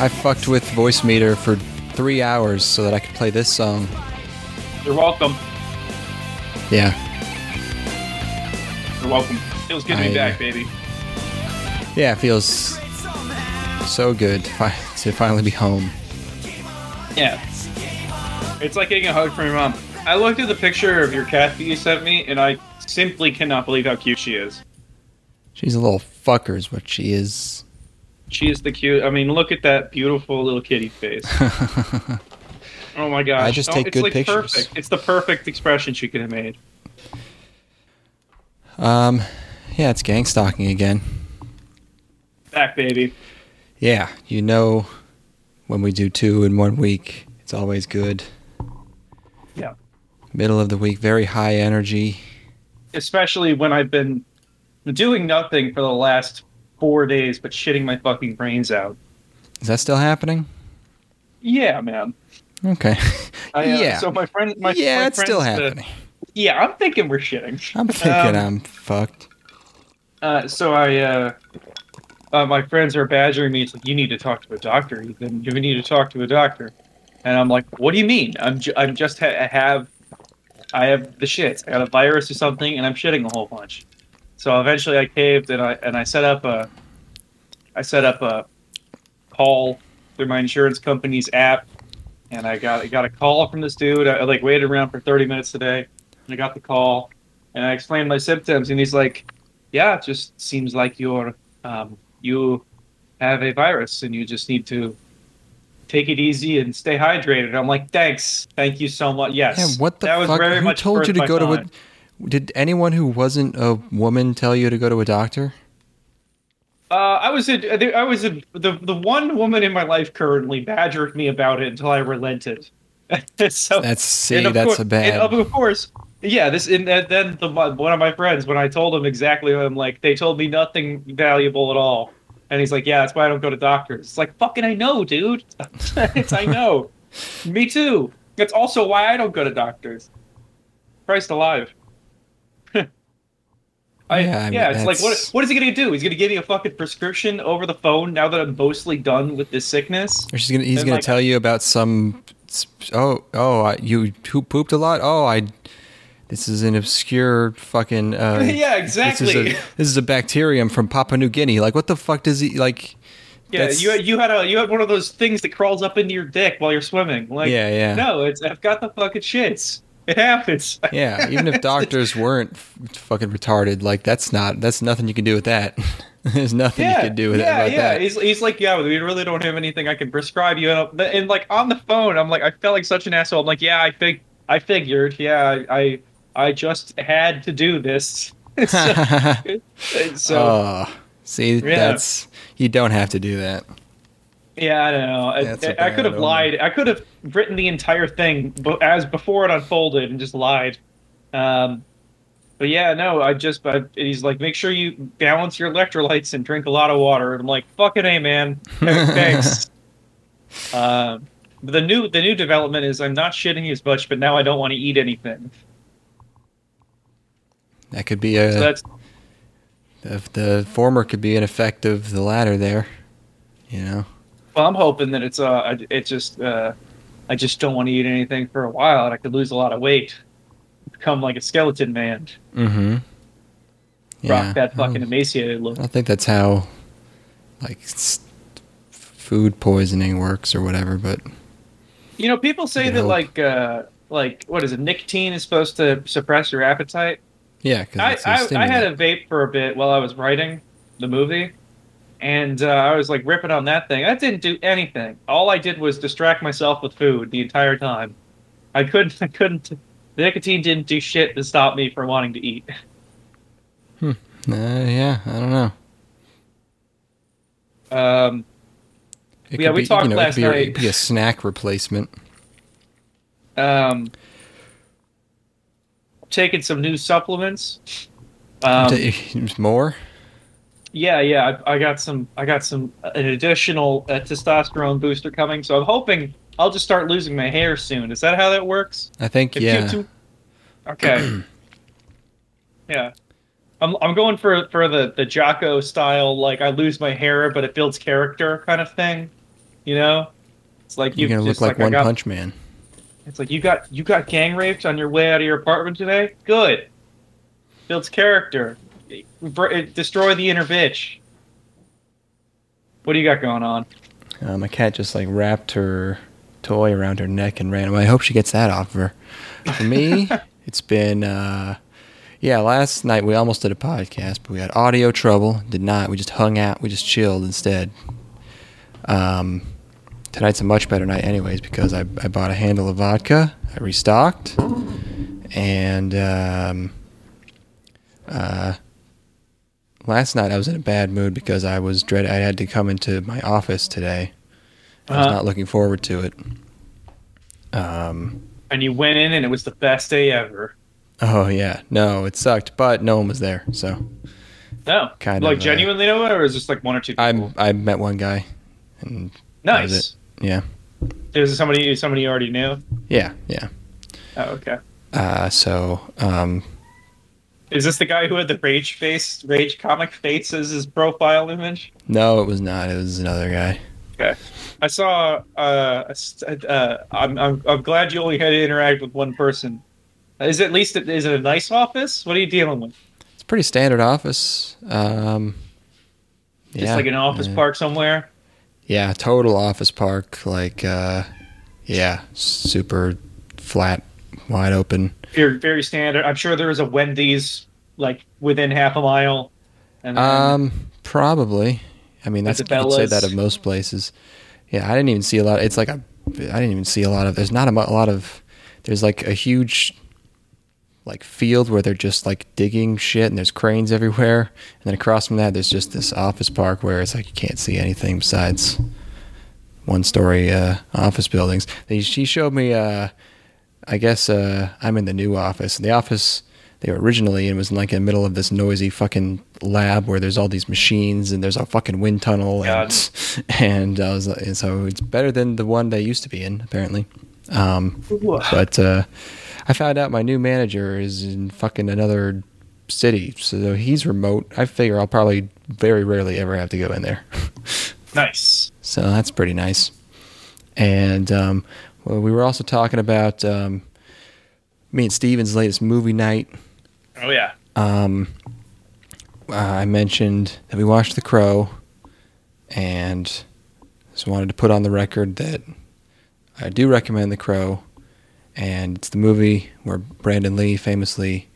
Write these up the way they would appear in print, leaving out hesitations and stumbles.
I fucked with voice meter for 3 hours so that I could play this song. You're welcome. Yeah. You're welcome. Feels good to be back, baby. Yeah, it feels so good to finally be home. Yeah. It's like getting a hug from your mom. I looked at the picture of your cat that you sent me, and I simply cannot believe how cute she is. She's a little fucker is what she is. She is the cute. I mean, look at that beautiful little kitty face. Oh, my gosh. I just take good like pictures. Perfect. It's the perfect expression she could have made. Yeah, it's gang stalking again. Back, baby. Yeah, you know when we do 2 in 1 week, it's always good. Yeah. Middle of the week, very high energy. Especially when I've been doing nothing for the last 4 days but shitting my fucking brains out. Is that still happening? Yeah, man. Okay. Yeah. So my friend... My it's still happening. Yeah, I'm thinking we're shitting. I'm thinking I'm fucked. So I... my friends are badgering me. It's like, you need to talk to a doctor, Ethan. You need to talk to a doctor. And I'm like, what do you mean? I have the shits. I got a virus or something, and I'm shitting a whole bunch. So eventually, I caved, and I set up a call through my insurance company's app, and I got a call from this dude. I like waited around for 30 minutes today, and I got the call, and I explained my symptoms, and he's like, "Yeah, it just seems like you're you have a virus, and you just need to take it easy and stay hydrated." I'm like, "Thanks, thank you so much." Yes, yeah, what the that was fuck? Very who much told you to go time. To a? Did anyone who wasn't a woman tell you to go to a doctor? The one woman in my life currently badgered me about it until I relented. So that's bad. Yeah, one of my friends, when I told him exactly what I'm like, they told me nothing valuable at all. And he's like, yeah, that's why I don't go to doctors. It's like, fucking I know, dude. I know. Me too. That's also why I don't go to doctors. Christ alive. It's like, what is he going to do? He's going to give me a fucking prescription over the phone now that I'm mostly done with this sickness? Or he's going to tell you about some... you who pooped a lot? This is an obscure fucking... yeah, exactly. This is a bacterium from Papua New Guinea. Like, what the fuck does he... Like, yeah, you had one of those things that crawls up into your dick while you're swimming. Like, yeah. No, I've got the fucking shits. It happens. Yeah, even if doctors weren't fucking retarded, like, that's nothing you can do with that. There's nothing you can do with that. Yeah. He's like, yeah, we really don't have anything I can prescribe you. And like, on the phone, I'm like, I felt like such an asshole. I'm like, yeah, I figured. Yeah, I just had to do this. That's... You don't have to do that. Yeah, I don't know. I could have lied. I could have written the entire thing as before it unfolded and just lied. But yeah, no, he's like, make sure you balance your electrolytes and drink a lot of water. And I'm like, fucking A, man. Thanks. The new development is I'm not shitting as much, but now I don't want to eat anything. That could be the former could be an effect of the latter there, you know. Well, I'm hoping that I just don't want to eat anything for a while, and I could lose a lot of weight, become like a skeleton man. Mm-hmm. Yeah. Rock that fucking emaciated look. I think that's how, like, food poisoning works or whatever. But you know, people say that like what is it? Nicotine is supposed to suppress your appetite. Yeah, because I had a vape for a bit while I was writing the movie, and I was like ripping on that thing. I didn't do anything. All I did was distract myself with food the entire time. I couldn't. The nicotine didn't do shit to stop me from wanting to eat. Yeah, I don't know. We talked last night. It'd be a snack replacement. Taking some new supplements. More? Yeah. I got some an additional testosterone booster coming. So I'm hoping I'll just start losing my hair soon. Is that how that works? I think okay. Yeah. I'm going for the Jocko style, like I lose my hair but it builds character kind of thing. You know, it's like you're gonna look like One Punch Man. It's like you got gang raped on your way out of your apartment today. Good, builds character. Destroy the inner bitch. What do you got going on? My cat just like wrapped her toy around her neck and ran away. I hope she gets that off of her. For me, it's been last night we almost did a podcast, but we had audio trouble. Did not. We just hung out. We just chilled instead. Tonight's a much better night anyways because I bought a handle of vodka. I restocked. And last night I was in a bad mood because I was I had to come into my office today. I was not looking forward to it. And you went in and it was the best day ever. Oh, yeah. No, it sucked, but no one was there, so. No. Kind of, genuinely no one, or is it just like one or two people? I met one guy. And nice. That was it. Yeah. Is it somebody you already knew? Yeah. Oh, okay. Is this the guy who had the rage comic face as his profile image? No, it was not. It was another guy. Okay. I saw. I'm glad you only had to interact with one person. Is it a nice office? What are you dealing with? It's a pretty standard office. Just like an office park somewhere. Yeah, total office park. Like, super flat, wide open. Very, very standard. I'm sure there is a Wendy's like within half a mile. And probably. I mean, that's I'd say that of most places. Yeah, I didn't even see a lot. It's like there's not a lot of. There's like a huge like field where they're just like digging shit and there's cranes everywhere. And then across from that, there's just this office park where it's like you can't see anything besides one-story office buildings. She showed me, I'm in the new office. The office they were originally in was in like in the middle of this noisy fucking lab where there's all these machines and there's a fucking wind tunnel. And I was like, and so it's better than the one they used to be in, apparently. But I found out my new manager is in fucking another city, so he's remote. I figure I'll probably very rarely ever have to go in there. Nice. So that's pretty nice. And we were also talking about me and Steven's latest movie night. Oh, yeah. I mentioned that we watched The Crow, and just wanted to put on the record that I do recommend The Crow, and it's the movie where Brandon Lee famously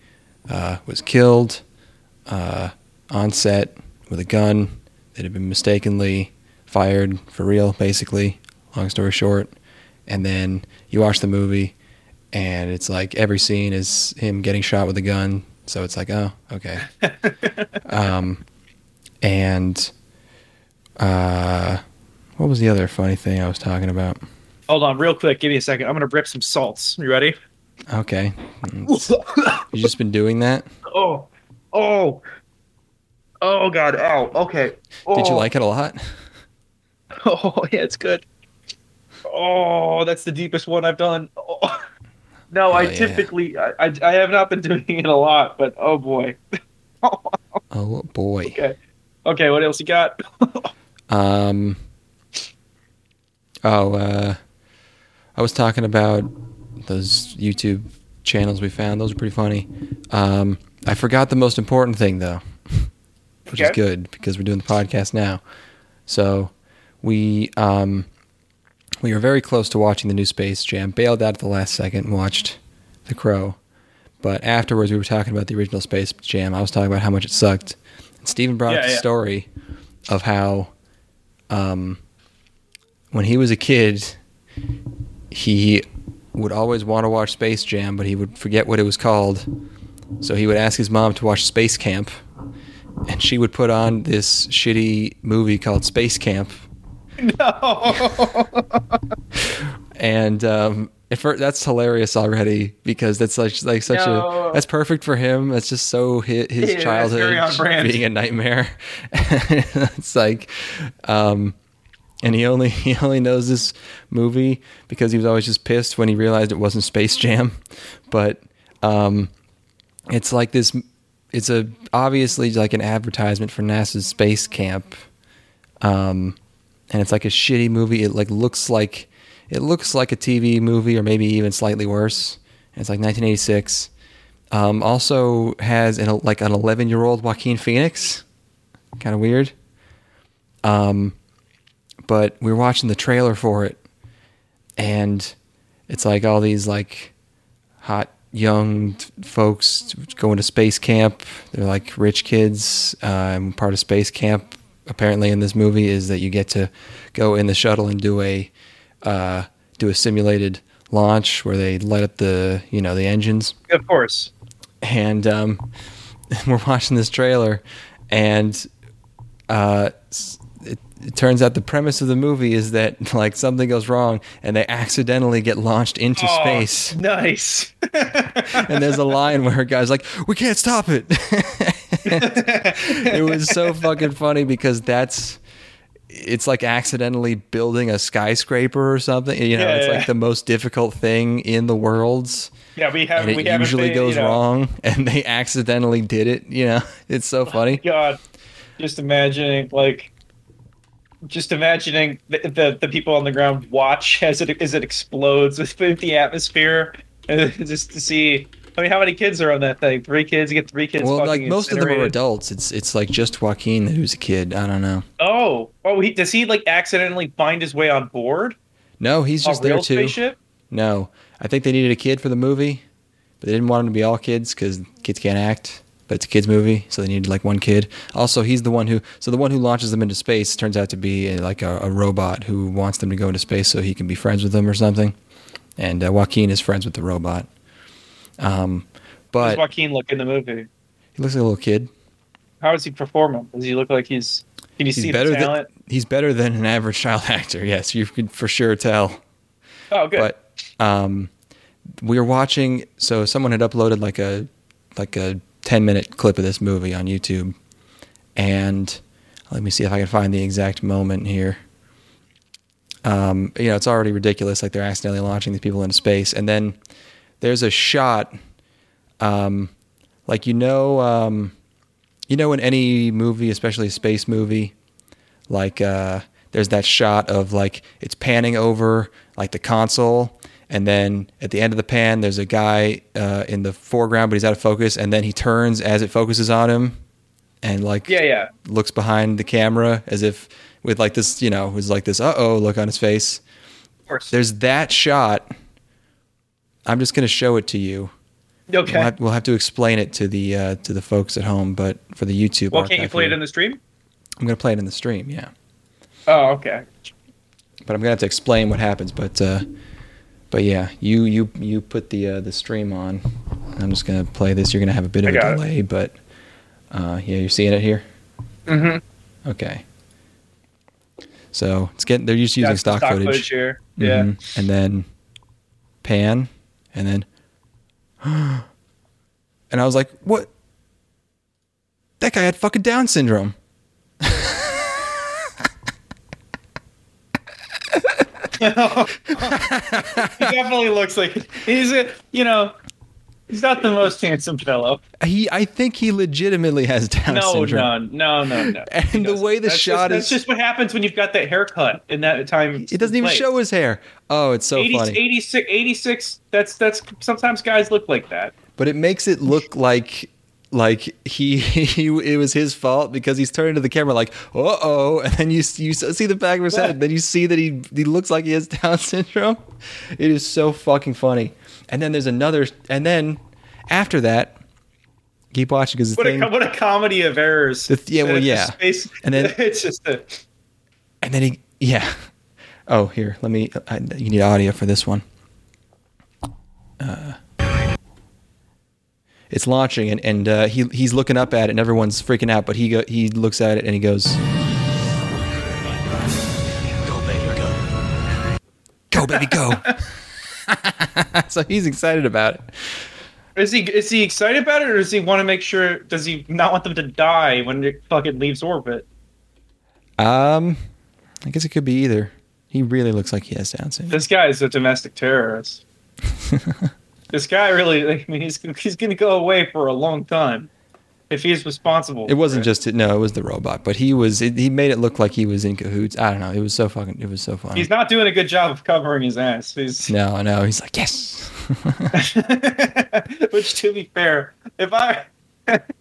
was killed on set with a gun that had been mistakenly fired for real, basically, long story short. And then you watch the movie, and it's like every scene is him getting shot with a gun, so it's like, oh, okay. What was the other funny thing I was talking about? Hold on, real quick. Give me a second. I'm going to rip some salts. You ready? Okay. You just been doing that? Oh, God. Ow. Okay. Oh. Did you like it a lot? Oh, yeah, it's good. Oh, that's the deepest one I've done. Oh. No, I have not been doing it a lot, but oh, boy. Oh, boy. Okay, what else you got? I was talking about those YouTube channels we found. Those are pretty funny. I forgot the most important thing, though, which is good because we're doing the podcast now. So we were very close to watching the new Space Jam, bailed out at the last second and watched The Crow. But afterwards, we were talking about the original Space Jam. I was talking about how much it sucked. And Steven brought up the story of how when he was a kid, he would always want to watch Space Jam, but he would forget what it was called. So he would ask his mom to watch Space Camp, and she would put on this shitty movie called Space Camp. No! And that's hilarious already, because that's like such a... That's perfect for him. That's just so his childhood being a nightmare. It's like... And he only knows this movie because he was always just pissed when he realized it wasn't Space Jam. But it's like this. It's obviously like an advertisement for NASA's space camp, and it's like a shitty movie. It like looks like a TV movie, or maybe even slightly worse. And it's like 1986. Also has an 11-year-old Joaquin Phoenix. Kind of weird. But we were watching the trailer for it, and it's like all these like hot young folks going to space camp. They're like rich kids. Part of space camp apparently in this movie is that you get to go in the shuttle and do a simulated launch where they light up the engines. Of course. And we're watching this trailer, and it turns out the premise of the movie is that like something goes wrong and they accidentally get launched into space. Nice. And there's a line where a guy's like, "We can't stop it." It was so fucking funny because it's like accidentally building a skyscraper or something. Like the most difficult thing in the world. Yeah, it usually goes wrong, and they accidentally did it. It's so funny. God, just imagining the people on the ground watch as it explodes with the atmosphere, and just to see. I mean, how many kids are on that thing? Three kids. You get three kids. Well, like most of them are adults. It's like just Joaquin who's a kid. I don't know. Oh, does he like accidentally find his way on board? No, he's just there too. Spaceship? No, I think they needed a kid for the movie, but they didn't want him to be all kids because kids can't act. But it's a kids movie, so they needed like one kid. Also, he's the one who launches them into space turns out to be a robot who wants them to go into space so he can be friends with them or something. And Joaquin is friends with the robot. But does Joaquin look in the movie? He looks like a little kid. How does he perform? Does he look like he's? Can you see the talent? He's better than an average child actor. Yes, you could for sure tell. Oh, good. But we were watching. So someone had uploaded like a 10-minute clip of this movie on YouTube, and let me see if I can find the exact moment here. It's already ridiculous. Like they're accidentally launching these people into space, and then. There's a shot, in any movie, especially a space movie, there's that shot of like it's panning over like the console, and then at the end of the pan, there's a guy in the foreground, but he's out of focus, and then he turns as it focuses on him, and looks behind the camera as if with like this, it was like this uh-oh look on his face. Of course, there's that shot. I'm just going to show it to you. Okay. We'll have to explain it to the folks at home, but for the YouTube. Well, can't you play it in the stream? I'm going to play it in the stream. Yeah. Oh, okay. But I'm going to have to explain what happens. But yeah, you put the stream on. I'm just going to play this. You're going to have a bit of a delay, but you're seeing it here. Mm-hmm. Okay. So they're just using stock footage here. Yeah. Mm-hmm. And then pan. And then, and I was like, what? That guy had fucking Down syndrome. He definitely looks like he's not the most handsome fellow. I think he legitimately has Down syndrome. No. And the way that's just what happens when you've got that haircut in that time. It doesn't even show his hair. Oh, it's so funny. 86. That's sometimes guys look like that. But it makes it look like he it was his fault because he's turning to the camera like, uh-oh, and then you see the back of his head, and then you see that he looks like he has Down syndrome. It is so fucking funny. And then there's another, and then after that, keep watching because what a comedy of errors. Oh, here, you need audio for this one. It's launching, and he's looking up at it, and everyone's freaking out, but he looks at it and he goes, "Go, baby, go! Go, baby, go!" So he's excited about it. Is he excited about it, or does he want to make sure? Does he not want them to die when it fucking leaves orbit? I guess it could be either. He really looks like he has Down syndrome. This guy is a domestic terrorist. This guy really, he's gonna go away for a long time. If he's responsible. It wasn't just it. No, it was the robot. But he was. He made it look like he was in cahoots. I don't know. It was so fucking. It was so funny. He's not doing a good job of covering his ass. No. He's like, yes. Which, to be fair, this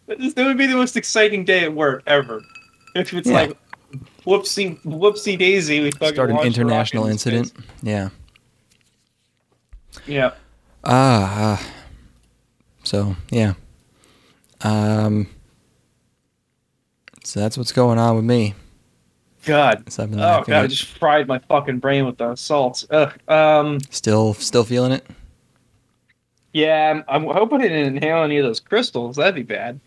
would be the most exciting day at work ever. If it's like, whoopsie daisy, we fucking start an international incident. Space. Yeah. Yeah. So yeah. So that's what's going on with me. God. So I just fried my fucking brain with the salts. Still feeling it? Yeah, I'm hoping I didn't inhale any of those crystals. That'd be bad.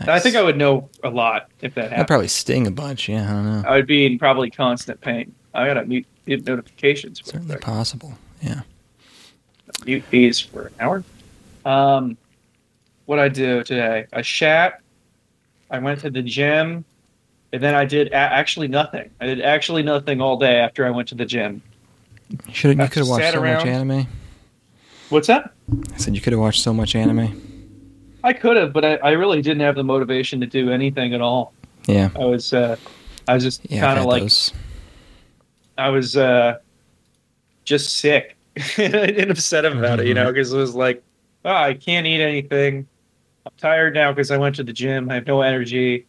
Nice. I think I would know a lot if that happened. I'd probably sting a bunch, yeah, I don't know. I would be in probably constant pain. I gotta mute notifications. Certainly possible, yeah. Mute these for an hour. What I do today? I shat. I went to the gym, and then I did actually nothing. I did actually nothing all day after I went to the gym. You could have watched so much anime. What's that? I said you could have watched so much anime. I could have, but I really didn't have the motivation to do anything at all. Yeah, I was just kind of like those. I was just sick and upset about it, because it was like, oh, I can't eat anything. I'm tired now because I went to the gym. I have no energy.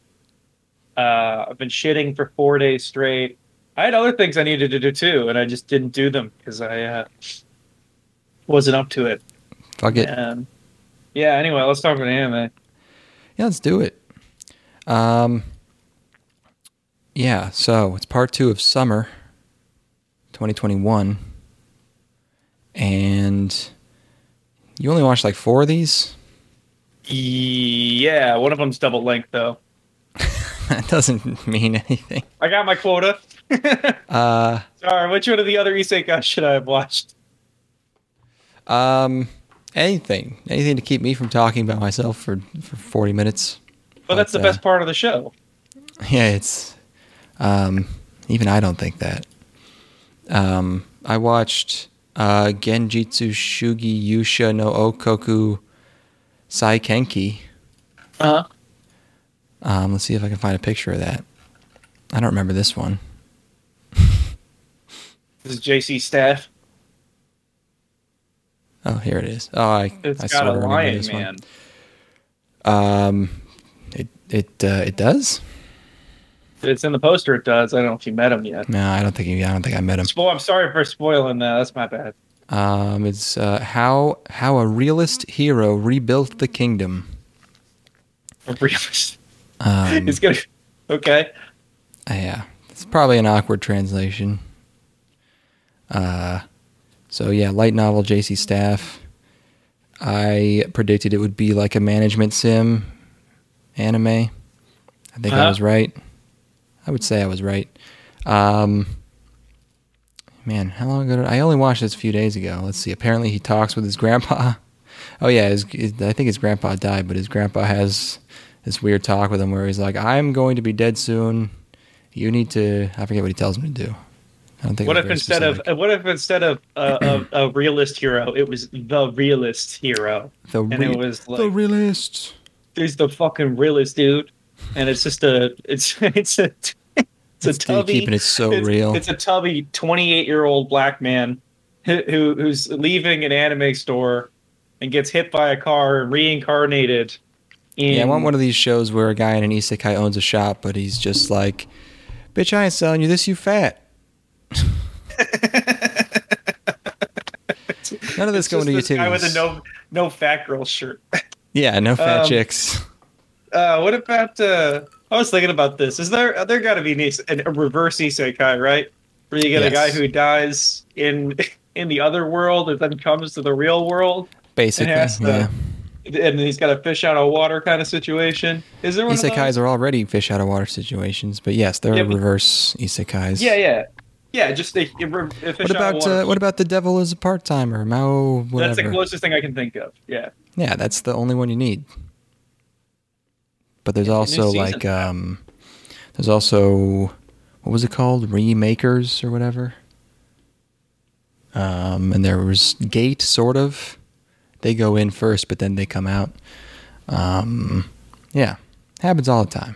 I've been shitting for 4 days straight. I had other things I needed to do too, and I just didn't do them because I wasn't up to it. Fuck it. Anyway, let's talk about anime. Yeah, let's do it. So it's part two of summer 2021. And you only watched like four of these? Yeah, one of them's double length though. That doesn't mean anything. I got my quota. Sorry, which one of the other isekai should I have watched? Anything to keep me from talking about myself for 40 minutes. Well, that's the best part of the show. Yeah, it's even I don't think that. I watched Genjitsu Shugi Yuusha no Oukoku Saikenki. Uh-huh. Let's see if I can find a picture of that. I don't remember this one. This is JC Staff. Oh, here it is. Oh, I got a lion, this man. One. It does. It's in the poster. It does. I don't know if you met him yet. No, I don't think I met him. I'm sorry for spoiling that. That's my bad. It's how a realist hero rebuilt the kingdom. A realist. It's gonna. Okay. Yeah, it's probably an awkward translation. So yeah, light novel, JC Staff. I predicted it would be like a management sim anime. I think I was right. I would say I was right. Man, how long ago? I only watched this a few days ago. Let's see. Apparently, he talks with his grandpa. Oh yeah, I think his grandpa died, but his grandpa has this weird talk with him where he's like, "I'm going to be dead soon. You need to." I forget what he tells him to do. I don't think. What if instead of a realist hero, it was the realist hero, and it was like, the realist. There's the fucking realist dude. And it's just a tubby, keeping it so real. It's a tubby 28-year-old black man who's leaving an anime store and gets hit by a car and reincarnated. I want one of these shows where a guy in an isekai owns a shop, but he's just like, "Bitch, I ain't selling you this, you fat." None of this going to your titties. Guy with a no fat girl shirt. Yeah, no fat chicks. What about, I was thinking about this. Is there gotta be a reverse isekai, right? Where you get a guy who dies in the other world and then comes to the real world. Basically, and he's got a fish out of water kind of situation. Is there one isekais of those? Are already fish out of water situations, but yes, there are reverse isekais. Yeah, just a fish out of water. What about the devil is a part-timer? Mao, whatever. That's the closest thing I can think of, yeah. Yeah, that's the only one you need. But there's also like, there's also, what was it called? Remakers or whatever. And there was Gate, sort of. They go in first, but then they come out. Yeah, happens all the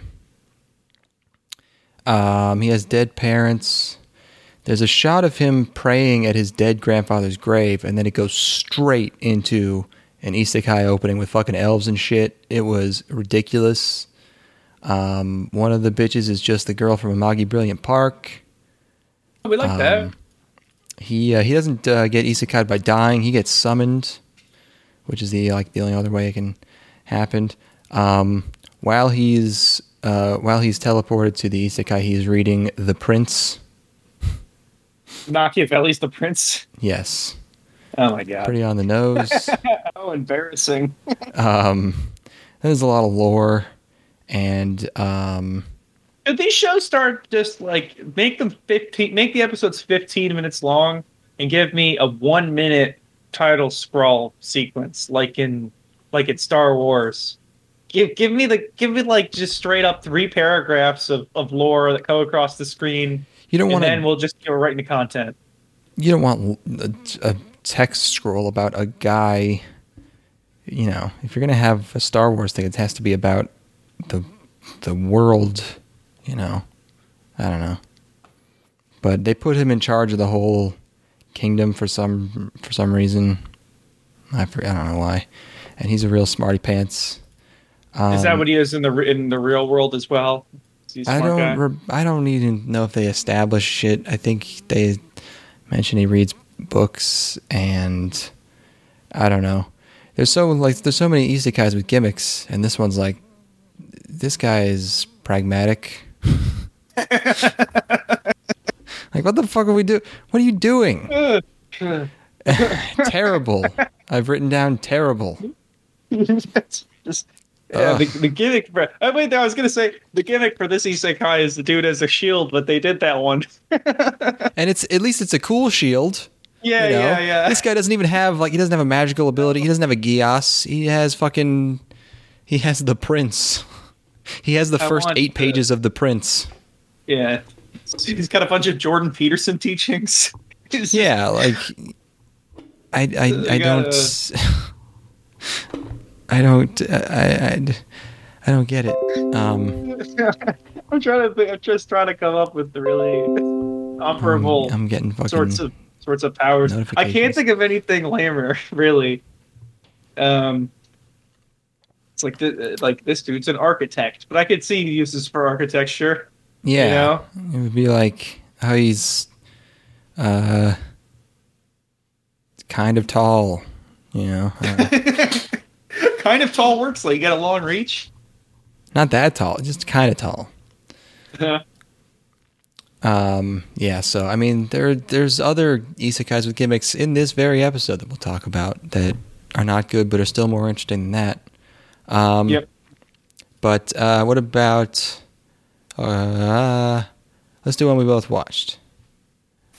time. He has dead parents. There's a shot of him praying at his dead grandfather's grave, and then it goes straight into an isekai opening with fucking elves and shit. It was ridiculous. One of the bitches is just the girl from Amagi Brilliant Park. We like that. He doesn't get isekai'd by dying. He gets summoned, which is the only other way it can happen. While he's teleported to the isekai, he's reading The Prince. Machiavelli's The Prince? Yes. Oh my god. Pretty on the nose. Oh, embarrassing. There's a lot of lore, and if these shows start, just make them 15, make the episodes 15 minutes long, and give me a 1 minute title scroll sequence, like in Star Wars. Give me just straight up 3 paragraphs of lore that go across the screen. You don't want, and then we'll just go right into content. You don't want a text scroll about a guy. You know, if you're gonna have a Star Wars thing, it has to be about the world. You know, I don't know. But they put him in charge of the whole kingdom for some reason. I don't know why. And he's a real smarty pants. Is that what he is in the real world as well? I don't even know if they establish shit. I think they mention he reads books, and I don't know. There's so many isekais with gimmicks, and this one's like, this guy is pragmatic. Like, what the fuck are we doing? What are you doing? Terrible. I've written down terrible. That's just... Yeah, the gimmick for I was gonna say the gimmick for this isekai is the dude has a shield, but they did that one. And at least it's a cool shield. Yeah, you know? Yeah. This guy doesn't even have he doesn't have a magical ability. He doesn't have a Gyas. He has The Prince. He has the first 8 pages of The Prince. Yeah, he's got a bunch of Jordan Peterson teachings. Yeah, I don't get it. I'm just trying to come up with the really operable I'm getting fucking sorts of powers. I can't think of anything lamer, really. It's like this dude's an architect, but I could see uses for architecture. Yeah, you know? It would be like how he's kind of tall, you know. Kind of tall works, you got a long reach. Not that tall, just kind of tall. Yeah. Yeah. So I mean, there's other isekais with gimmicks in this very episode that we'll talk about that are not good, but are still more interesting than that. Yep. But what about? Let's do one we both watched.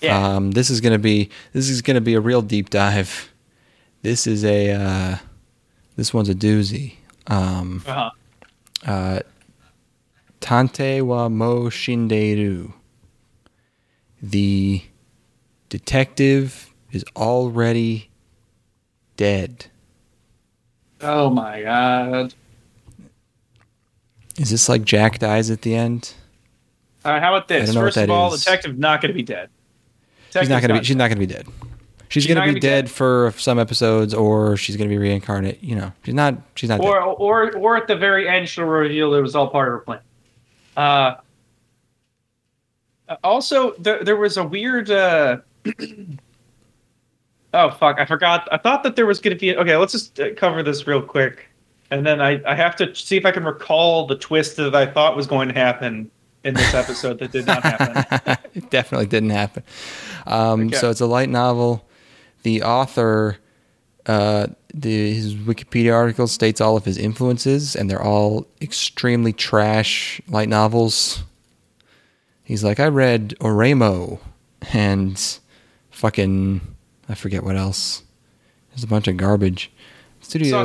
Yeah. This is gonna be a real deep dive. This one's a doozy. Tantei wa mou Shindeiru. The detective is already dead. Oh my god. Is this like Jack dies at the end? How about this? First of all, the detective's not going to be dead. She's not going to be dead. She's going to be dead for some episodes, or she's going to be reincarnate. You know, she's not dead. Or at the very end, she'll reveal it was all part of her plan. Also, there was a weird... oh, fuck, I forgot. I thought that there was going to be... Okay, let's just cover this real quick. And then I have to see if I can recall the twist that I thought was going to happen in this episode that did not happen. It definitely didn't happen. Okay. So it's a light novel. The author, his Wikipedia article states all of his influences, and they're all extremely trash light novels. He's like, I read Oremo and fucking, I forget what else. There's a bunch of garbage. I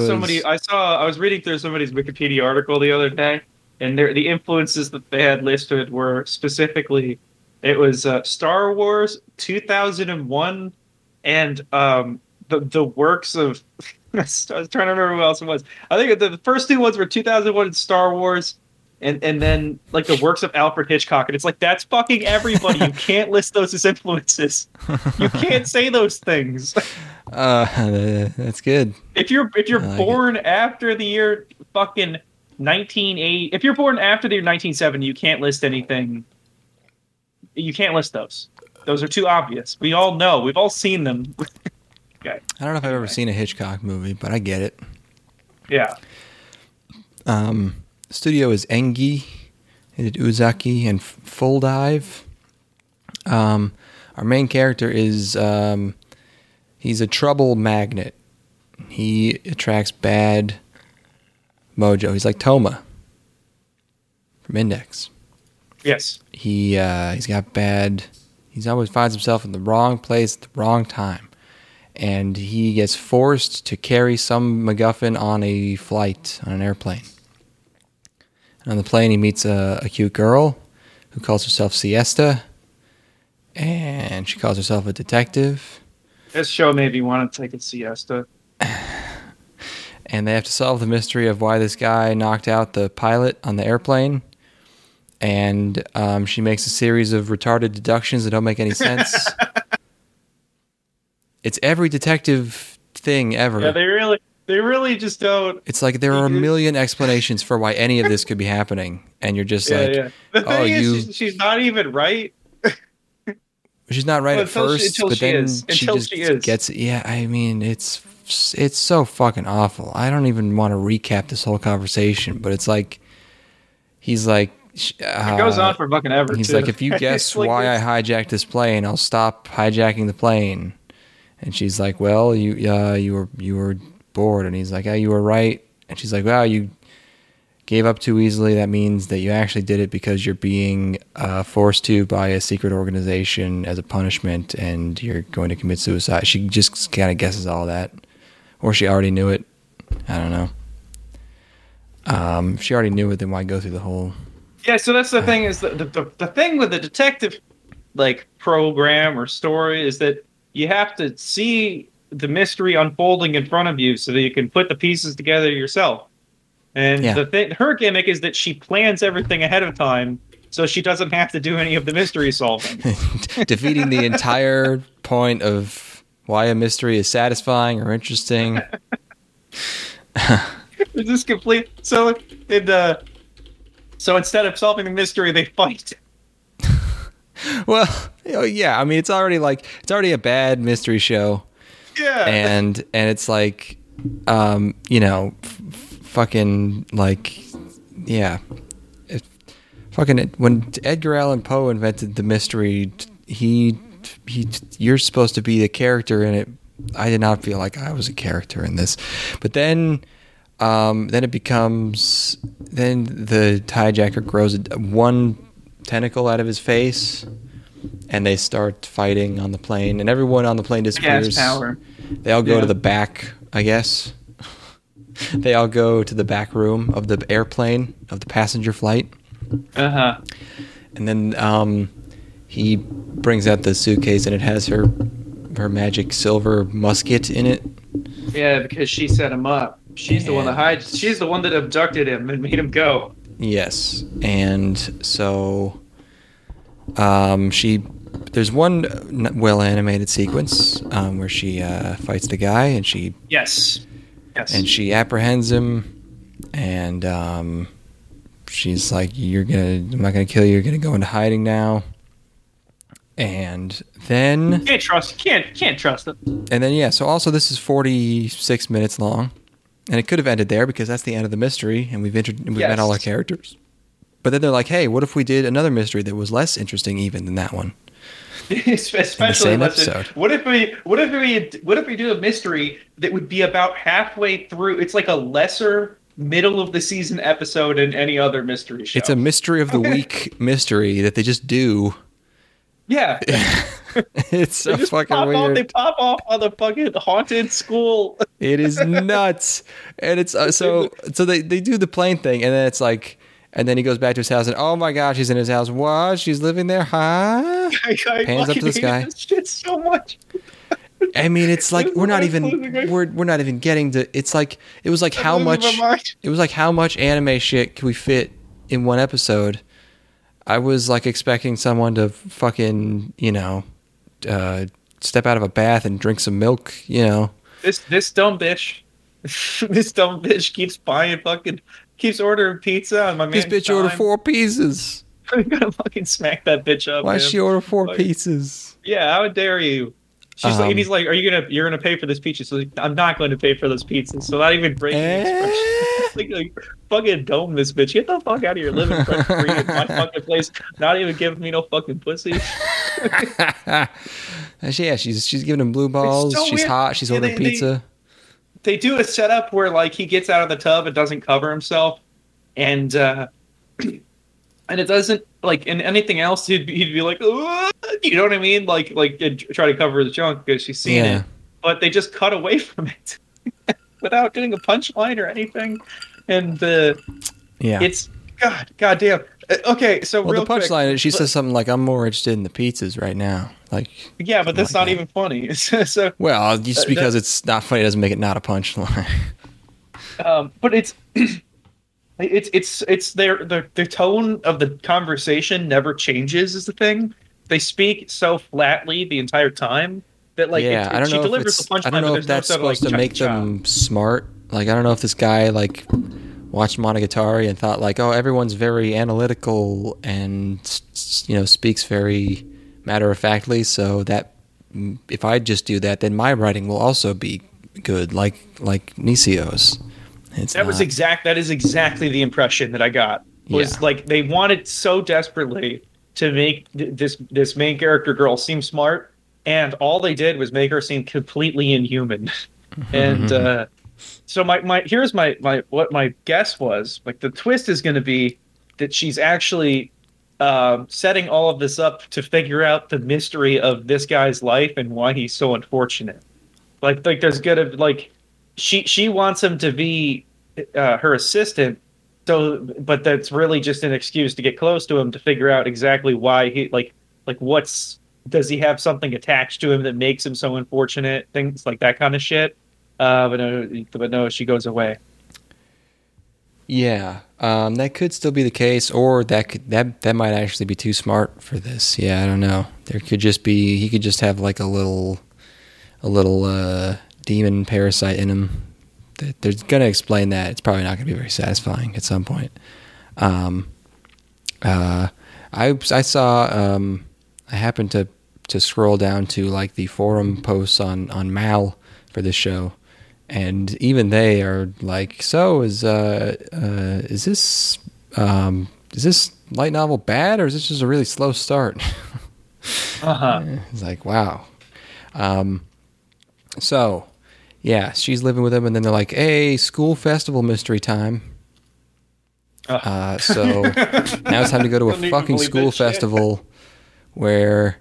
was reading through somebody's Wikipedia article the other day, and the influences that they had listed were specifically, it was Star Wars, 2001, and the works of I was trying to remember who else it was. I think the first two ones were 2001 and Star Wars, and then like the works of Alfred Hitchcock. And it's like, that's fucking everybody. You can't list those as influences. You can't say those things. That's good. If you're like born after the year fucking 1980, if you're born after the year 1970, you can't list anything. You can't list those. Those are too obvious. We all know. We've all seen them. Okay. I don't know if I've ever seen a Hitchcock movie, but I get it. Yeah. Studio is Engi. They did Uzaki and Full Dive. Our main character is he's a trouble magnet. He attracts bad mojo. He's like Toma from Index. Yes. He's got bad. He always finds himself in the wrong place at the wrong time. And he gets forced to carry some MacGuffin on a flight, on an airplane. And on the plane, he meets a cute girl who calls herself Siesta, and she calls herself a detective. This show made me want to take a siesta. And they have to solve the mystery of why this guy knocked out the pilot on the airplane. And she makes a series of retarded deductions that don't make any sense. It's every detective thing ever. Yeah, they really just don't. It's like there are a million explanations for why any of this could be happening, and you're just The thing is, she's not even right. She's not right at first, but then she just gets. Yeah, I mean, it's so fucking awful. I don't even want to recap this whole conversation, but it's like he's like. It goes on for fucking ever. He's like, if you guess like why I hijacked this plane, I'll stop hijacking the plane. And she's like, well, you were bored. And he's like, oh, you were right. And she's like, wow, you gave up too easily. That means that you actually did it because you're being forced to by a secret organization as a punishment, and you're going to commit suicide. She just kind of guesses all that. Or she already knew it. I don't know. If she already knew it, then why go through the whole... Yeah, so that's the thing is the thing with the detective like program or story is that you have to see the mystery unfolding in front of you so that you can put the pieces together yourself. And her gimmick is that she plans everything ahead of time so she doesn't have to do any of the mystery solving. Defeating the entire point of why a mystery is satisfying or interesting. It's just complete. So instead of solving the mystery, they fight. Well, yeah, I mean, it's already a bad mystery show. Yeah. And it's like, fucking like, yeah. When Edgar Allan Poe invented the mystery, you're supposed to be the character in it. I did not feel like I was a character in this. But then it becomes... Then the hijacker grows one tentacle out of his face, and they start fighting on the plane, and everyone on the plane disappears. Yeah, power. They all go to the back, I guess. They all go to the back room of the airplane, of the passenger flight. Uh-huh. And then he brings out the suitcase, and it has her magic silver musket in it. Yeah, because she set him up. She's the one that hides. She's the one that abducted him and made him go. Yes, and so there's one well-animated sequence where she fights the guy, and she and she apprehends him, and she's like, I'm not gonna kill you. You're gonna go into hiding now." And then can't trust him. And then so also this is 46 minutes long. And it could have ended there because that's the end of the mystery, and we've met all our characters. But then they're like, "Hey, what if we did another mystery that was less interesting even than that one?" Especially in the same episode. What if we do a mystery that would be about halfway through? It's like a lesser middle of the season episode in any other mystery show. It's a mystery of the week mystery that they just do. Yeah. It's so fucking weird. They pop off on the fucking haunted school. It is nuts. And it's so they do the plane thing, and then it's like, and then he goes back to his house, and oh my gosh, he's in his house. What? She's living there, huh? Pans up to the sky. Shit so much. I mean, it's like we're not even getting to. It's like it was like how much anime shit can we fit in one episode? I was like expecting someone to fucking, you know, step out of a bath and drink some milk, you know. This dumb bitch keeps buying fucking, keeps ordering pizza. And my man, this bitch ordered 4 pizzas. I'm gonna fucking smack that bitch up. Why she order 4 pizzas? Yeah, how dare you? She's like, and he's like, you're gonna pay for this pizza? So like, I'm not going to pay for those pizzas. So not even breaking the expression. like fucking dome this bitch. Get the fuck out of your living free in my fucking place. Not even giving me no fucking pussy. Yeah, she's giving him blue balls. So she's weird. Hot. She's ordering pizza. They do a setup where like he gets out of the tub and doesn't cover himself, and it doesn't. Like in anything else, he'd be like, "Ooh," you know what I mean? Like try to cover his junk because she's seen it, but they just cut away from it without doing a punchline or anything. And it's goddamn. Okay, so real quick, the punchline is she says something like, "I'm more interested in the pizzas right now." Like, yeah, but that's not even funny. So well, just because it's not funny doesn't make it not a punchline. But it's. It's their tone of the conversation never changes is the thing. They speak so flatly the entire time that like she delivers the punchline. I don't know if that's supposed to make them smart. Like I don't know if this guy like watched Monogatari and thought like, oh, everyone's very analytical and you know speaks very matter of factly. So that if I just do that, then my writing will also be good, like Nisio's. That is exactly the impression that I got. Was like they wanted so desperately to make this main character girl seem smart, and all they did was make her seem completely inhuman. And so my guess was like the twist is going to be that she's actually setting all of this up to figure out the mystery of this guy's life and why he's so unfortunate. Like there's gonna like. She wants him to be her assistant, but that's really just an excuse to get close to him to figure out exactly why he like does he have something attached to him that makes him so unfortunate, things like that kind of shit. But no, she goes away. Yeah, that could still be the case, or that might actually be too smart for this. Yeah, I don't know. There could just be he could just have like a little. Demon parasite in him. They're gonna explain that. It's probably not gonna be very satisfying at some point. I saw. I happened to scroll down to like the forum posts on Mal for this show, and even they are like, so is this light novel bad or is this just a really slow start? It's like wow. So. Yeah, she's living with him, and then they're like, hey, school festival mystery time. So now it's time to go to a fucking school festival where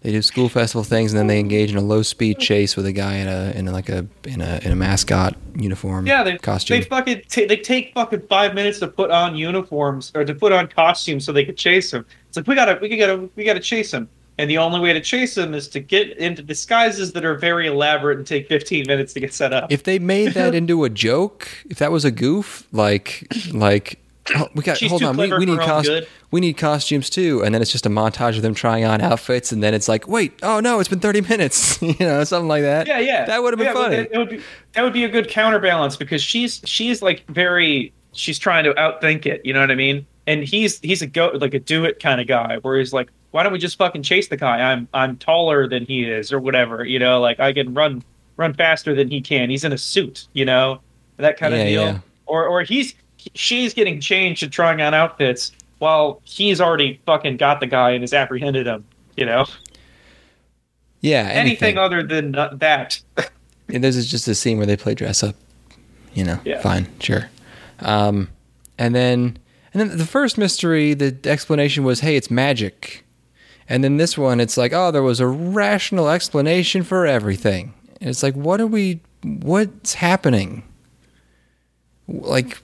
they do school festival things, and then they engage in a low-speed chase with a guy in a mascot uniform costume. They take fucking 5 minutes to put on uniforms, or to put on costumes so they could chase him. It's like, we gotta chase him. And the only way to chase them is to get into disguises that are very elaborate and take 15 minutes to get set up. If they made that into a joke, if that was a goof, like oh, we got hold on, we need costumes too, and then it's just a montage of them trying on outfits, and then it's like, wait, oh no, it's been 30 minutes, you know, something like that. Yeah, that would have been funny. That would be a good counterbalance because she's like she's trying to outthink it, you know what I mean? And he's a do it kind of guy where he's like, why don't we just fucking chase the guy? I'm taller than he is or whatever, you know, like I can run faster than he can. He's in a suit, you know, that kind of deal. Yeah. Or she's getting changed and trying on outfits while he's already fucking got the guy and has apprehended him, you know? Yeah. Anything other than that. And this is just a scene where they play dress up, you know, fine. Sure. And then the first mystery, the explanation was, hey, it's magic. And then this one, it's like, oh, there was a rational explanation for everything. And it's like, what's happening? Like...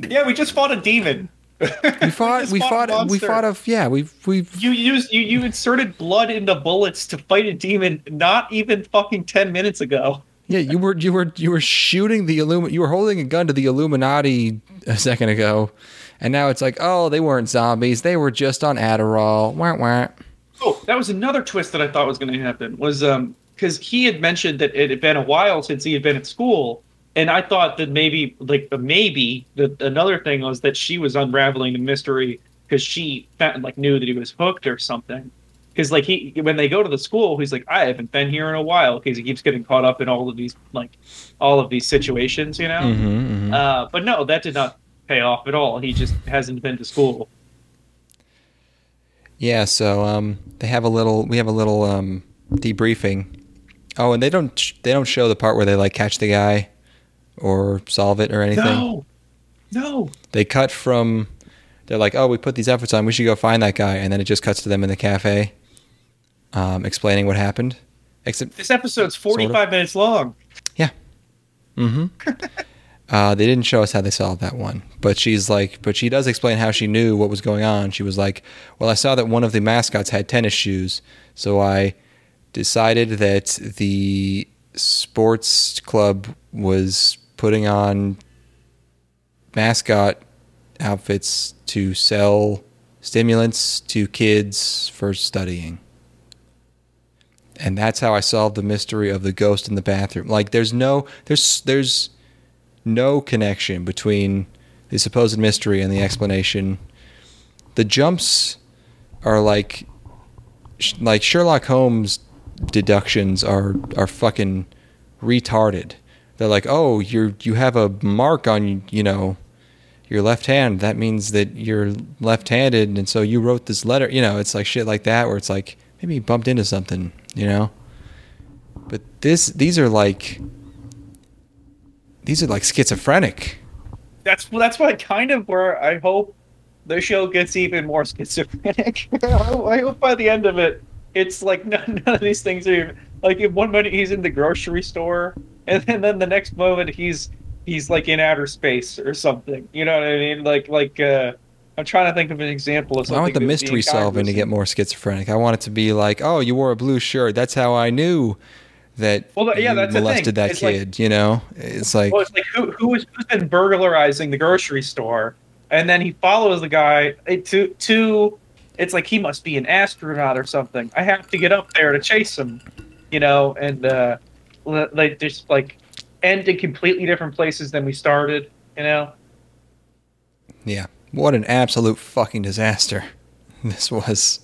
yeah, we just fought a demon. We fought. You inserted blood into bullets to fight a demon not even fucking 10 minutes ago. Yeah, you were shooting the you were holding a gun to the Illuminati a second ago, and now it's like, oh, they weren't zombies, they were just on Adderall. Wah, wah. Oh, that was another twist that I thought was going to happen, was because he had mentioned that it had been a while since he had been at school, and I thought that maybe another thing was that she was unraveling the mystery because she knew that he was hooked or something. Because when they go to the school, he's like, I haven't been here in a while, because he keeps getting caught up in all of these situations, you know. Mm-hmm, mm-hmm. But no, that did not pay off at all. He just hasn't been to school. Yeah, so we have a little debriefing. Oh, and they don't show the part where they catch the guy or solve it or anything. No. They cut from. They're like, oh, we put these efforts on, we should go find that guy, and then it just cuts to them in the cafe, explaining what happened. Except this episode's 45 minutes long. Yeah. Mm-hmm. They didn't show us how they solved that one, but she does explain how she knew what was going on. She was like, well, I saw that one of the mascots had tennis shoes, so I decided that the sports club was putting on mascot outfits to sell stimulants to kids for studying. And that's how I solved the mystery of the ghost in the bathroom. There's no connection between the supposed mystery and the explanation. The jumps are like Sherlock Holmes deductions are fucking retarded. They're like, oh, you have a mark on, your left hand, that means that you're left-handed, and so you wrote this letter. It's like shit like that, where it's like, maybe you bumped into something, But these are like schizophrenic. That's why kind of where I hope the show gets even more schizophrenic. I hope by the end of it, it's like none of these things are even... Like, in one minute he's in the grocery store, and then the next moment he's like in outer space or something. You know what I mean? I'm trying to think of an example of something. I want the mystery solving to get more schizophrenic. I want it to be like, oh, you wore a blue shirt. That's how I knew that you molested that kid, It's like... Well, it's like, who's been burglarizing the grocery store? And then he follows the guy to... It's like, he must be an astronaut or something. I have to get up there to chase him, and they just end in completely different places than we started, Yeah. What an absolute fucking disaster this was.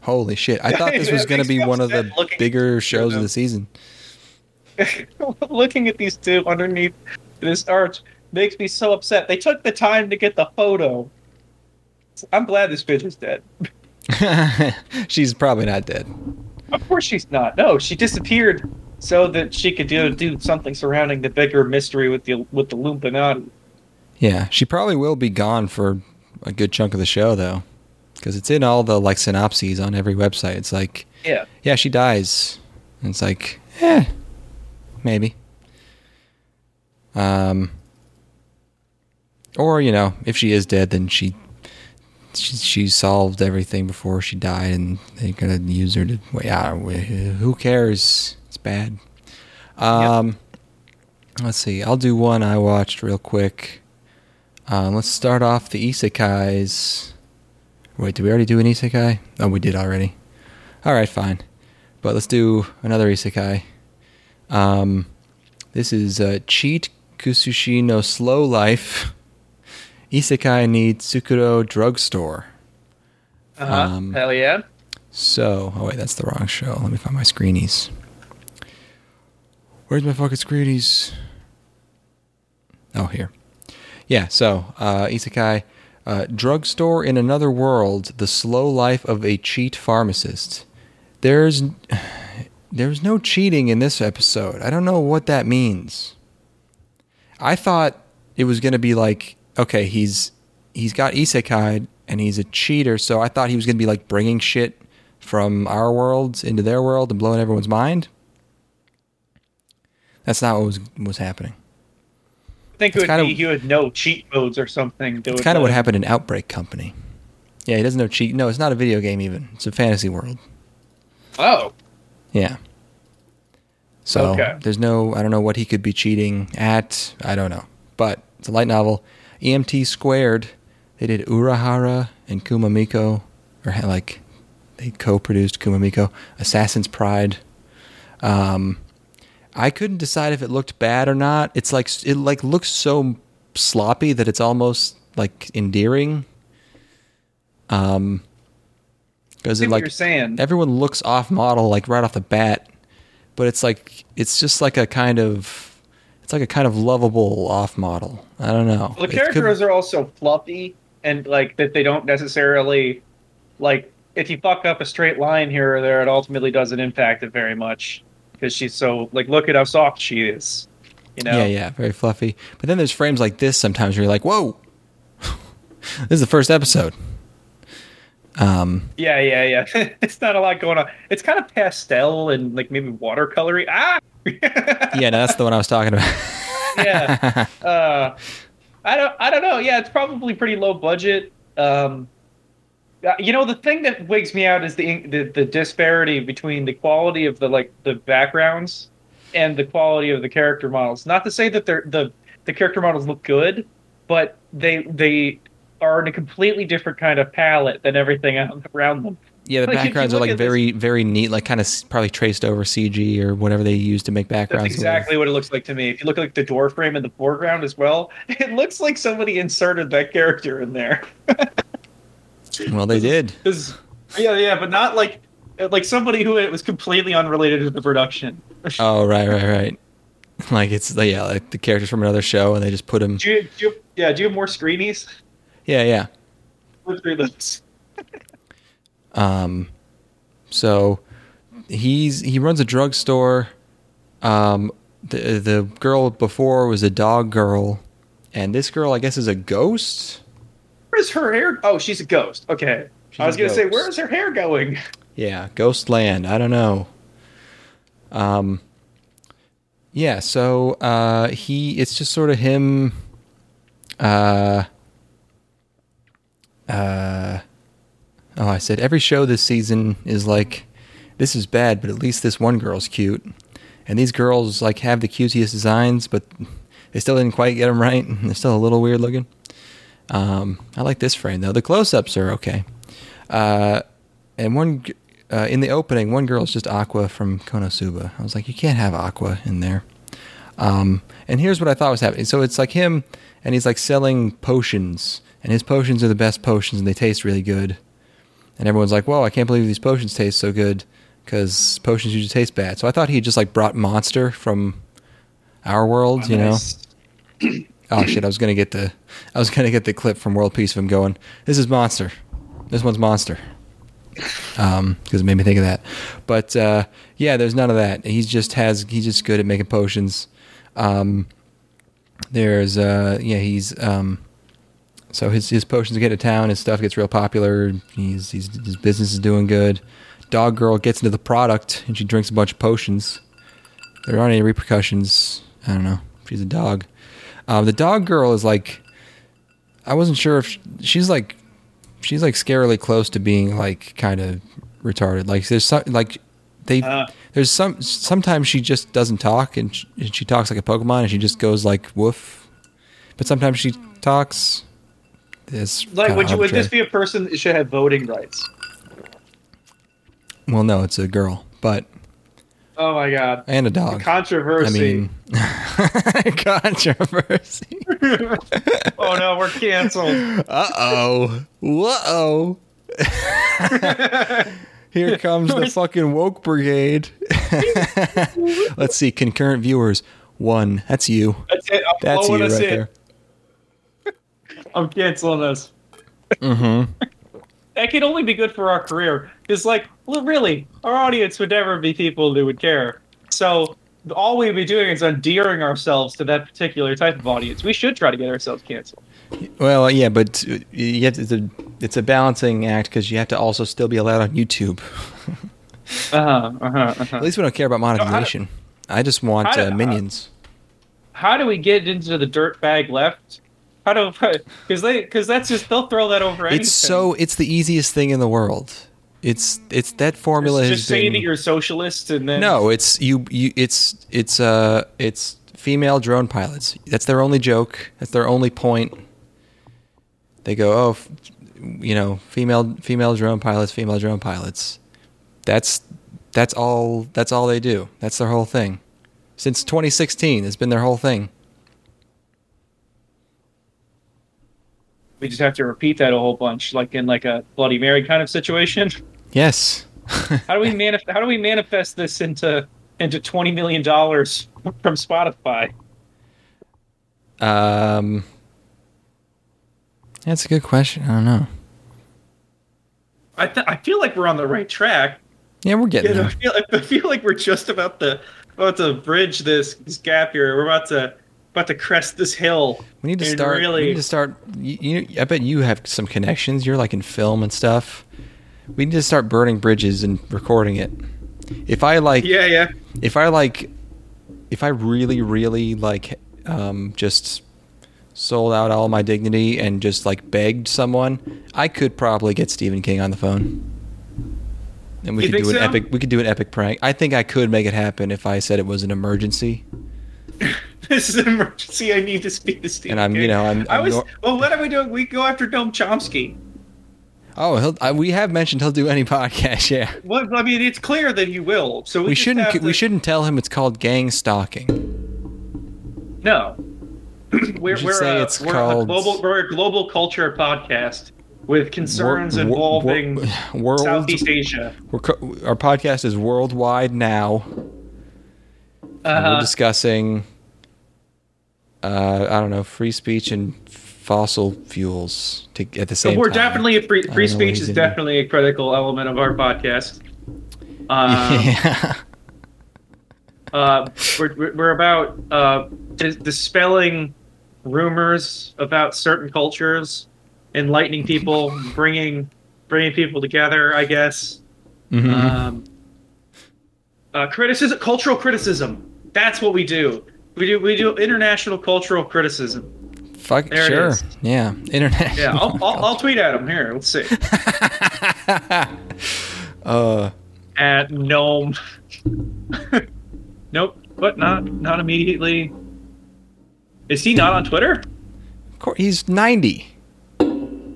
Holy shit. I thought this was going to be one of the bigger shows of the season. Looking at these two underneath this arch makes me so upset. They took the time to get the photo. I'm glad this bitch is dead. She's probably not dead. Of course she's not. No, she disappeared so that she could do something surrounding the bigger mystery with the Lumpanati. Yeah, she probably will be gone for a good chunk of the show, though, because it's in all the synopses on every website. It's like, yeah, she dies. And it's like, maybe. Or if she is dead, then she solved everything before she died, and they're gonna use her to. Who cares? It's bad. Let's see. I'll do one I watched real quick. Let's start off the isekais. Wait, did we already do an isekai? Oh, we did already. All right, fine. But let's do another isekai. This is Cheat Kusushi no Slow Life. Isekai ni Tsukuro Drugstore. Hell yeah. So, that's the wrong show. Let me find my screenies. Where's my fucking screenies? Oh, here. Yeah, so, Isekai. Drugstore in another world, the slow life of a cheat pharmacist. There's no cheating in this episode. I don't know what that means. I thought it was going to be okay, he's got isekai'd and he's a cheater, so I thought he was going to be bringing shit from our worlds into their world and blowing everyone's mind. That's not what was happening. think he would know cheat codes or something. That's kind of what happened in Outbreak Company. Yeah, he doesn't know cheat. No, it's not a video game even. It's a fantasy world. Oh. Yeah. So there's no, I don't know what he could be cheating at. I don't know. But it's a light novel. EMT Squared. They did Urahara and Kumamiko. Or like, they co-produced Kumamiko. Assassin's Pride. I couldn't decide if it looked bad or not. It's like, it like looks so sloppy that it's almost like endearing. Because it, like, you're saying, everyone looks off model like right off the bat, but it's like, it's just like a kind of, it's like a kind of lovable off model. I don't know. Well, the characters are also fluffy and like that they don't necessarily like. If you fuck up a straight line here or there, it ultimately doesn't impact it very much because she's so like, look at how soft she is, you know? Yeah, very fluffy. But then there's frames like this sometimes where you're like, whoa, this is the first episode. Yeah. It's not a lot going on. It's kind of pastel and like maybe watercolory. Ah. Yeah, no, that's the one I was talking about. Yeah. I don't know. Yeah, it's probably pretty low budget. You know, the thing that wigs me out is the disparity between the quality of the like the backgrounds and the quality of the character models. Not to say that the character models look good, but they are in a completely different kind of palette than everything around them. Yeah, the backgrounds are like very, very neat, like kind of probably traced over CG or whatever they use to make backgrounds. That's exactly what it looks like to me. If you look at like the door frame in the foreground as well, it looks like somebody inserted that character in there. Well, they did. Yeah, but not like somebody who it was completely unrelated to the production. Oh, right. Like it's like the characters from another show, and they just put them. Do you have more screenies? Yeah. 3 minutes. So he runs a drugstore. The girl before was a dog girl, and this girl, I guess, is a ghost. Where's her hair? Oh, she's a ghost. Okay, I was gonna say, where is her hair going? Yeah, ghost land. I don't know. Yeah. So it's just sort of him. I said every show this season is like, this is bad, but at least this one girl's cute, and these girls like have the cutest designs, but they still didn't quite get them right. They're still a little weird looking. I like this frame though. The close-ups are okay. And one in the opening, one girl's just Aqua from Konosuba. I was like, you can't have Aqua in there. And here's what I thought was happening. So it's like him, and he's like selling potions. And his potions are the best potions, and they taste really good. And everyone's like, whoa, I can't believe these potions taste so good, because potions usually taste bad. So I thought he just like brought Monster from our world, you know? Oh shit, I was gonna get the clip from World Peace of him going, this is Monster. This one's Monster. Because it made me think of that. But yeah, there's none of that. He's just good at making potions. So his potions get to town, his stuff gets real popular, his business is doing good. Dog girl gets into the product, and she drinks a bunch of potions. There aren't any repercussions. I don't know. She's a dog. The dog girl is like, I wasn't sure if she's like scarily close to being like kind of retarded. Like there's some, like they there's some, sometimes she just doesn't talk, and she talks like a Pokemon, and she just goes like woof. But sometimes she talks. Like, would this be a person that should have voting rights? Well, no, it's a girl, but... Oh, my God. And a dog. Controversy. I mean... Controversy. Oh, no, we're canceled. Uh-oh. Whoa. Here comes the fucking woke brigade. Let's see. Concurrent viewers. 1. That's you. That's it. That's you right there. I'm canceling this. Mm-hmm. That could only be good for our career. It's like, well, really, our audience would never be people who would care. So all we'd be doing is endearing ourselves to that particular type of audience. We should try to get ourselves canceled. Well, yeah, but it's a balancing act because you have to also still be allowed on YouTube. At least we don't care about monetization. I just want minions. how do we get into the dirtbag left? How do, because that's just, they'll throw that over anything. It's so, it's the easiest thing in the world. It's that formula has been. Just saying that you're socialist and then. No, it's female drone pilots. That's their only joke. That's their only point. They go, oh, you know, female drone pilots. That's all they do. That's their whole thing. Since 2016, it's been their whole thing. We just have to repeat that a whole bunch, like in like a Bloody Mary kind of situation. Yes. How do we manifest this into $20 million from Spotify? That's a good question. I don't know. I feel like we're on the right track. Yeah, we're getting there. I feel like we're just about to bridge this gap here. We're about to crest this hill. We need to start. Really... We need to start. I bet you have some connections. You're like in film and stuff. We need to start burning bridges and recording it. If I really just sold out all my dignity and just like begged someone, I could probably get Stephen King on the phone. And we could do an epic prank. I think I could make it happen if I said it was an emergency. This is an emergency. I need to speak to Stephen. And I'm, King. You know, what are we doing? We go after Noam Chomsky. Oh, we have mentioned he'll do any podcast. Yeah. Well, I mean, it's clear that he will. So we shouldn't tell him it's called gang stalking. No. We're a global culture podcast. With concerns involving Southeast Asia. Our podcast is worldwide now. We're discussing, I don't know, free speech and fossil fuels at the same time. Free speech is definitely a critical element of our podcast. Yeah. We're about dispelling rumors about certain cultures. Enlightening people, bringing people together, I guess. Mm-hmm. Criticism, cultural criticism. That's what we do. We do international cultural criticism. Fuck there sure, it is. Yeah, international. Yeah, I'll tweet at him here. Let's see. At Noam. Nope, but not immediately. Is he not on Twitter? Of course, he's 90.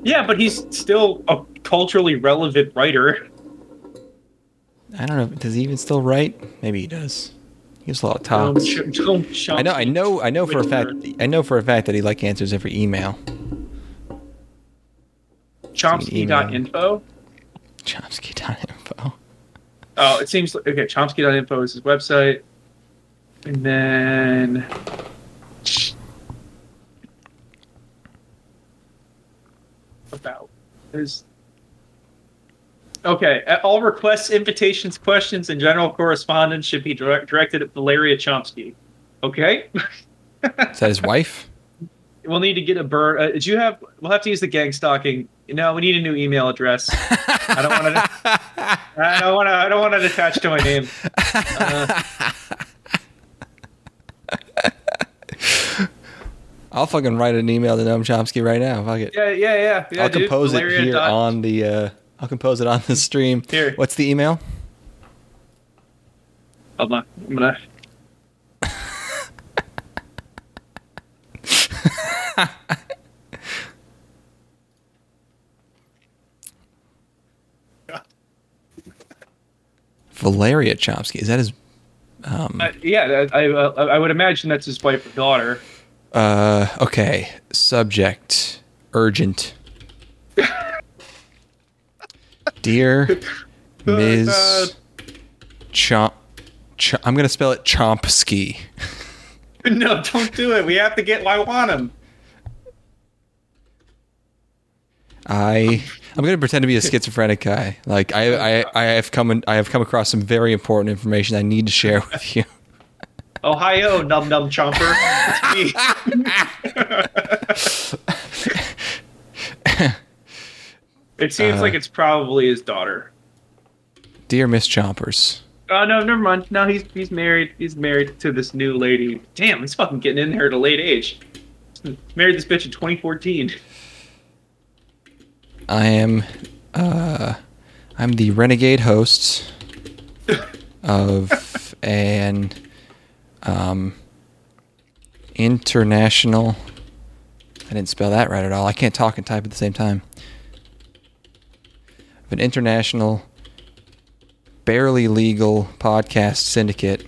Yeah, but he's still a culturally relevant writer. I don't know. Does he even still write? Maybe he does. He gives a lot of talks. I know for a fact that he like answers every email. Chomsky.info? Chomsky.info. Oh, it seems like... Okay, Chomsky.info is his website. And then... Okay, all requests, invitations, questions, and general correspondence should be directed at Valeria Chomsky. Okay? Is that his wife? We'll need to get a bird. We'll have to use the gang stalking. No, we need a new email address. I don't want to attach to my name. I'll fucking write an email to Noam Chomsky right now. Fuck it. Yeah. I'll compose it here on the. I'll compose it on the stream. Here. What's the email? Hold on. I'm gonna. Valeria Chomsky. Is that his? Yeah, I would imagine that's his wife or daughter. Okay. Subject. Urgent. Dear Ms. I'm going to spell it Chomsky. No, don't do it. We have to get Lywanum. I'm going to pretend to be a schizophrenic guy. Like I have come across some very important information I need to share with you. Ohio, num num chomper. It's me. It seems like it's probably his daughter. Dear Miss Chompers. Oh, no, never mind. No, he's married. He's married to this new lady. Damn, he's fucking getting in there at a late age. Married this bitch in 2014. I'm the renegade host of an international. I didn't spell that right at all. I can't talk and type at the same time. Of an international, barely legal podcast syndicate.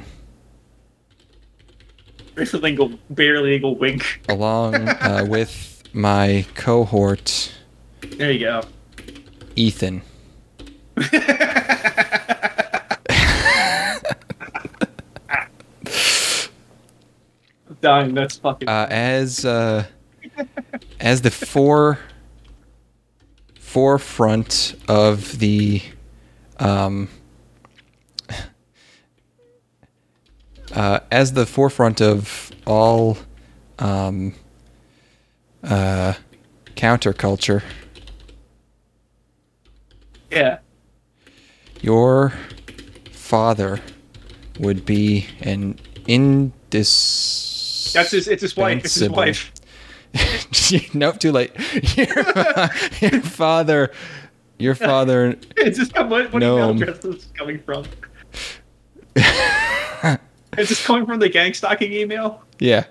Barely legal wink. Along with my cohort. There you go. Ethan. I'm dying, that's fucking... As the forefront of the as the forefront of all counterculture. Yeah. Your father would be an indispensable... It's his wife. It's his wife. Nope, too late. Your father. It's just what email address this is coming from. Is this coming from the gang stalking email? Yeah.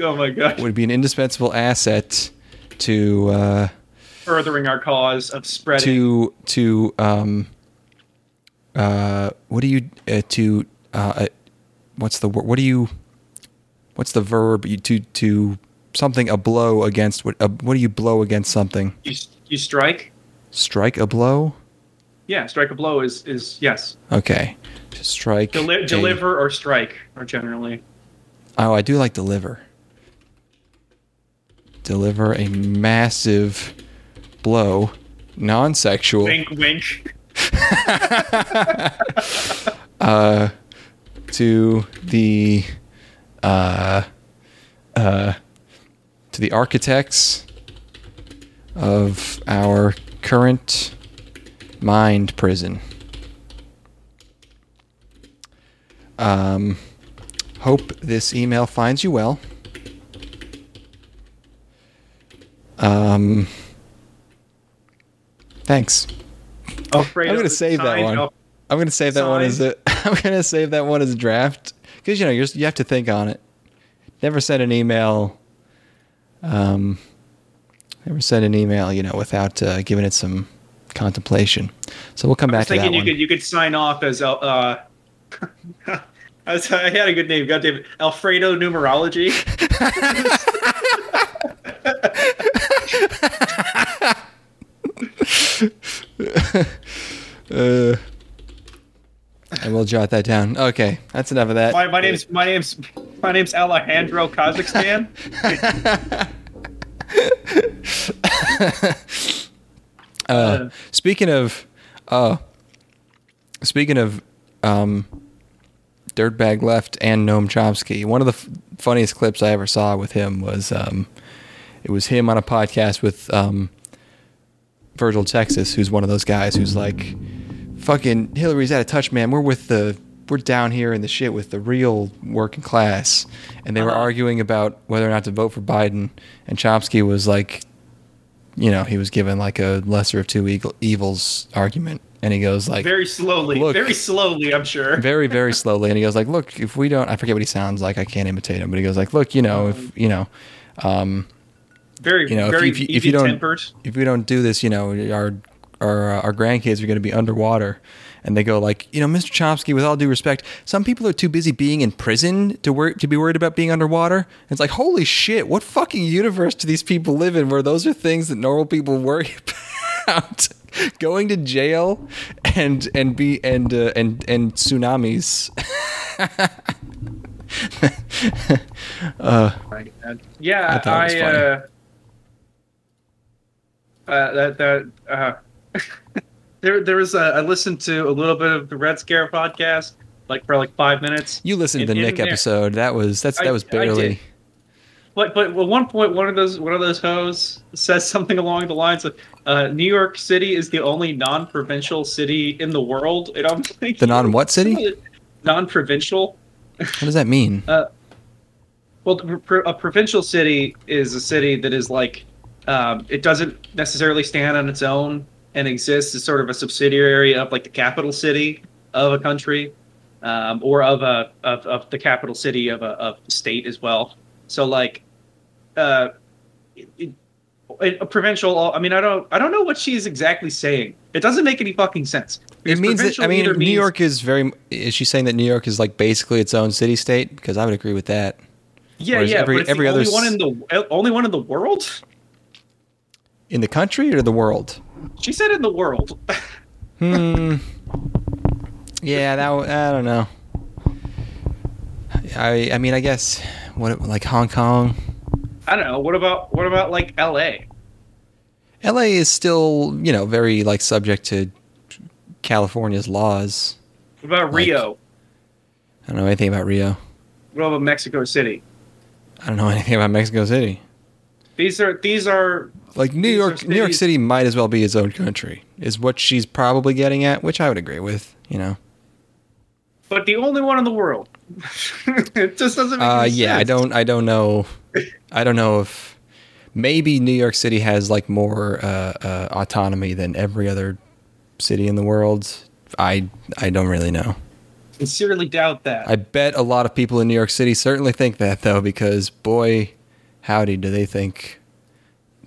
Oh my gosh. Would be an indispensable asset to furthering our cause of spreading what do you blow against something? You strike? Strike a blow? Yeah, strike a blow is yes. Okay. To strike. Deliver or strike are generally. Oh, I do like deliver. Deliver a massive blow, non-sexual. Wink, wink. To the architects of our current mind prison. Hope this email finds you well. Thanks. I'm gonna save that one. I'm gonna save that one as a. I'm gonna save that one as a draft because you have to think on it. Never send an email. Never send an email, without giving it some contemplation. So we'll come back to that one. I was thinking you could sign off as I had a good name. God damn it. Alfredo Numerology. I will jot that down. Okay, that's enough of that. My name's Alejandro Kazakhstan. Speaking of Dirtbag Left and Noam Chomsky, one of the funniest clips I ever saw with him was it was him on a podcast with Virgil Texas, who's one of those guys who's like, fucking Hillary's out of touch, man. We're down here in the shit with the real working class. And they were arguing about whether or not to vote for Biden. And Chomsky was like, he was given like a lesser of two evils argument. And he goes like... Very slowly, I'm sure. Very, very slowly. And he goes like, look, if we don't... I forget what he sounds like. I can't imitate him. But he goes like, look, if we don't do this, our grandkids are going to be underwater. And they go like, Mr. Chomsky, with all due respect, some people are too busy being in prison to be worried about being underwater. And it's like, holy shit, what fucking universe do these people live in where those are things that normal people worry about? Going to jail and tsunamis. Yeah, there was I listened to a little bit of the Red Scare podcast, like for 5 minutes. You listened to the Nick episode. That was barely. But at one point, one of those hoes says something along the lines of, "New York City is the only non-provincial city in the world." And I'm thinking, the non-what city? Non-provincial. What does that mean? Well, a provincial city is a city that is like, it doesn't necessarily stand on its own and exists as sort of a subsidiary of like the capital city of a country, or of the capital city of a state as well. So like, a provincial. I mean, I don't know what she's exactly saying. It doesn't make any fucking sense. It means that, I mean, New York is very. Is she saying that New York is like basically its own city state? Because I would agree with that. Yeah, whereas yeah. But it's every the only other one in the world. In the country or the world? She said in the world. Yeah, I don't know. I mean, I guess. What, like Hong Kong? I don't know. What about like L.A.? L.A. is still, you know, very like subject to California's laws. What about Rio? I don't know anything about Rio. What about Mexico City? I don't know anything about Mexico City. These are like New York City might as well be its own country, is what she's probably getting at, which I would agree with, you know. But the only one in the world. It just doesn't make any sense. Yeah, I don't know. I don't know if maybe New York City has like more autonomy than every other city in the world. I don't really know. Sincerely doubt that. I bet a lot of people in New York City certainly think that though, because boy, howdy, do they think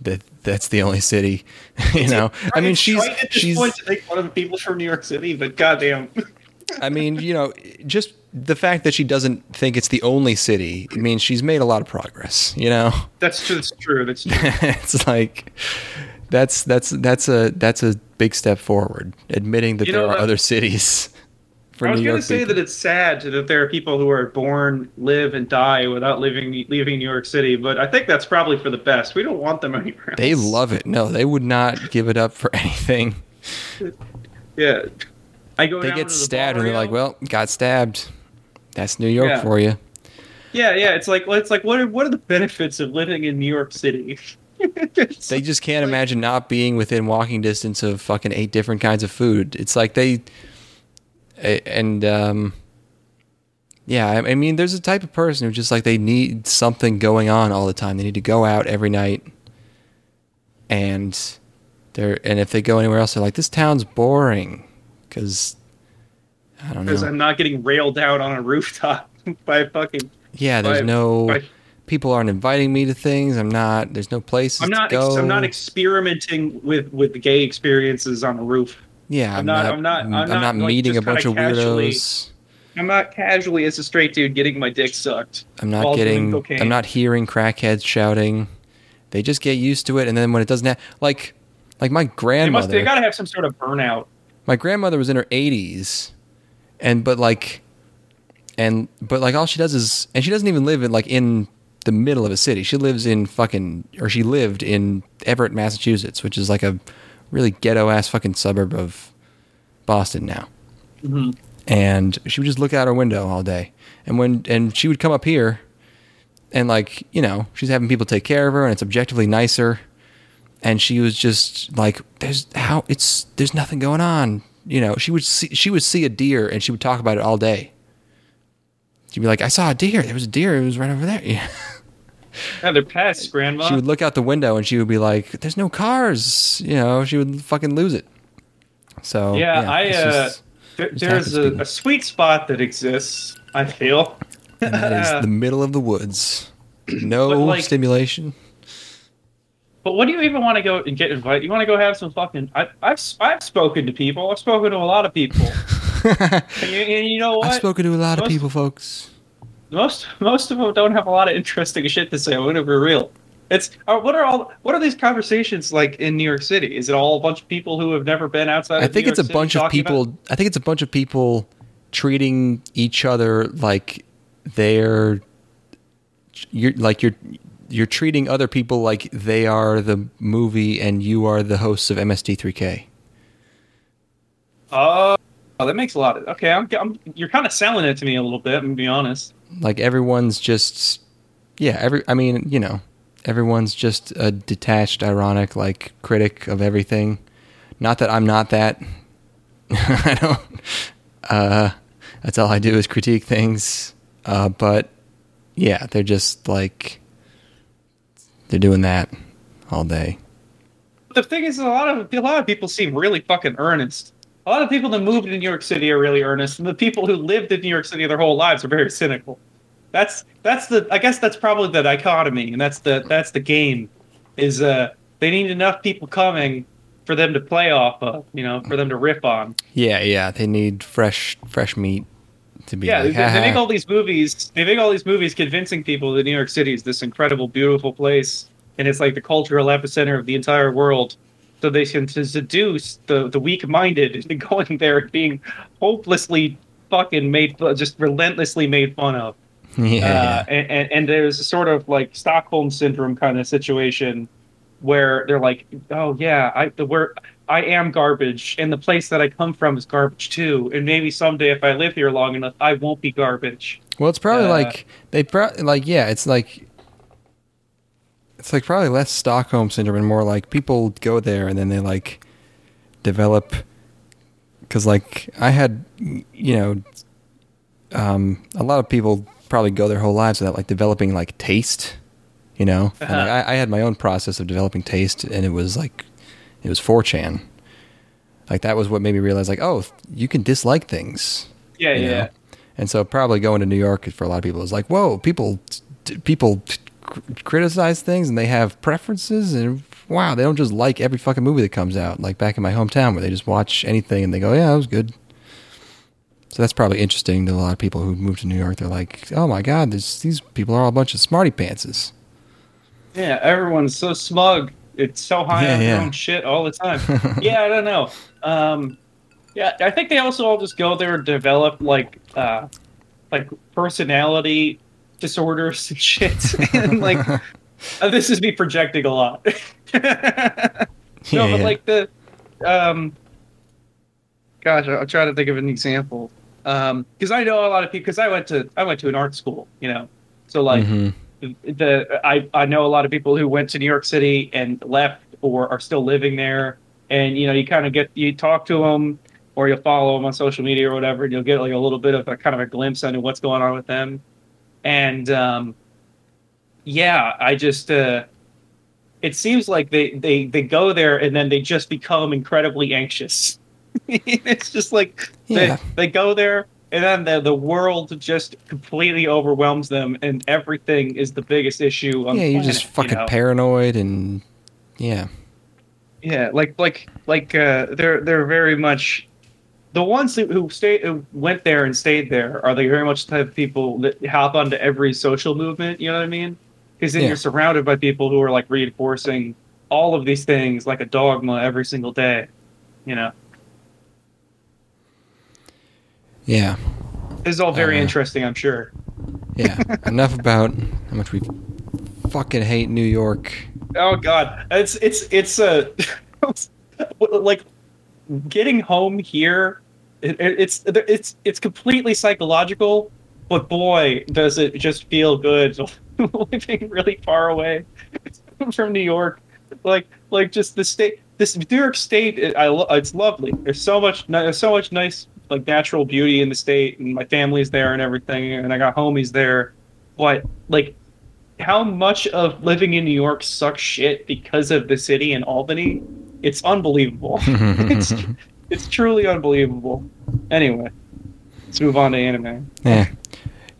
that that's the only city. You know, I mean, she's point to make fun of people from New York City, but goddamn. I mean, you know, just the fact that she doesn't think it's the only city, I mean, she's made a lot of progress, you know? That's just true. That's true. It's like, that's a big step forward, admitting that there are other cities for New York. I was going to say that it's sad that there are people who are born, live, and die without leaving New York City, but I think that's probably for the best. We don't want them anywhere else. They love it. No, they would not give it up for anything. Yeah. They get stabbed and they're like, well, got stabbed. That's New York for you. Yeah, yeah. It's like, what are the benefits of living in New York City? They just can't imagine not being within walking distance of fucking 8 different kinds of food. It's like yeah, I mean, there's a type of person who just like, they need something going on all the time. They need to go out every night. And if they go anywhere else, they're like, this town's boring. Because I don't know. Because I'm not getting railed out on a rooftop by fucking. Yeah, people aren't inviting me to things. There's no places to go. I'm not experimenting with gay experiences on a roof. Yeah, I'm not meeting a bunch of weirdos. I'm not casually as a straight dude getting my dick sucked. I'm not hearing crackheads shouting. They just get used to it, and then when it doesn't, like my grandmother. They gotta have some sort of burnout. My grandmother was in her 80s, but all she does is, and she doesn't even live in the middle of a city. She lives in she lived in Everett, Massachusetts, which is like a really ghetto ass fucking suburb of Boston now. Mm-hmm. And she would just look out her window all day. And she would come up here and she's having people take care of her and it's objectively nicer. And she was just like, there's nothing going on. You know, she would see a deer and she would talk about it all day. She'd be like, I saw a deer. There was a deer. It was right over there. Yeah. Yeah, they're pests, Grandma. She would look out the window and she would be like, there's no cars. You know, she would fucking lose it. So, yeah. There's a sweet spot that exists, I feel. And that is the middle of the woods. No stimulation. But what do you even want to go and get invited? You want to go have some fucking... I've spoken to people. I've spoken to a lot of people. and you know what? I've spoken to a lot of people, folks. Most of them don't have a lot of interesting shit to say. I'm going to be real. What are these conversations like in New York City? Is it all a bunch of people who have never been outside of New York City? I think it's a bunch of people treating each other like they're... You're treating other people like they are the movie and you are the hosts of MST3K. Oh, that makes a lot of... Okay, you're kind of selling it to me a little bit, I'm going to be honest. Like, everyone's just yeah, everyone's just a detached, ironic, like, critic of everything. Not that I'm not that. I don't. That's all I do is critique things. But yeah, they're just like, they're doing that all day. The thing is, a lot of people seem really fucking earnest. A lot of people that moved to New York City are really earnest, and the people who lived in New York City their whole lives are very cynical. I guess that's probably the dichotomy, and that's the game. Is they need enough people coming for them to play off of, for them to riff on. Yeah, they need fresh meat to be. Yeah, like, they make all these movies. They make all these movies convincing people that New York City is this incredible, beautiful place, and it's like the cultural epicenter of the entire world. So they can seduce the weak-minded into going there and being hopelessly fucking just relentlessly made fun of. Yeah. And there's a sort of like Stockholm syndrome kind of situation where they're like, oh yeah, I am garbage, and the place that I come from is garbage too, and maybe someday if I live here long enough, I won't be garbage. Well, it's probably it's probably less Stockholm syndrome and more like people go there and then they like develop, because like I had, a lot of people probably go their whole lives without like developing like taste, Uh-huh. And, like, I had my own process of developing taste, and it was 4chan. Like that was what made me realize like, oh, you can dislike things. Yeah. And so probably going to New York for a lot of people is like, whoa, people criticize things and they have preferences, and wow, they don't just like every fucking movie that comes out. Like back in my hometown where they just watch anything and they go, yeah, that was good. So that's probably interesting to a lot of people who moved to New York. They're like, oh my God, these people are all a bunch of smarty pantses. Yeah, everyone's so smug. It's so high on their own shit all the time. Yeah, I don't know. Yeah, I think they also all just go there and develop like personality disorders and shit. And like, this is me projecting a lot. No, but like the... Gosh, I'll try to think of an example. Because I know a lot of people. Because I went to an art school, So like, I know a lot of people who went to New York City and left or are still living there. And you kind of you talk to them or you'll follow them on social media or whatever, and you'll get like a little bit of a kind of a glimpse into what's going on with them. And I just it seems like they go there and then they just become incredibly anxious. It's just like they go there, and then the world just completely overwhelms them, and everything is the biggest issue on the planet, you're just fucking paranoid, and they're very much the ones who went there and stayed there are very much the type of people that hop onto every social movement. You know what I mean? Because then you're surrounded by people who are like reinforcing all of these things like a dogma every single day. Yeah. This is all very interesting, I'm sure. Yeah. Enough about how much we fucking hate New York. Oh God. It's like getting home here. It's completely psychological, but boy, does it just feel good living really far away from New York. Like just the state, this New York state, it's lovely. There's so much nice like natural beauty in the state, and my family's there and everything, and I got homies there. But like how much of living in New York sucks shit because of the city and Albany, it's unbelievable. it's truly unbelievable. Anyway, let's move on to anime.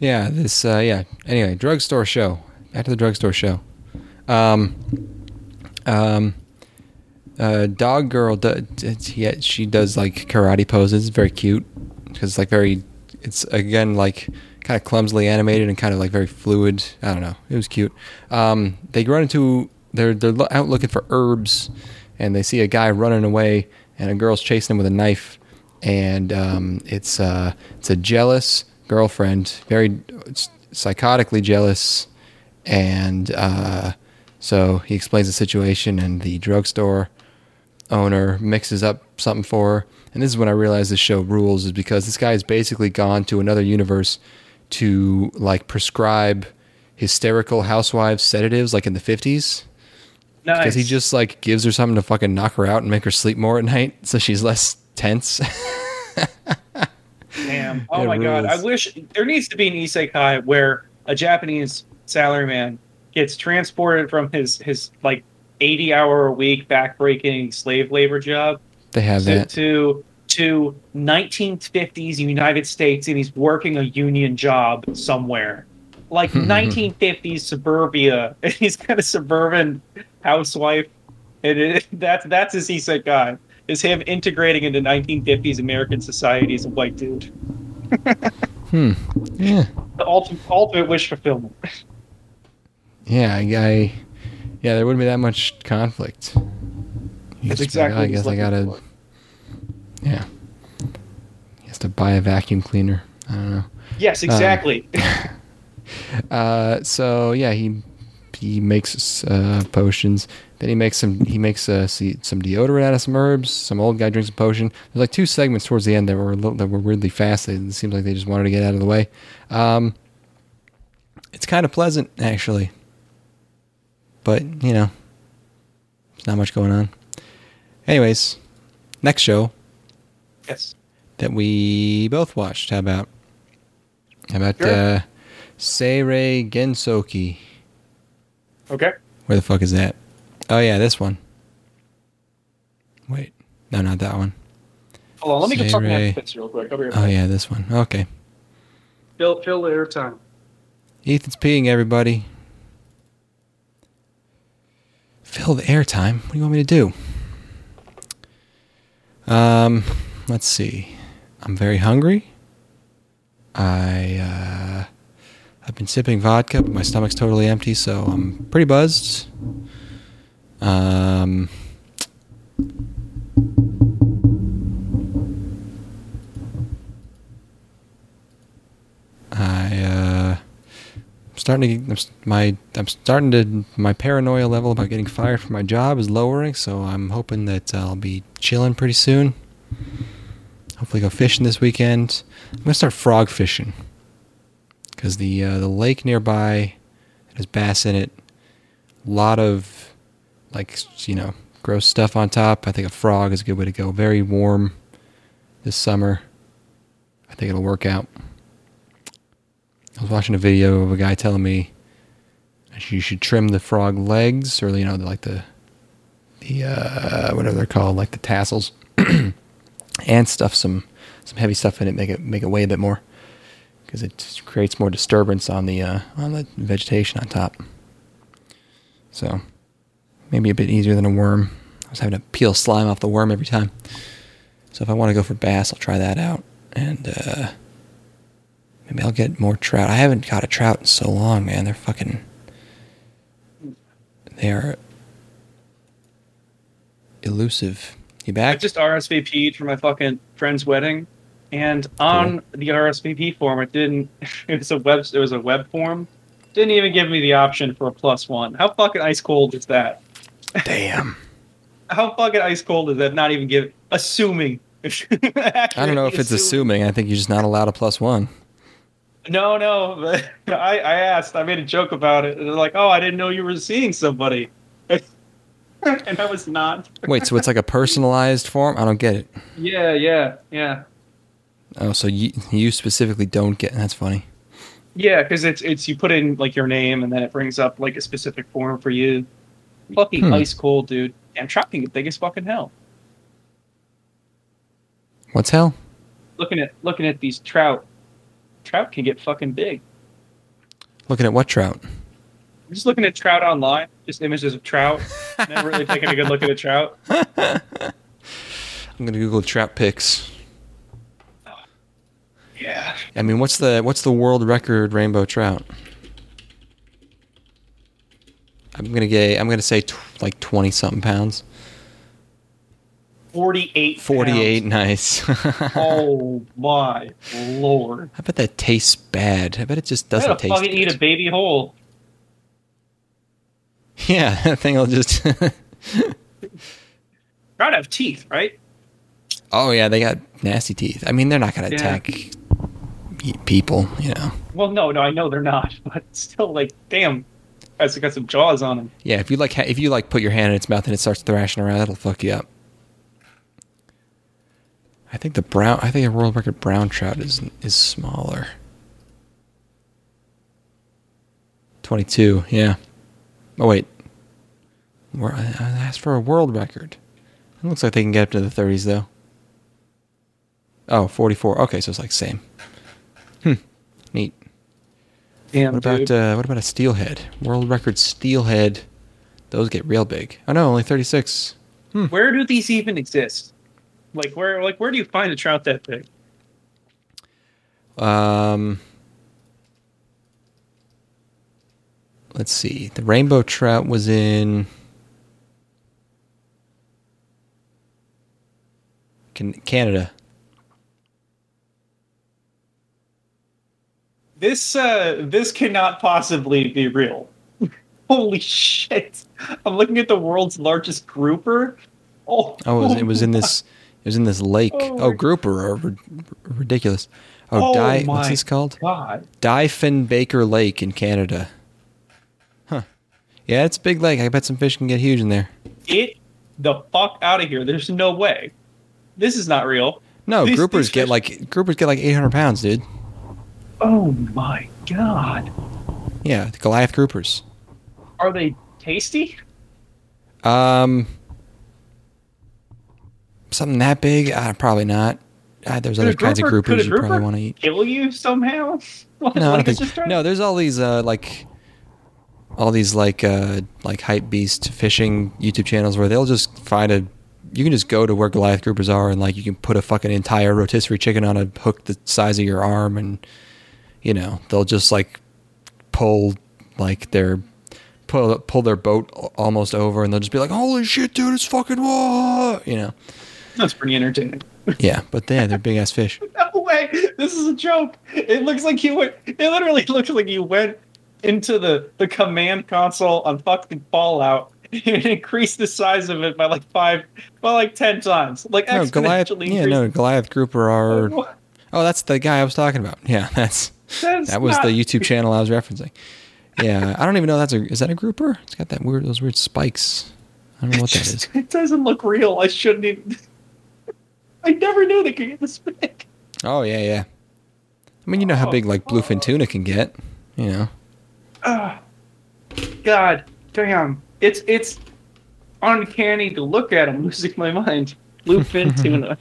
Anyway, drugstore show. Back to the drugstore show. Dog girl, she does like karate poses. Very cute, because it's like very, it's again like kind of clumsily animated and kind of like very fluid. I don't know. It was cute. They run into, they're out looking for herbs, and they see a guy running away, and a girl's chasing him with a knife, and it's a jealous girlfriend, very psychotically jealous, and so he explains the situation, and the drugstore owner mixes up something for her. And this is when I realized this show rules, is because this guy has basically gone to another universe to like prescribe hysterical housewife sedatives like in the 50s. Nice. Because he just like gives her something to fucking knock her out and make her sleep more at night so she's less tense. Damn. Oh, my God. I wish there needs to be an isekai where a Japanese salaryman gets transported from his like 80-hour-a-week backbreaking slave labor job. They have that. To 1950s United States, and he's working a union job somewhere. Like 1950s suburbia, and he's got a suburban housewife. And that's his isekai. Is him integrating into 1950s American society as a white dude. Yeah. The ultimate wish fulfillment. Yeah, yeah, there wouldn't be that much conflict. That's exactly. Like, oh, I guess I gotta. For. Yeah. He has to buy a vacuum cleaner. I don't know. Yes, exactly. So yeah, he makes potions. Then he makes some deodorant out of some herbs. Some old guy drinks a potion. There's like two segments towards the end that were weirdly fast. It seems like they just wanted to get out of the way. It's kind of pleasant actually, but you know, there's not much going on. Anyways, next show. Yes. That we both watched. How about sure. Seirei Gensouki. Okay. Where the fuck is that? Oh yeah, this one. Wait. No, not that one. Hold on, let me get something out of this real quick. I'll be right back. Oh yeah, this one. Okay. Fill the airtime. Ethan's peeing, everybody. Fill the airtime? What do you want me to do? Let's see. I'm very hungry. I've been sipping vodka, but my stomach's totally empty, so I'm pretty buzzed. My paranoia level about getting fired from my job is lowering, so I'm hoping that I'll be chilling pretty soon. Hopefully go fishing this weekend. I'm going to start frog fishing. Because the lake nearby has bass in it. A lot of, like, you know, gross stuff on top. I think a frog is a good way to go. Very warm this summer. I think it'll work out. I was watching a video of a guy telling me you should trim the frog legs, or, you know, like the whatever they're called, like the tassels, and stuff some heavy stuff in it, make it weigh a bit more, because it creates more disturbance on the vegetation on top. So maybe a bit easier than a worm. I was having to peel slime off the worm every time. So if I want to go for bass, I'll try that out, and. Maybe I'll get more trout. I haven't caught a trout in so long, man. They're fucking... They are... elusive. You back? I just RSVP'd for my fucking friend's wedding, and on the RSVP form, it didn't... It was a web form. Didn't even give me the option for a +1. How fucking ice cold is that? Damn. How fucking ice cold is that? Not even give... Assuming. I don't know if it's assuming. I think you're just not allowed a +1. No, but I asked. I made a joke about it. They're like, oh, I didn't know you were seeing somebody. And I was not. Wait, so it's like a personalized form? I don't get it. Yeah. Oh, so you specifically don't get it. That's funny. Yeah, because it's you put in like your name, and then it brings up like a specific form for you. Fucking ice cold, dude. And trout can get big as fucking hell. What's hell? Looking at these trout. Trout can get fucking big. Looking at what trout? I'm just looking at trout online. Just images of trout. Never really taking a good look at a trout. I'm going to Google trout pics. Oh. Yeah. I mean, what's the world record rainbow trout? I'm going to say like 20 something pounds. 48 pounds. 48, nice. Oh, my Lord. I bet that tastes bad. I bet it just doesn't taste good. I gotta fucking eat a baby whole. Yeah, that thing will just... Trout have teeth, right? Oh, yeah, they got nasty teeth. I mean, they're not going to attack people, you know. Well, no, I know they're not, but still, like, damn, it's got some jaws on them. Yeah, if you put your hand in its mouth and it starts thrashing around, it'll fuck you up. I think the world record brown trout is smaller. 22, yeah. Oh wait, I asked for a world record. It looks like they can get up to the 30s though. Oh, 44. Okay, so it's like same. Neat. Damn, what about a steelhead? World record steelhead. Those get real big. Oh no, only 36. Where do these even exist? Like where do you find a trout that big? Let's see. The rainbow trout was in Canada. This cannot possibly be real. Holy shit! I'm looking at the world's largest grouper. It was in this lake. Oh, grouper are ridiculous. What's this called? God. Diefenbaker Lake in Canada. Huh. Yeah, it's a big lake. I bet some fish can get huge in there. Get the fuck out of here. There's no way. This is not real. No, groupers get like 800 pounds, dude. Oh my god. Yeah, the Goliath groupers. Are they tasty? Something that big? Probably not. There's other kinds of groupers you probably want to eat. Kill you somehow? There's all these hype beast fishing YouTube channels where they'll just find you can just go to where Goliath groupers are and like you can put a fucking entire rotisserie chicken on a hook the size of your arm and you know, they'll just like pull their boat almost over and they'll just be like, holy shit, dude, it's fucking whoa, you know. That's pretty entertaining. Yeah, but they're big ass fish. No way. This is a joke. It literally looks like you went into the command console on fucking Fallout and increased the size of it by like 10 times. Like no, exponentially. Goliath grouper are Oh, that's the guy I was talking about. Yeah, that was the YouTube channel I was referencing. Yeah, I don't even know is that a grouper? It's got those weird spikes. I don't know what that is. It doesn't look real. I shouldn't even. I never knew they could get this big. Oh yeah. I mean, you know how big like bluefin tuna can get. You know. God damn! It's uncanny to look at. I'm losing my mind. Bluefin tuna.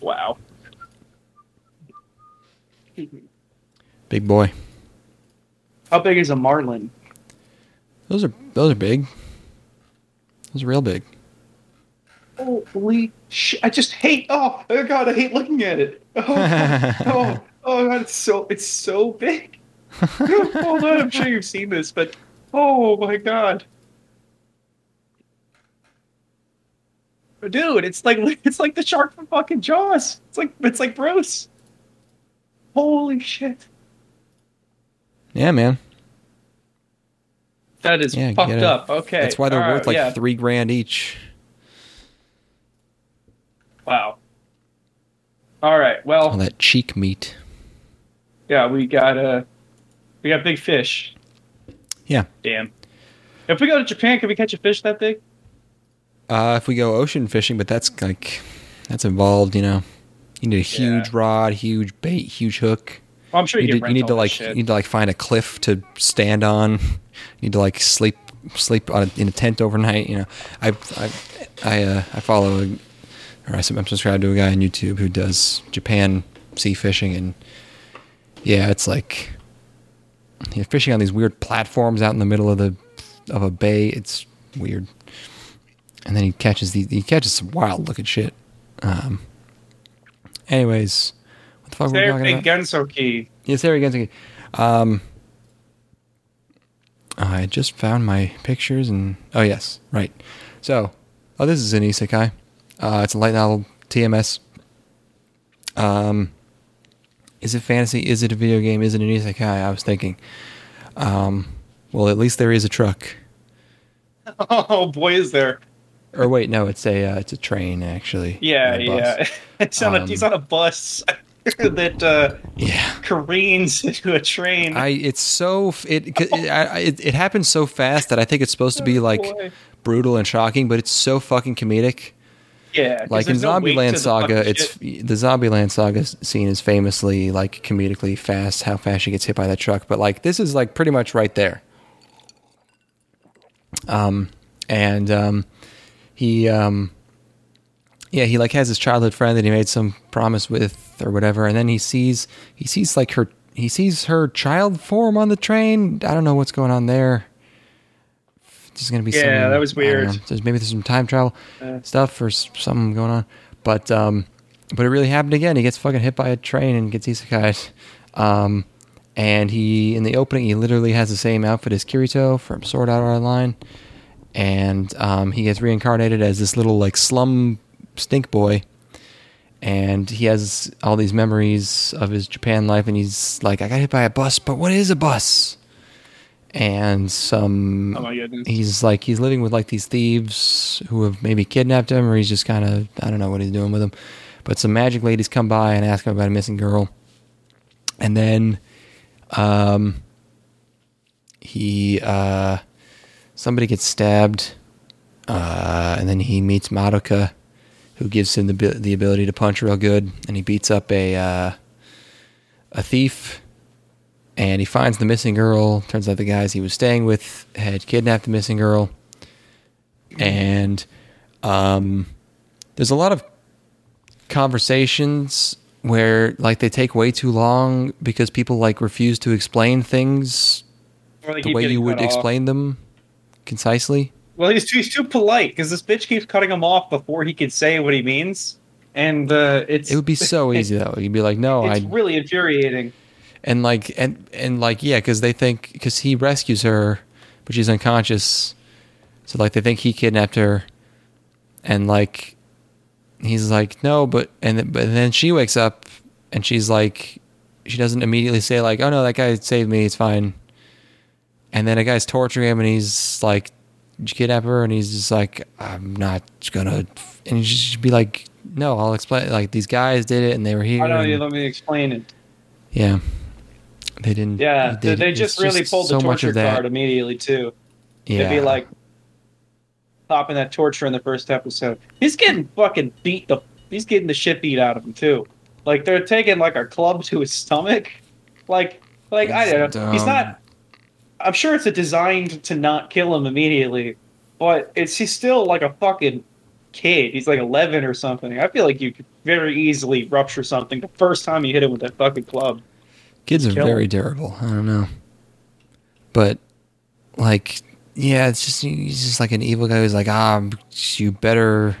Wow. Big boy. How big is a marlin? Those are big. Those are real big. Holy shit! I just hate. Oh god! I hate looking at it. Oh god! It's so big. Hold on! I'm sure you've seen this, but oh my god, dude! It's like the shark from fucking Jaws. It's like gross. Holy shit! Yeah, man. That is fucked up. Okay, that's why they're worth like $3,000 each. Wow. All right. Well, all that cheek meat. Yeah, we got big fish. Yeah. Damn. If we go to Japan, can we catch a fish that big? If we go ocean fishing, but that's involved. You know, you need a huge rod, huge bait, huge hook. Well, I'm sure you need to find a cliff to stand on. You need to like sleep in a tent overnight. You know, I follow. I'm subscribed to a guy on YouTube who does Japan sea fishing, and yeah, it's like you're fishing on these weird platforms out in the middle of a bay. It's weird, and then he catches some wild looking shit. Anyways, what the fuck were we talking about? Gensouki. Yeah, Seirei Gensouki. I just found my pictures, and oh yes, right. So, this is an isekai. It's a light novel, TMS. Is it fantasy? Is it a video game? Is it an isekai? I was thinking. Well, at least there is a truck. Oh boy, is there! Or wait, no, it's a train actually. Yeah, yeah. He's on a bus that careens into a train. It happens so fast that I think it's supposed to be like brutal and shocking, but it's so fucking comedic. Yeah, like in Zombieland Saga, the Zombieland Saga scene is famously like comedically fast, how fast she gets hit by that truck. But like this is like pretty much right there. He like has his childhood friend that he made some promise with or whatever, and then he sees her child form on the train. I don't know what's going on there. There's going to be that was weird. Maybe there's some time travel stuff or something going on, but it really happened again. He gets fucking hit by a train and gets isekai'd. And he in the opening he literally has the same outfit as Kirito from Sword Art Online, and he gets reincarnated as this little like slum stink boy, and he has all these memories of his Japan life, and he's like, I got hit by a bus, but what is a bus? And some, he's living with like these thieves who have maybe kidnapped him, or he's just kind of, I don't know what he's doing with them. But some magic ladies come by and ask him about a missing girl. And then, somebody gets stabbed. And then he meets Madoka, who gives him the ability to punch real good. And he beats up a thief. And he finds the missing girl. Turns out the guys he was staying with had kidnapped the missing girl. And there's a lot of conversations where like they take way too long because people like refuse to explain things the way you would explain them concisely. Well, he's too polite because this bitch keeps cutting him off before he can say what he means. And it would be so easy though. You'd be like, no, it's really infuriating. And like, and like, yeah, because he rescues her, but she's unconscious. So like, they think he kidnapped her, and like, he's like, no, but then she wakes up and she's like, she doesn't immediately say like, oh no, that guy saved me, it's fine. And then a guy's torturing him and he's like, did you kidnap her? And he's just like, I'm not gonna, and he should be like, no, I'll explain. Like these guys did it and they were here. I know, you let me explain it. Yeah. They didn't. Yeah, they just really pulled the torture card immediately too. Yeah. They'd be like popping that torture in the first episode. He's getting fucking he's getting the shit beat out of him too. Like they're taking like a club to his stomach. Like I don't know. He's not. I'm sure it's designed to not kill him immediately, but he's still like a fucking kid. He's like 11 or something. I feel like you could very easily rupture something the first time you hit him with that fucking club. Kids are very durable. I don't know. But, like, yeah, it's just, he's just like an evil guy who's like, you better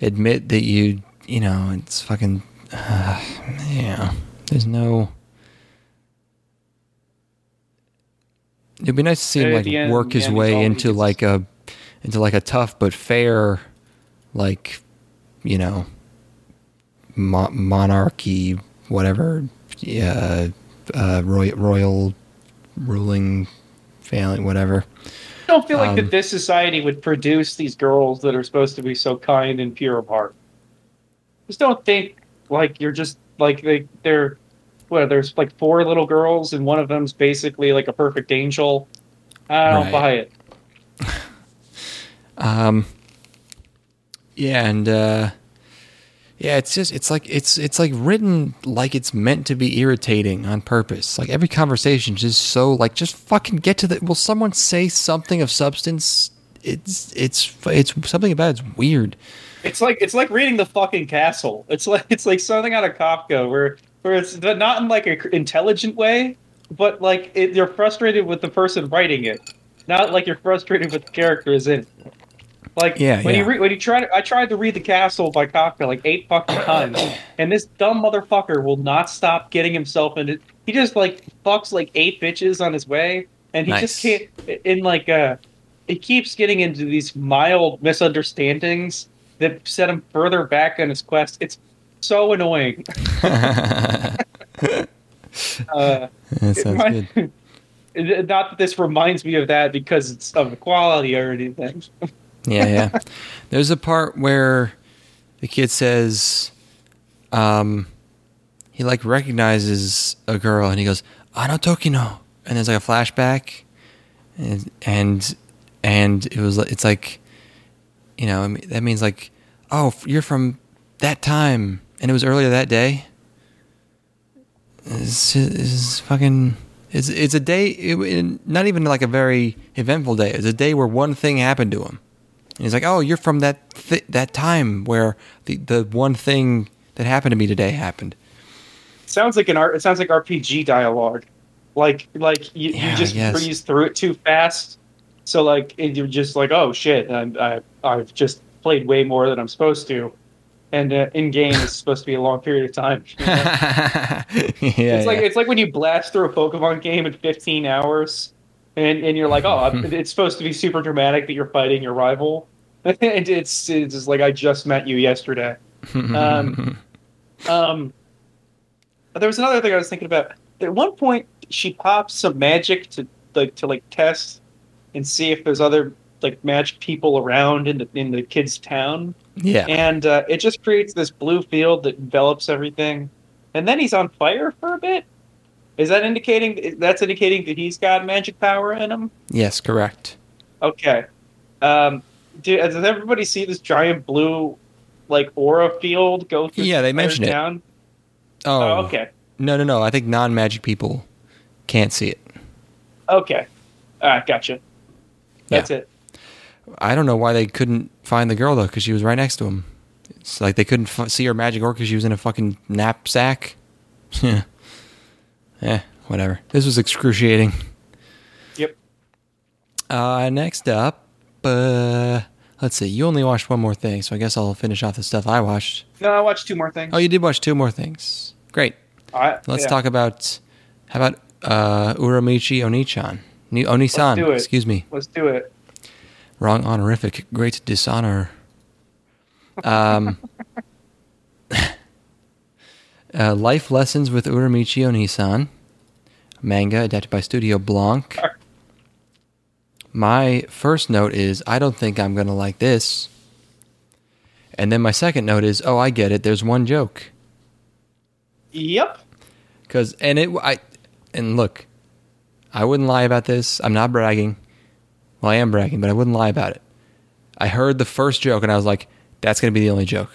admit that you know, it's fucking, yeah. There's no. It'd be nice to see him, like, work his way into a tough but fair, like, you know, monarchy, whatever. Yeah, royal ruling family, whatever. I don't feel like that this society would produce these girls that are supposed to be so kind and pure of heart. Just don't think like you're just like they're. Well, there's like 4 little girls, and one of them's basically like a perfect angel. I don't buy it. Yeah, and. Yeah, it's just it's like written like it's meant to be irritating on purpose. Like every conversation is just so like just fucking get to the. Will someone say something of substance? It's something about it's weird. It's like reading The Fucking Castle. It's like something out of Kafka where it's not in like an intelligent way, but like you're frustrated with the person writing it, not like you're frustrated with the characters in it. Like I tried to read The Castle by Kafka like 8 fucking times, and this dumb motherfucker will not stop getting himself into. He just like fucks like 8 bitches on his way, and he just can't. In like he keeps getting into these mild misunderstandings that set him further back on his quest. It's so annoying. That sounds good. Not that this reminds me of that because it's of quality or anything. Yeah. There's a part where the kid says, he like recognizes a girl and he goes, "Anotoki no," and there's like a flashback, and it's like, you know, that means like, oh, you're from that time, and it was earlier that day. It's a day. Not even like a very eventful day. It's a day where one thing happened to him. And he's like, "Oh, you're from that time where the one thing that happened to me today happened." Sounds like it sounds like RPG dialogue. You just breeze through it too fast. So like you're just like, "Oh shit, I've just played way more than I'm supposed to." And in game is supposed to be a long period of time. You know? It's like when you blast through a Pokemon game in 15 hours, and you're like, oh, it's supposed to be super dramatic that you're fighting your rival, and it's just like I just met you yesterday. There was another thing I was thinking about. At one point, she pops some magic to test and see if there's other like magic people around in the kid's town. Yeah, and it just creates this blue field that envelops everything, and then he's on fire for a bit. Is that indicating that he's got magic power in him? Yes, correct. Okay. Does everybody see this giant blue like aura field go through? Yeah, they mentioned it. Oh, okay. No. I think non-magic people can't see it. Okay. All right, gotcha. That's it. I don't know why they couldn't find the girl, though, because she was right next to him. It's like they couldn't see her magic orb because she was in a fucking knapsack. Yeah, whatever. This was excruciating. Yep. Next up, let's see. You only watched one more thing, so I guess I'll finish off the stuff I watched. No, I watched two more things. Oh, you did watch two more things. Great. Let's talk about, how about Uramichi Oniisan? Oniisan, let's do it. Excuse me. Let's do it. Wrong honorific, great dishonor. Life Lessons with Uramichi Oniisan, manga adapted by Studio Blanc. My first note is, I don't think I'm going to like this. And then my second note is, oh, I get it. There's one joke. Yep. And look, I wouldn't lie about this. I'm not bragging. Well, I am bragging, but I wouldn't lie about it. I heard the first joke, and I was like, that's going to be the only joke.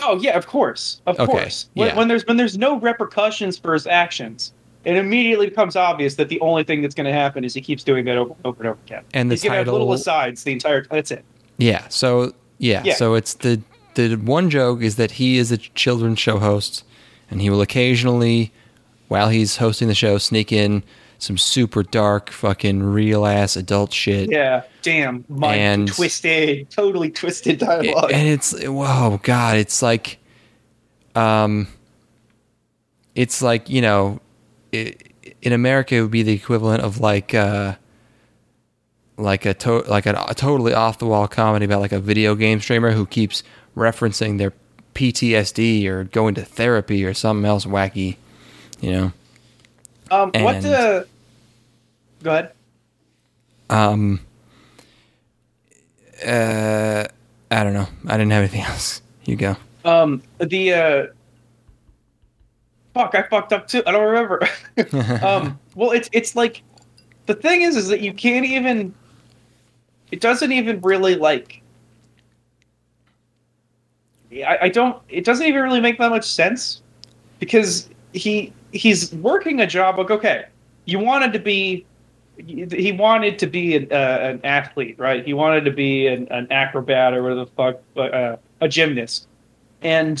Oh, yeah, of course. Of course. When there's no repercussions for his actions, it immediately becomes obvious that the only thing that's going to happen is he keeps doing that over and over and over again. And he's going to have little asides the entire time. That's it. Yeah, so it's the one joke is that he is a children's show host, and he will occasionally, while he's hosting the show, sneak in some super dark, fucking real-ass adult shit. Yeah, damn. Totally twisted dialogue. And it's, whoa, God, it's like, you know, in America, it would be the equivalent of like a totally off-the-wall comedy about like a video game streamer who keeps referencing their PTSD or going to therapy or something else wacky, you know? Go ahead. I don't know. I didn't have anything else. You go. I fucked up too. I don't remember. It's like the thing is that you can't even. It doesn't even really like. I don't. It doesn't even really make that much sense because he's working a job like, okay, he wanted to be an athlete, right? He wanted to be an acrobat or whatever the fuck, a gymnast. And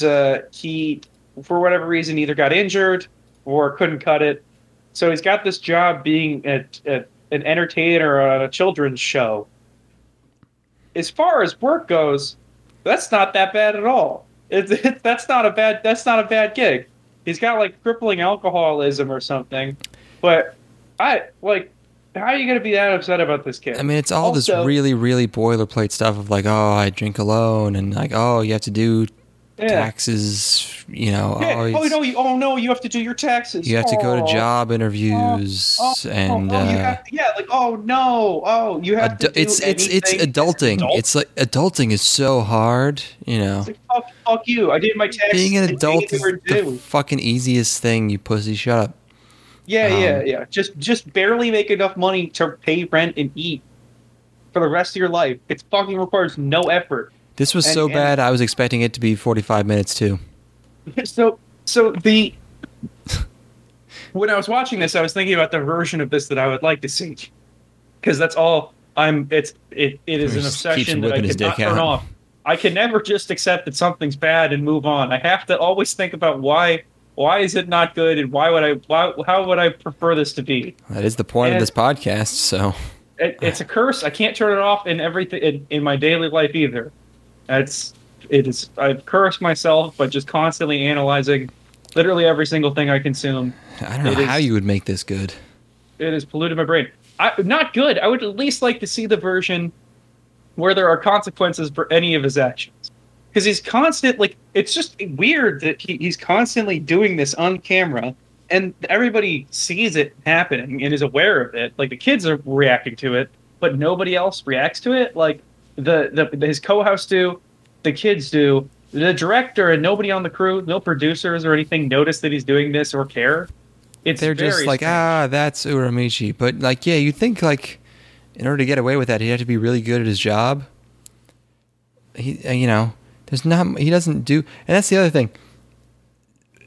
he, for whatever reason, either got injured or couldn't cut it. So he's got this job being an entertainer on a children's show. As far as work goes, that's not that bad at all. That's not a bad gig. He's got like crippling alcoholism or something, but how are you going to be that upset about this kid? I mean, it's all also, this really, really boilerplate stuff of like, oh, I drink alone, and like, oh, you have to do taxes, you know. Yeah. Oh no, you have to do your taxes. You have to go to job interviews and you have to do it's adulting. It's like adulting is so hard, you know. It's like, fuck you. I did my taxes. Being an adult is the fucking easiest thing, you pussy. Shut up. Yeah. Just barely make enough money to pay rent and eat for the rest of your life. It fucking requires no effort. This was so bad, I was expecting it to be 45 minutes, too. So when I was watching this, I was thinking about the version of this that I would like to see. Because that's all I'm... It is an obsession that I cannot turn off. I can never just accept that something's bad and move on. I have to always think about why is it not good, and how would I prefer this to be? That is the point of this podcast, so... It's a curse. I can't turn it off in everything in my daily life either. It is. I've cursed myself by just constantly analyzing literally every single thing I consume. I don't know how you would make this good. It has polluted my brain. Not good. I would at least like to see the version where there are consequences for any of his actions. Because he's constant. Like, it's just weird that he's constantly doing this on camera, and everybody sees it happening and is aware of it. Like, the kids are reacting to it, but nobody else reacts to it. Like, his co-hosts do, the kids do, the director, and nobody on the crew, no producers or anything notice that he's doing this or care. They're just like, strange. That's Uramichi. But, like, yeah, you think, like, in order to get away with that, he'd have to be really good at his job. He doesn't do... And that's the other thing.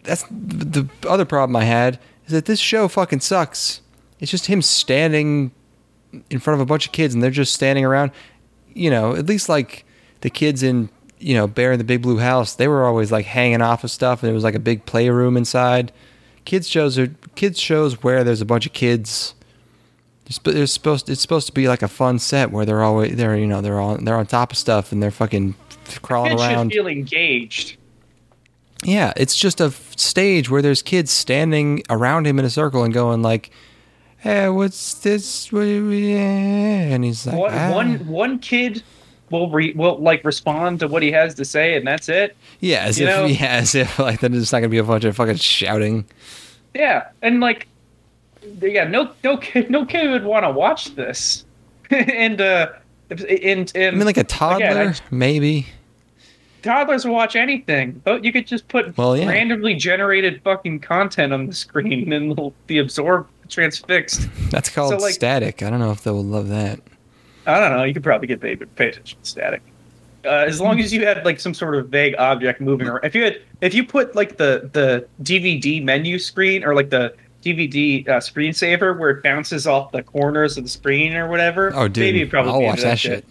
That's the other problem I had, is that this show fucking sucks. It's just him standing in front of a bunch of kids, and they're just standing around. You know, at least like the kids in, Bear in the Big Blue House, they were always like hanging off of stuff, and there was like a big playroom inside. Kids shows where there's a bunch of kids. It's supposed to be like a fun set where they're always they're on top of stuff and they're fucking crawling around. Kids should feel engaged. Yeah, it's just a stage where there's kids standing around him in a circle and going like, "Hey, what's this?" And he's like, "One kid will respond to what he has to say, and that's it." Yeah, as if then it's not gonna be a bunch of fucking shouting. Yeah, and no kid would want to watch this, and I mean, like a toddler, again, maybe. Toddlers will watch anything. You could just put randomly generated fucking content on the screen and they'll be absorbed, transfixed. That's called static. I don't know if they'll love that. I don't know. You could probably get paid attention to static. As long as you had like some sort of vague object moving around. If you put like the DVD menu screen or like the DVD screensaver where it bounces off the corners of the screen or whatever. Oh, dude. Maybe you'd probably I'll watch that shit.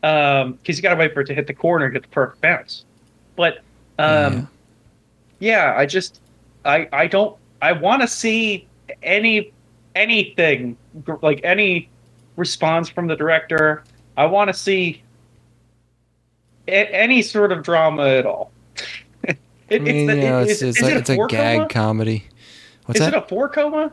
Because you got to wait for it to hit the corner and get the perfect bounce. But, I want to see anything, like any response from the director. I want to see any sort of drama at all. It's a gag comedy. Is it a 4-coma?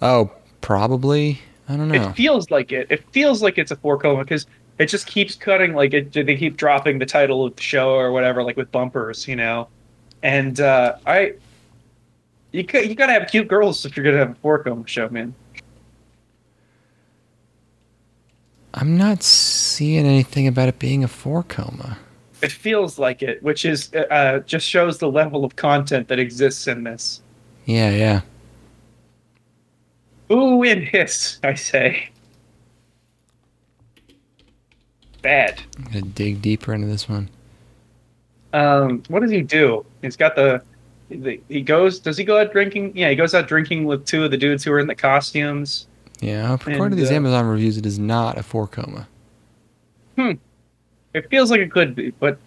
Oh, probably. I don't know. It feels like it. It feels like it's a 4-coma because... It just keeps cutting, they keep dropping the title of the show or whatever, like with bumpers, And you gotta have cute girls if you're gonna have a 4-coma show, man. I'm not seeing anything about it being a 4-coma. It feels like it, which is just shows the level of content that exists in this. Yeah. Ooh, and hiss, I say. Bad. I'm gonna dig deeper into this one. What does he do? He's got does he go out drinking? Yeah, he goes out drinking with two of the dudes who are in the costumes. Yeah, according to these Amazon reviews, it is not a 4-coma. It feels like it could be, but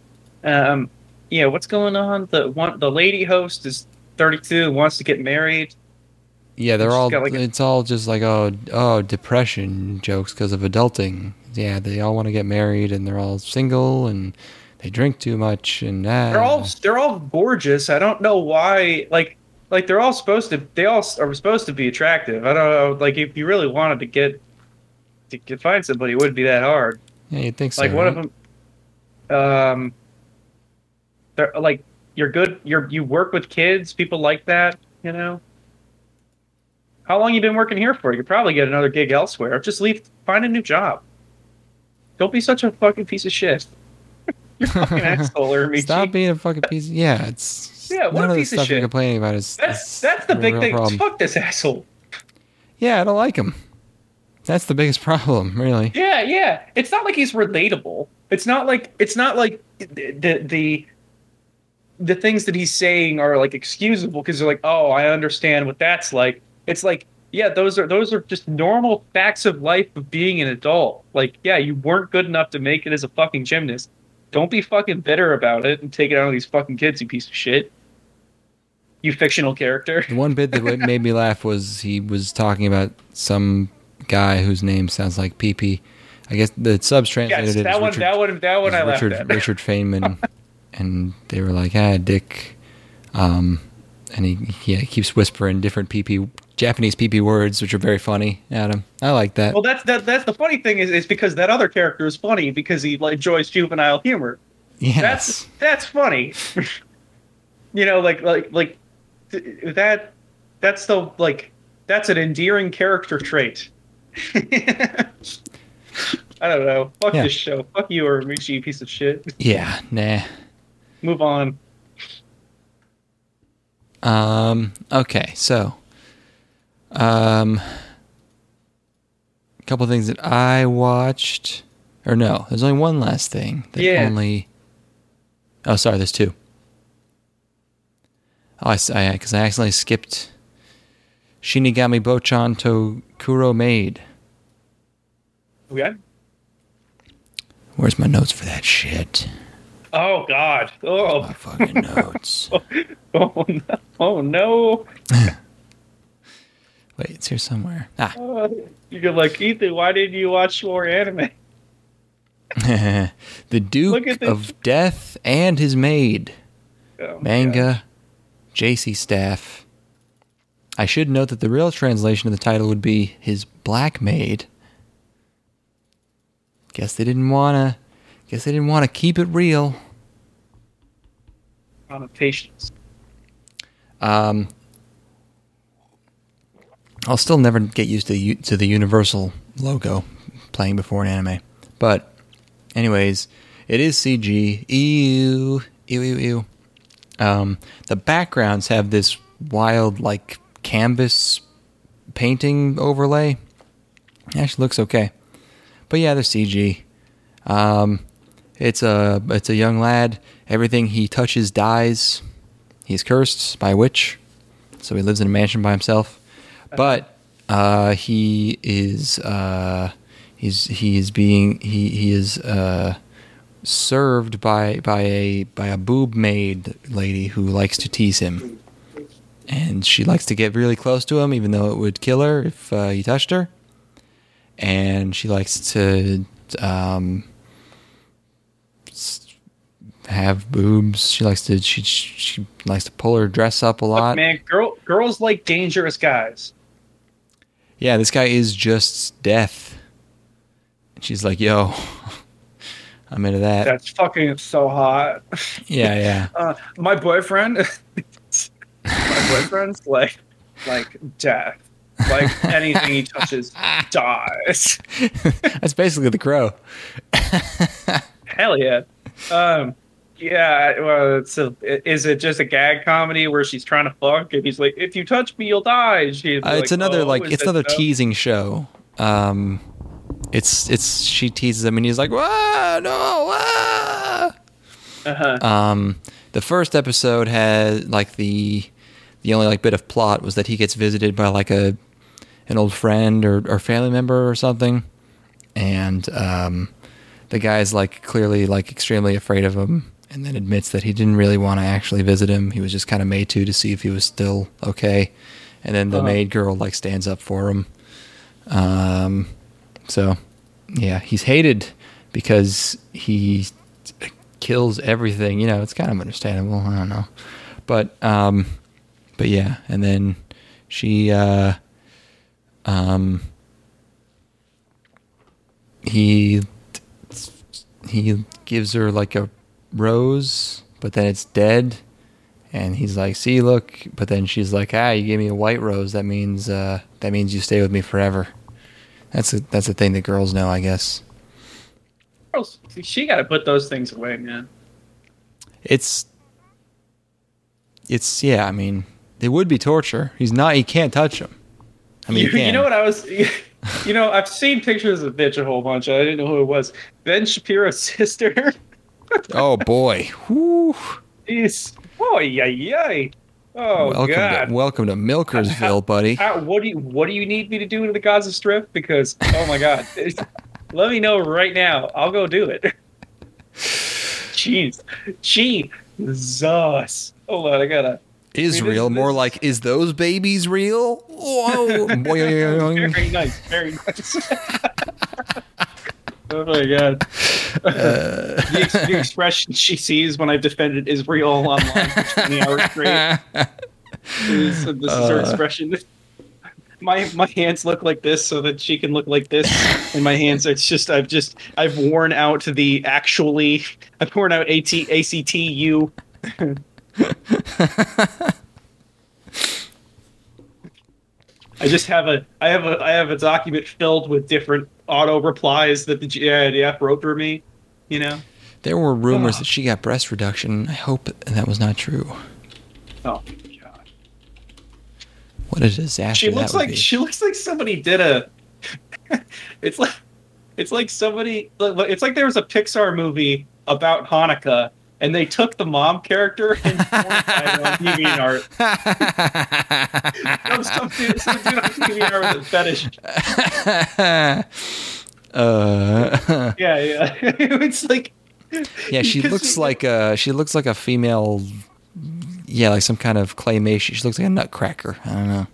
what's going on? The lady host is 32 and wants to get married. Yeah, they're all it's all just like depression jokes because of adulting. Yeah, they all want to get married, and they're all single, and they drink too much, and they're all gorgeous. I don't know why. Like they all are supposed to be attractive. I don't know. Like, if you really wanted to find somebody, it wouldn't be that hard. Yeah, you'd think so. Like one of them, They're like, you're good. You work with kids. People like that, you know. How long you been working here for? You could probably get another gig elsewhere. Just leave. Find a new job. Don't be such a fucking piece of shit. You're a fucking asshole, Uramichi. Stop being a fucking piece. Yeah, it's what a piece of shit. None of the stuff you're complaining about is that's the big thing. Problem. Fuck this asshole. Yeah, I don't like him. That's the biggest problem, really. Yeah. It's not like he's relatable. It's not like the things that he's saying are like excusable because they're like, oh, I understand what that's like. It's like, yeah, those are just normal facts of life of being an adult. Like, yeah, you weren't good enough to make it as a fucking gymnast. Don't be fucking bitter about it and take it out on these fucking kids, you piece of shit. You fictional character. The one bit that made me laugh was he was talking about some guy whose name sounds like PP. I guess the subs translated it. That one I laughed at. Richard Feynman, and they were like, "Ah, Dick," and he keeps whispering different PP Japanese PP words, which are very funny. Adam, I like that. Well, that's the funny thing is because that other character is funny because he enjoys juvenile humor. Yes, that's funny. You know, like that's the that's an endearing character trait. I don't know. Fuck this show. Fuck you, Uramichi, you piece of shit. Yeah, nah. Move on. Okay, so a couple things that I watched, or no, there's only one last thing. There's two. Oh, because I accidentally skipped Shinigami Bochan to Kuro Maid. Okay. Where's my notes for that shit? Oh, God. Oh, my fucking notes. Oh, no. Wait, it's here somewhere. You're like, Ethan, why didn't you watch more anime? The Duke of Death and His Maid. Oh, manga. JC Staff. I should note that the real translation of the title would be His Black Maid. Guess they didn't want to keep it real. Connotations. I'll still never get used to the Universal logo playing before an anime. But anyways, it is CG. Ew. The backgrounds have this wild canvas painting overlay. It actually looks okay. But yeah, they're CG. It's a young lad. Everything he touches dies. He's cursed by a witch, so he lives in a mansion by himself. But he is served by a boob maid lady who likes to tease him, and she likes to get really close to him, even though it would kill her if he touched her. And she likes to have boobs. She likes to pull her dress up a lot. Look, man, girls like dangerous guys. Yeah, this guy is just death. And she's like, "Yo, I'm into that." That's fucking so hot. Yeah. My boyfriend's like death. Like, anything he touches dies. That's basically The Crow. Hell yeah. Well, is it just a gag comedy where she's trying to fuck and he's like, if you touch me, you'll die? It's another teasing show. She teases him and he's like, whoa, no, ah! Uh-huh. The first episode had the only bit of plot was that he gets visited by an old friend or family member or something, and the guy's clearly extremely afraid of him, and then admits that he didn't really want to actually visit him. He was just kind of made to see if he was still okay, and then the maid girl stands up for him. So yeah, he's hated because he kills everything. You know, it's kind of understandable. I don't know, but yeah, and then she he gives her a rose, but then it's dead. And he's like, see, look. But then she's like, ah, you gave me a white rose. That means you stay with me forever. That's a thing that girls know, I guess. Girls, she got to put those things away, man. It's yeah. I mean, it would be torture. He's not. He can't touch him. I mean, you know what I was. You know, I've seen pictures of bitch a whole bunch. I didn't know who it was. Ben Shapiro's sister. Oh boy. Whoo. Jeez. Oh yay yay. Oh welcome God. Welcome to Milkersville, buddy. What do you need me to do to the gods of Striff? Because oh my God, let me know right now. I'll go do it. Jesus. Hold on, I gotta. Israel, more like is those babies real? Whoa. Very nice, very nice. Oh my God. The expression she sees when I've defended Israel online for 20 hours straight. This is her expression. My hands look like this so that she can look like this. And my hands, it's just, I've worn out the actually, I've worn out ACTU. I just have I have a document filled with different auto replies that the GIDF wrote for me, you know. There were rumors that she got breast reduction. I hope that was not true. Oh my God! What a disaster! She looks like somebody did a. It's like somebody. It's like there was a Pixar movie about Hanukkah. And they took the mom character and fortified on DeviantArt. Some dude on DeviantArt with a fetish. Yeah. It's like. Yeah, she looks like a female. Yeah, like some kind of claymation. She looks like a nutcracker. I don't know.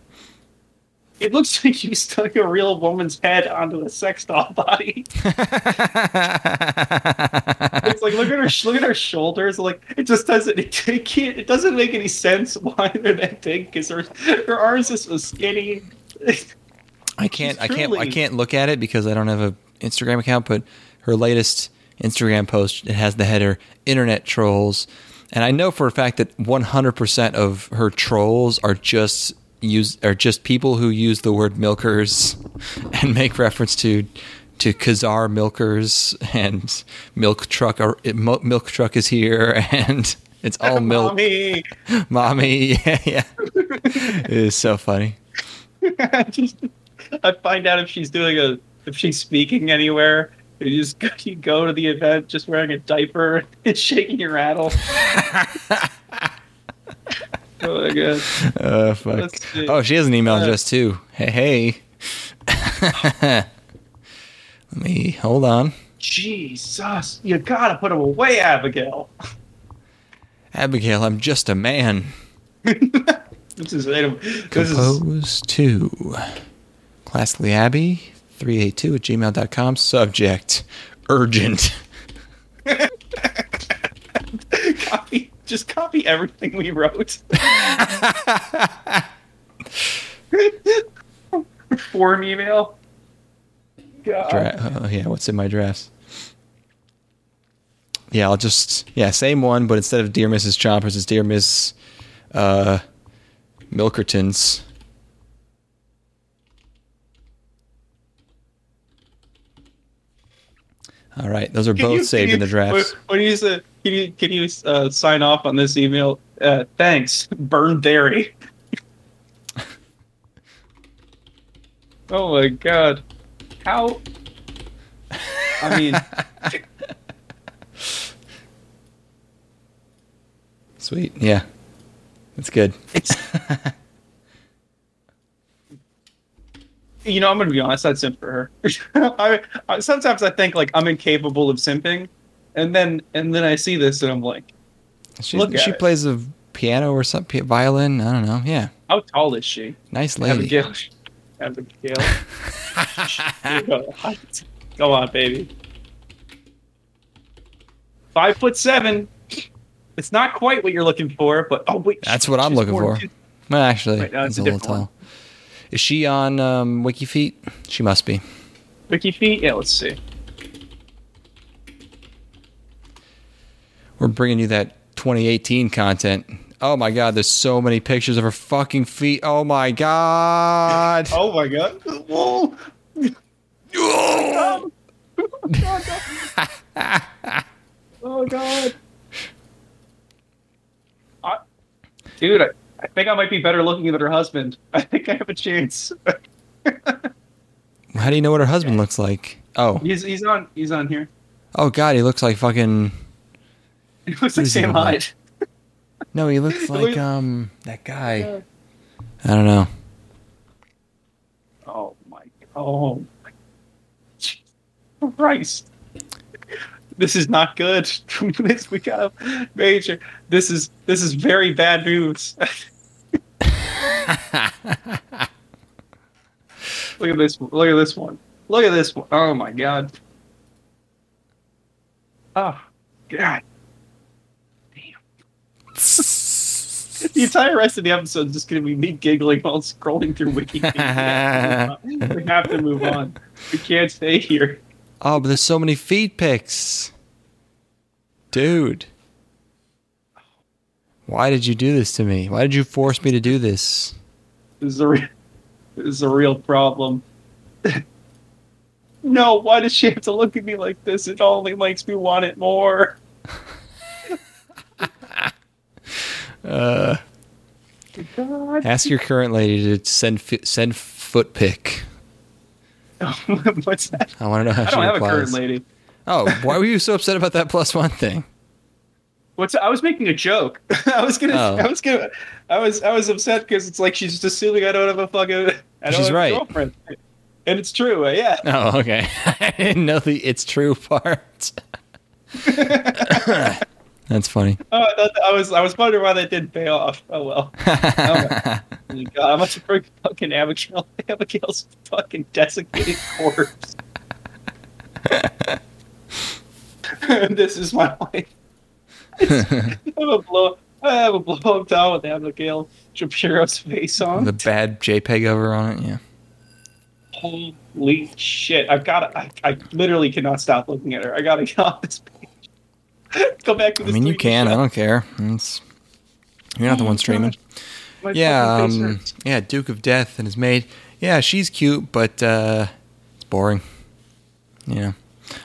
It looks like you stuck a real woman's head onto a sex doll body. It's like look at her shoulders. Like it doesn't make any sense why they're that big because her arms are so skinny. I can't look at it because I don't have an Instagram account. But her latest Instagram post it has the header "Internet Trolls," and I know for a fact that 100% of her trolls are just. Are just people who use the word milkers and make reference to Khazar milkers and milk truck is here and it's all milk. Mommy, yeah. It is so funny. I find out if she's speaking anywhere. You go to the event just wearing a diaper and shaking your rattle. Oh my God! Fuck. Oh, she has an email address too. Hey. Let me hold on. Jesus, you gotta put him away, Abigail. Abigail, I'm just a man. Compose to Classically Abby 382@gmail.com. Subject: urgent. Copy. Just copy everything we wrote. Form email. God. What's in my drafts? Yeah, I'll just... Yeah, same one, but instead of Dear Mrs. Chompers, it's Dear Miss Milkertons. All right, those are both saved in the drafts. When you said... Can you sign off on this email? Thanks. Burn dairy. Oh my God. How? I mean. Sweet. Yeah. That's good. You know, I'm going to be honest. I'd simp for her. Sometimes I think like I'm incapable of simping. And then I see this and I'm like, she plays a piano or something, violin. I don't know. Yeah. How tall is she? Nice lady. Abigail. Go on, baby. 5'7". It's not quite what you're looking for, but oh wait, that's what I'm looking for. Well, actually, right, it's a little tall. One. Is she on WikiFeet? She must be. WikiFeet? Yeah. Let's see. We're bringing you that 2018 content. Oh my God, there's so many pictures of her fucking feet. Oh my God. Oh my God. Whoa. Oh God. Oh God. Dude, I think I might be better looking than her husband. I think I have a chance. How do you know what her husband looks like? Oh, he's on here. Oh God, he looks like fucking. He looks like Sam Hyde. No, he looks like that guy. Yeah. I don't know. Oh my! Oh my! Jesus Christ! This is not good. We got a major. This is very bad news. Look at this one. Look at this one. Look at this one. Oh my God. Oh God. Damn. The entire rest of the episode is just going to be me giggling while scrolling through Wiki. We have to move on. We can't stay here. Oh, but there's so many feed pics. Dude. Why did you do this to me? Why did you force me to do this? This is a real problem. No, why does she have to look at me like this? It only makes me want it more. God. Ask your current lady to send foot pic. What's that? I want to know how she replies. I don't have a current lady. Oh, why were you so upset about that +1 thing? I was making a joke. I was upset because it's like she's assuming I don't have a fucking. I don't have a girlfriend, and it's true. Yeah. Oh, okay. I didn't know the "it's true" part. That's funny. Oh, I was wondering why that didn't pay off. Oh well. Oh, my God, I must have bring fucking Abigail's fucking desiccated corpse. This is my life. I have a blow-up doll with Abigail Shapiro's face on. The bad JPEG of her on it, yeah. Holy shit. I literally cannot stop looking at her. I gotta get off this page. Go back to this. I mean, you can. Shot. I don't care. You're not the one streaming. Yeah, Duke of Death and his maid. Yeah, she's cute, but it's boring. Yeah.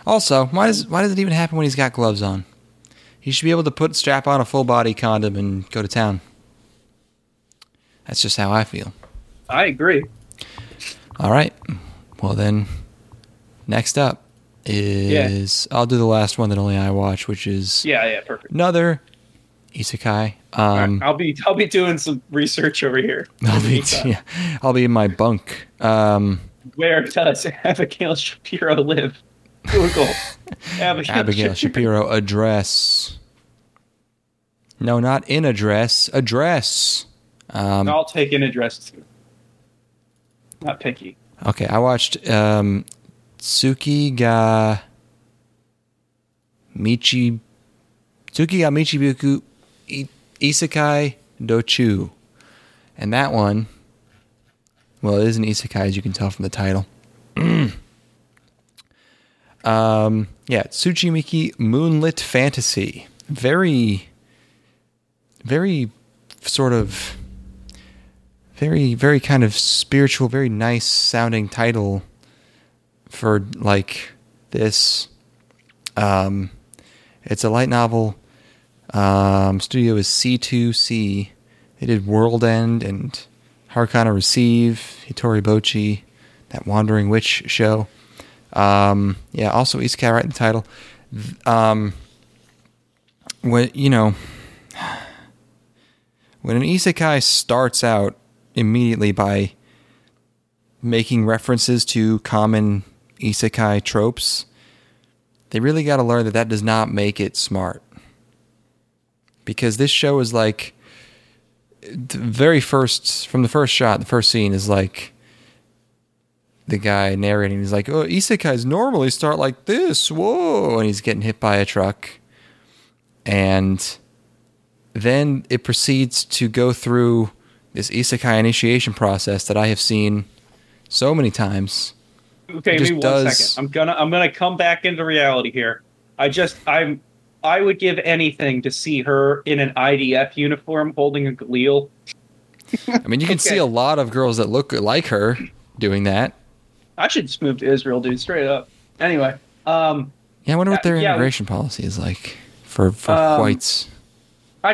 Also, why does it even happen when he's got gloves on? He should be able to strap on a full-body condom and go to town. That's just how I feel. I agree. All right. Well, then, next up is... Yeah. I'll do the last one that only I watch, which is... Yeah, perfect. Another isekai. Right. I'll be doing some research over here. I'll be in my bunk. Where does Abigail Shapiro live? Google. Abigail Shapiro address. No, not in address. Address. I'll take in address too. Not picky. Okay, I watched Tsuki ga Michibuku Isekai Dochu. And that one, well, it is an isekai, as you can tell from the title. Tsuchimiki Moonlit Fantasy. Very, very sort of, very, very kind of spiritual, very nice sounding title for like this. It's a light novel. Studio is C2C. They did World End and Harkana Receive, Hitori Bochi, that Wandering Witch show. Also isekai right in the title. When an isekai starts out immediately by making references to common isekai tropes, they really got to learn that does not make it smart. Because this show is like the first scene is like, the guy narrating, he's like, "Oh, isekais normally start like this, whoa!" And he's getting hit by a truck. And then it proceeds to go through this isekai initiation process that I have seen so many times. Okay, give me 1 second. I'm gonna come back into reality here. I just I'm I would give anything to see her in an IDF uniform holding a Galil. I mean, you can see a lot of girls that look like her doing that. I should just move to Israel, dude, straight up. Anyway. Yeah, I wonder what their immigration policy is like for whites. I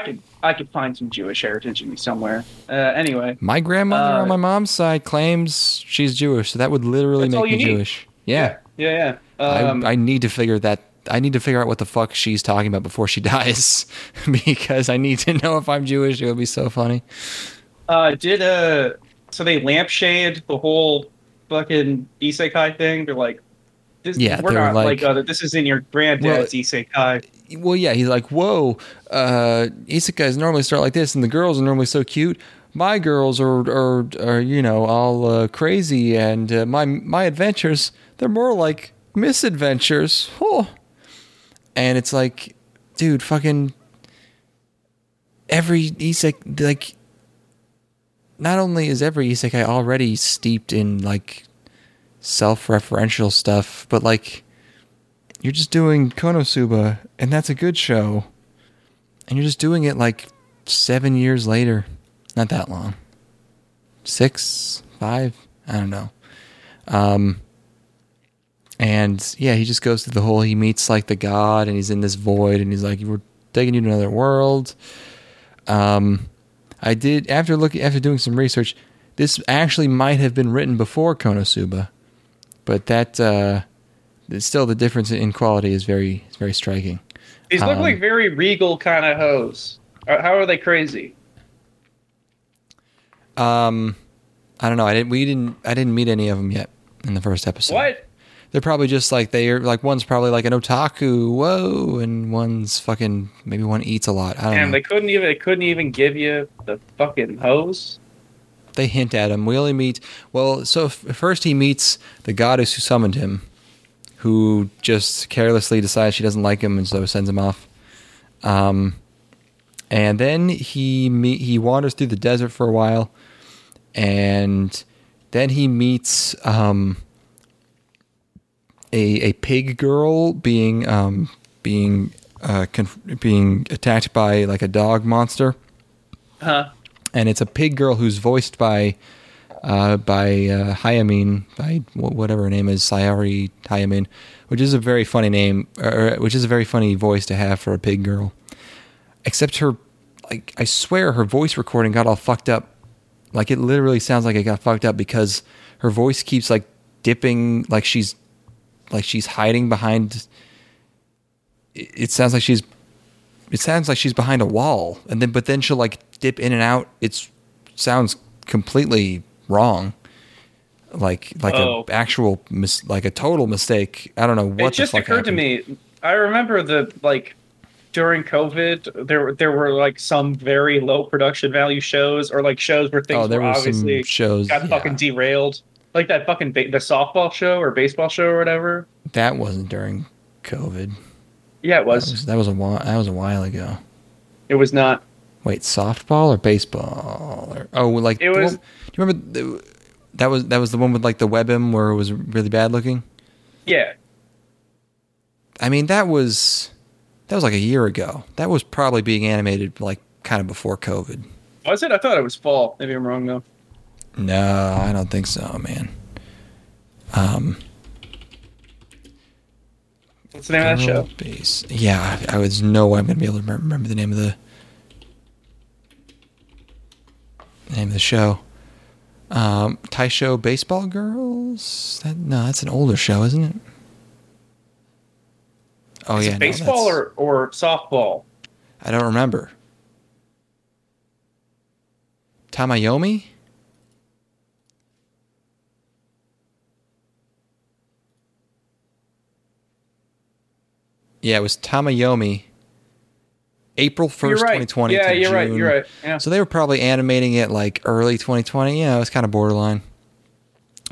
could find some Jewish heritage in me somewhere. Anyway. My grandmother on my mom's side claims she's Jewish, so that would literally make me Jewish. Yeah. Yeah. I need to figure that. I need to figure out what the fuck she's talking about before she dies, because I need to know if I'm Jewish. It would be so funny. So they lampshade the whole fucking isekai thing? They're like, we're not like other. This is in your granddad's isekai. Well, yeah, he's like, whoa, isekais normally start like this, and the girls are normally so cute. My girls are all crazy, and my adventures, they're more like misadventures. Oh. And it's like, dude, fucking every isekai, like, not only is every isekai already steeped in, like, self-referential stuff, but, like, you're just doing Konosuba, and that's a good show. And you're just doing it, like, 7 years later. Not that long. 6, 5, I don't know. And, yeah, he just goes through the whole, he meets, like, the god, and he's in this void, and he's like, we're taking you to another world. I did, after doing some research, this actually might have been written before Konosuba, but that, still the difference in quality is very striking. These look like very regal kind of hoes. How are they crazy? I don't know. I didn't meet any of them yet in the first episode. What? They're probably just like, they're like, one's probably like an otaku, whoa, and one's fucking, maybe one eats a lot. I don't know. And they couldn't even give you the fucking hose. They hint at him. We only meet, first he meets the goddess who summoned him, who just carelessly decides she doesn't like him and so sends him off. And then he wanders through the desert for a while, and then he meets a pig girl being attacked by like a dog monster. Huh. And it's a pig girl who's voiced by Hayamin, by whatever her name is, Sayori Hayamin, which is a very funny name, or which is a very funny voice to have for a pig girl. Except her, like, I swear her voice recording got all fucked up. Like, it literally sounds like it got fucked up because her voice keeps like dipping, like she's hiding behind. It sounds like she's behind a wall, and then she'll like dip in and out. It sounds completely wrong, a total mistake. I don't know what. It just occurred to me. I remember during COVID, there were like some very low production value shows, or like shows where things were obviously shows got fucking derailed, like that fucking the softball show or baseball show or whatever. That wasn't during COVID. Yeah, it was. That was a while ago. It was not. Wait, softball or baseball? Do you remember that was the one with like the webm where it was really bad looking? Yeah. I mean, that was like a year ago. That was probably being animated like kind of before COVID. Was it? I thought it was fall. Maybe I'm wrong though. No, I don't think so, man. What's the name of that show? Yeah, I was no way I'm going to be able to remember the name of the show. Taisho Baseball Girls? That's an older show, isn't it? Oh, is it baseball or softball? I don't remember. Tamayomi? Yeah, it was Tamayomi. April 1st, 2020. Yeah, you're right. You're right. Yeah. So they were probably animating it like early 2020. Yeah, it was kind of borderline.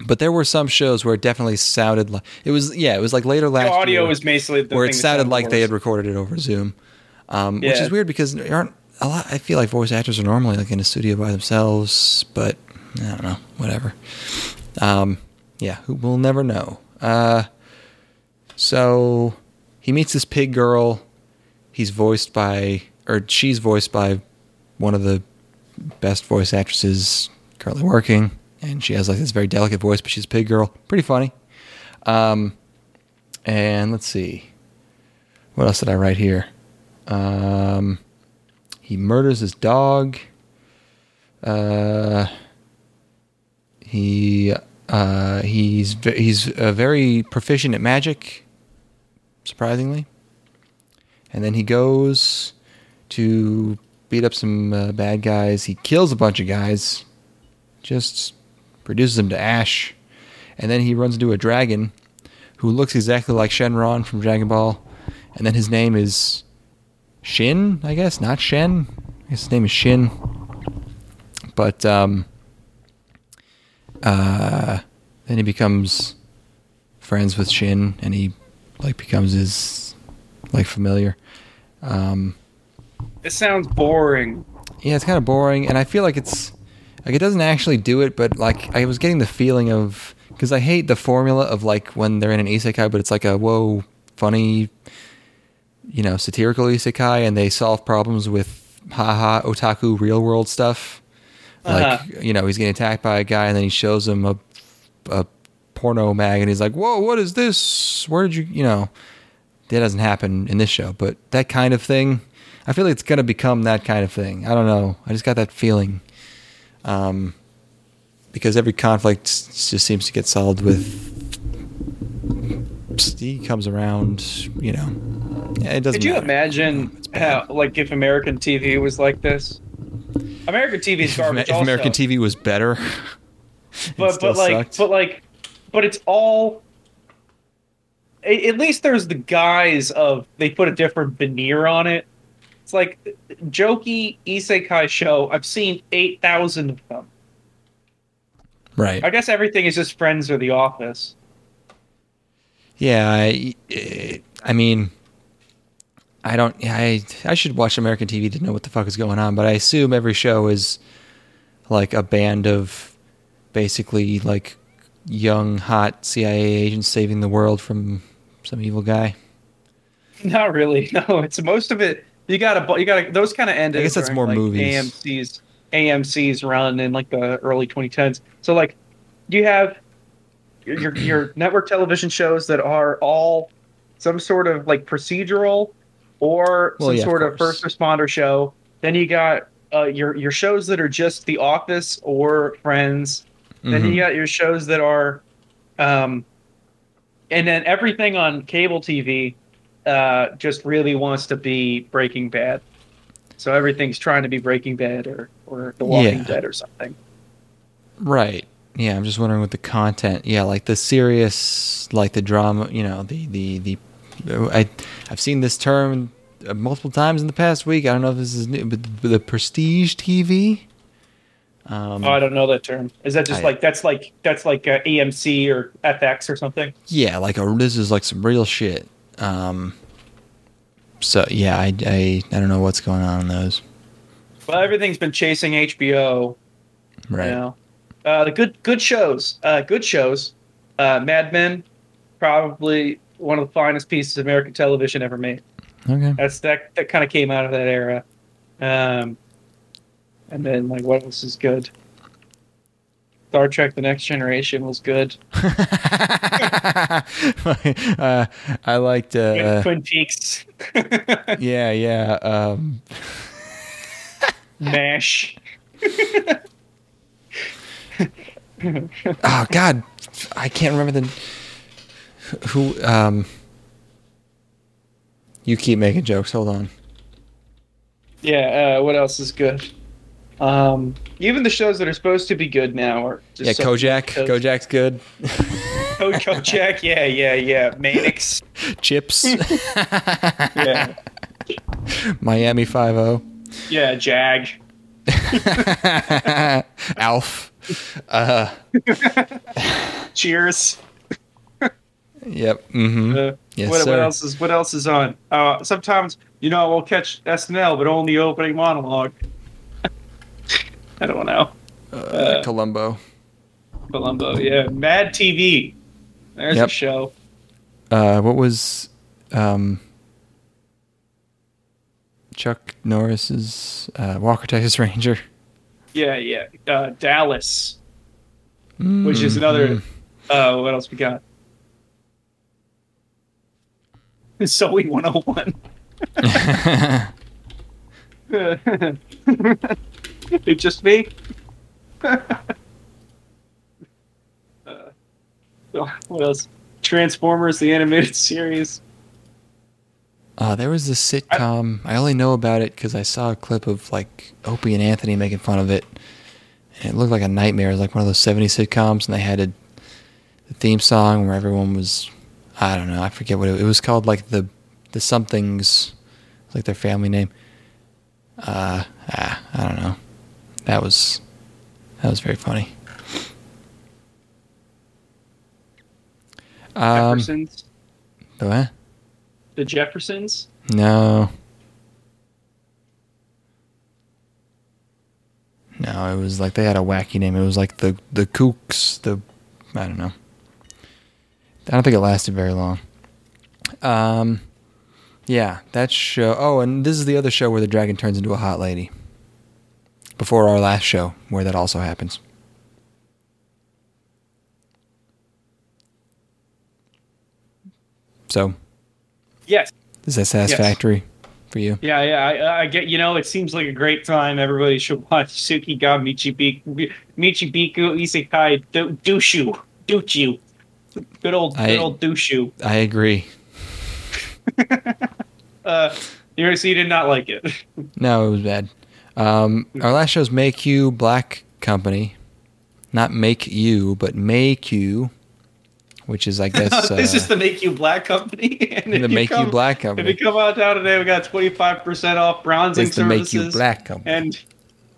But there were some shows where it definitely sounded like it was. Yeah, it was like later last year. The audio was basically where it sounded like they had recorded it over Zoom, which is weird because there aren't a lot. I feel like voice actors are normally like in a studio by themselves, but I don't know. Whatever. Yeah, we'll never know. So he meets this pig girl. she's voiced by one of the best voice actresses currently working, and she has like this very delicate voice, but she's a pig girl. Pretty funny. And let's see. What else did I write here? He murders his dog. He's very proficient at magic, surprisingly. And then he goes to beat up some bad guys. He kills a bunch of guys, just reduces them to ash. And then he runs into a dragon who looks exactly like Shenron from Dragon Ball. And then his name is Shin, I guess, not Shen. I guess his name is Shin. But then he becomes friends with Shin, and he becomes his familiar. It sounds boring. Yeah, it's kind of boring, and I feel like it's it doesn't actually do it, but I was getting the feeling of, because I hate the formula of when they're in an isekai, but it's like a funny, satirical isekai, and they solve problems with haha otaku real world stuff. He's getting attacked by a guy, and then he shows him a porno mag, and he's like, "Whoa, what is this? Where did you?" That doesn't happen in this show, but that kind of thing. I feel like it's gonna become that kind of thing. I don't know. I just got that feeling, because every conflict just seems to get solved with. He comes around, It doesn't. Could you imagine how, if American TV was like this? American TV is garbage. If American TV was better, but it's all. At least there's the guise of they put a different veneer on it. It's like jokey isekai show. I've seen 8,000 of them. Right. I guess everything is just Friends or The Office. Yeah, I mean. I don't. I should watch American TV to know what the fuck is going on, but I assume every show is a band of basically young, hot CIA agents saving the world from some evil guy. Not really. No, it's most of it. You gotta. Those kind of endings. I guess that's more movies. AMC's run in the early 2010s. So you have your network television shows that are all some sort of procedural. Or some sort of first responder show. Then you got your shows that are just The Office or Friends. Mm-hmm. Then you got your shows that are, and then everything on cable TV just really wants to be Breaking Bad. So everything's trying to be Breaking Bad or The Walking Dead or something. Right. Yeah, I'm just wondering with the content. Yeah, the serious, the drama. I've seen this term multiple times in the past week. I don't know if this is new, but the prestige TV. I don't know that term. Is that just that's AMC or FX or something? Yeah, this is some real shit. So yeah, I don't know what's going on in those. Well, everything's been chasing HBO, right? The good shows. Good shows. Mad Men, probably. One of the finest pieces of American television ever made. Okay, that kind of came out of that era, and then what else is good? Star Trek: The Next Generation was good. I liked Twin Peaks. Yeah. MASH. Oh God, I can't remember the. Who, you keep making jokes, hold on. Yeah, what else is good? Even the shows that are supposed to be good now are just Kojak's good. Kojak, yeah. Manix. Chips. Yeah. Miami 5-0. Yeah, Jag. Alf. Cheers. Yep. Mm-hmm. Yes, what else is on? Sometimes we'll catch SNL, but only the opening monologue. I don't know. Columbo. Yeah. Mad TV. There's a show. What was? Chuck Norris's Walker Texas Ranger. Yeah. Dallas, which is another. What else we got? Zoe 101. It's just me. What else? Transformers, the animated series. There was this sitcom. I only know about it because I saw a clip of like Opie and Anthony making fun of it, and it looked like a nightmare. It was like one of those 70s sitcoms, and they had a theme song where everyone was, I don't know, I forget what it was called, like the somethings, like their family name. I don't know. That was very funny. Jeffersons? What? The Jeffersons? No, it was like they had a wacky name. It was like the Kooks, I don't know. I don't think it lasted very long. Yeah, that show. Oh, and this is the other show where the dragon turns into a hot lady. Before our last show, where that also happens. So, yes. Is that satisfactory for you? Yeah. I get. You know, it seems like a great time. Everybody should watch Tsukiga Michibiku Isekai Dushu. Good old Dushu. I agree. Seriously, you did not like it. No, it was bad. Our last show is Make You Black Company. Not Make You, but Make You. Which is, I guess... this is the Make You Black Company. And the Make You Black Company. If you come out town today, we got 25% off bronzing services. The Make You Black Company.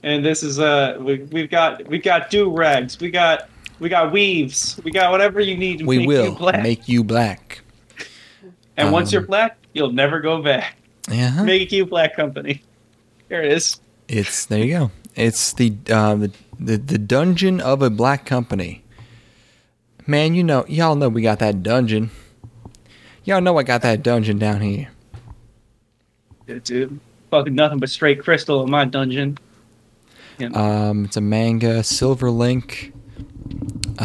And this is... We've got do-rags. We got weaves. We got whatever you need to make you black. We will make you black. And once you're black, you'll never go back. Uh-huh. Make You Black Company. There it is. There you go. It's the dungeon of a black company. Man, y'all know we got that dungeon. Y'all know I got that dungeon down here. Yeah, dude. Fucking nothing but straight crystal in my dungeon. Yeah. It's a manga, Silver Link. Wait,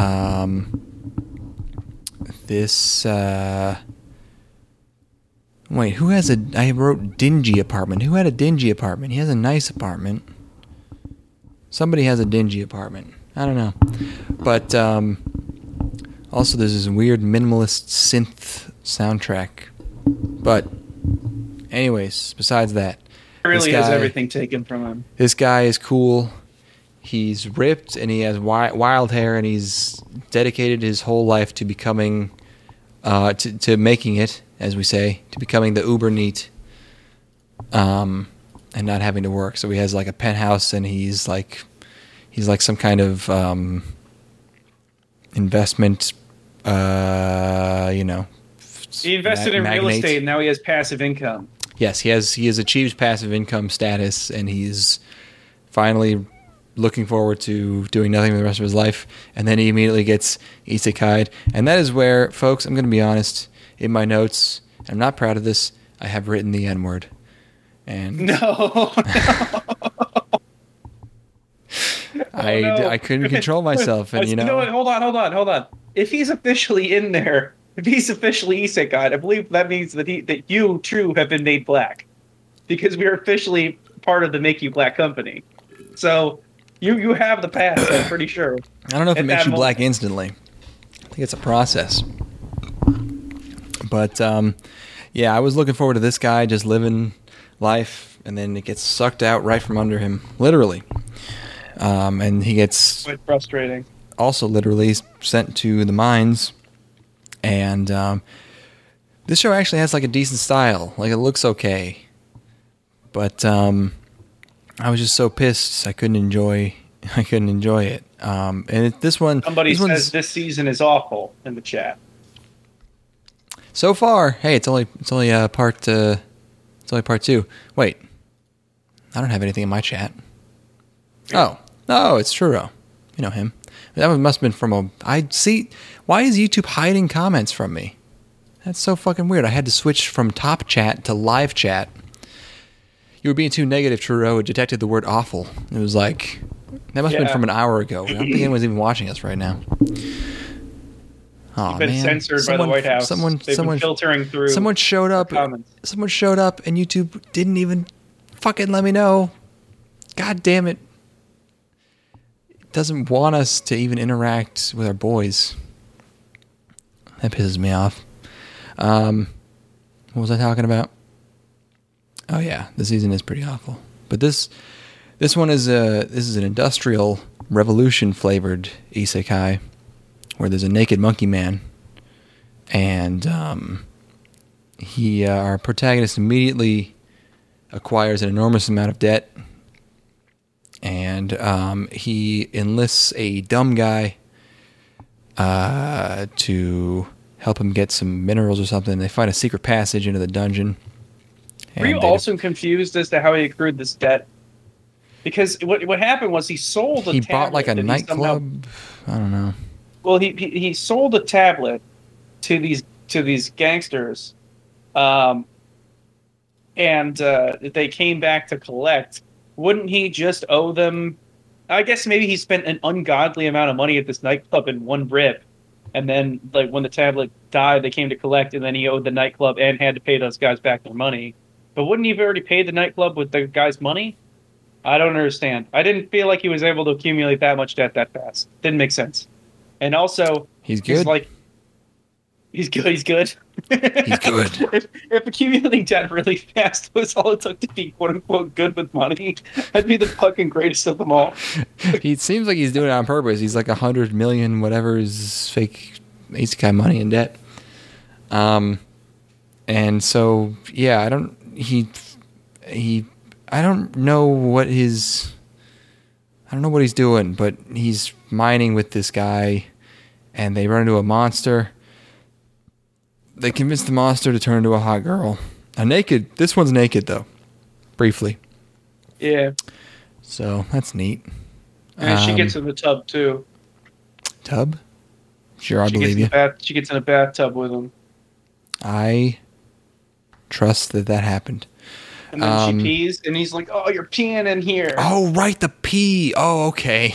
who has a... I wrote dingy apartment. Who had a dingy apartment? He has a nice apartment. Somebody has a dingy apartment. I don't know. But, also, there's this weird minimalist synth soundtrack. But, anyways, besides that... It really has everything taken from him. This guy is cool. He's ripped, and he has wild hair, and he's dedicated his whole life to becoming, to making it, as we say, to becoming the uber neat, and not having to work. So he has like a penthouse, and he's like some kind of investment, He invested in real estate, and now he has passive income. Yes, he has achieved passive income status, and he's finally looking forward to doing nothing for the rest of his life, and then he immediately gets isekai'd. And that is where, folks, I'm going to be honest, in my notes, I'm not proud of this, I have written the N-word. And No. I couldn't control myself, and Hold on. If he's officially in there, if he's officially isekai'd, I believe that means that you, too, have been made black. Because we are officially part of the Make You Black Company. So... You have the pass, I'm pretty sure. I don't know if it makes you black instantly. I think it's a process. But, yeah, I was looking forward to this guy just living life, and then it gets sucked out right from under him, literally. And he gets... Quite frustrating. Also literally sent to the mines. And this show actually has, like, a decent style. Like, it looks okay. But... I was just so pissed I couldn't enjoy it. This one... Somebody says this season is awful in the chat. So far, hey, it's only part two. Wait, I don't have anything in my chat. Oh, no, it's Truro. You know him. That one must have been from a... I see. Why is YouTube hiding comments from me? That's so fucking weird. I had to switch from top chat to live chat. you were being too negative, Truro. It detected the word awful. It was like, that must have been from an hour ago. I don't think anyone's even watching us right now. Oh, been censored by the White House. Someone filtering through. Someone showed up, and YouTube didn't even fucking let me know. God damn it! It doesn't want us to even interact with our boys. That pisses me off. What was I talking about? Oh yeah, the season is pretty awful. But this one is an industrial revolution flavored isekai, where there's a naked monkey man, and our protagonist immediately acquires an enormous amount of debt, and he enlists a dumb guy to help him get some minerals or something. They find a secret passage into the dungeon. Were you also confused as to how he accrued this debt? Because what happened was he sold a tablet. He bought like a nightclub. I don't know. Well, he sold a tablet to these gangsters, and they came back to collect. Wouldn't he just owe them? I guess maybe he spent an ungodly amount of money at this nightclub in one rip, and then like when the tablet died, they came to collect, and then he owed the nightclub and had to pay those guys back their money. But wouldn't he have already paid the nightclub with the guy's money? I don't understand. I didn't feel like he was able to accumulate that much debt that fast. Didn't make sense. And also, he's good. He's good. He's good. If accumulating debt really fast was all it took to be "quote unquote" good with money, I'd be the fucking greatest of them all. He seems like he's doing it on purpose. He's like 100 million whatever is fake isekai money in debt. And so yeah, I don't know what he's doing, but he's mining with this guy, and they run into a monster. They convince the monster to turn into a hot girl. This one's naked, though. Briefly. Yeah. So, that's neat. And she gets in the tub, too. Tub? Sure, I believe you. She gets in a bathtub with him. I trust that happened. And then she pees, and he's like, "Oh, you're peeing in here." Oh, right, the pee. Oh, okay.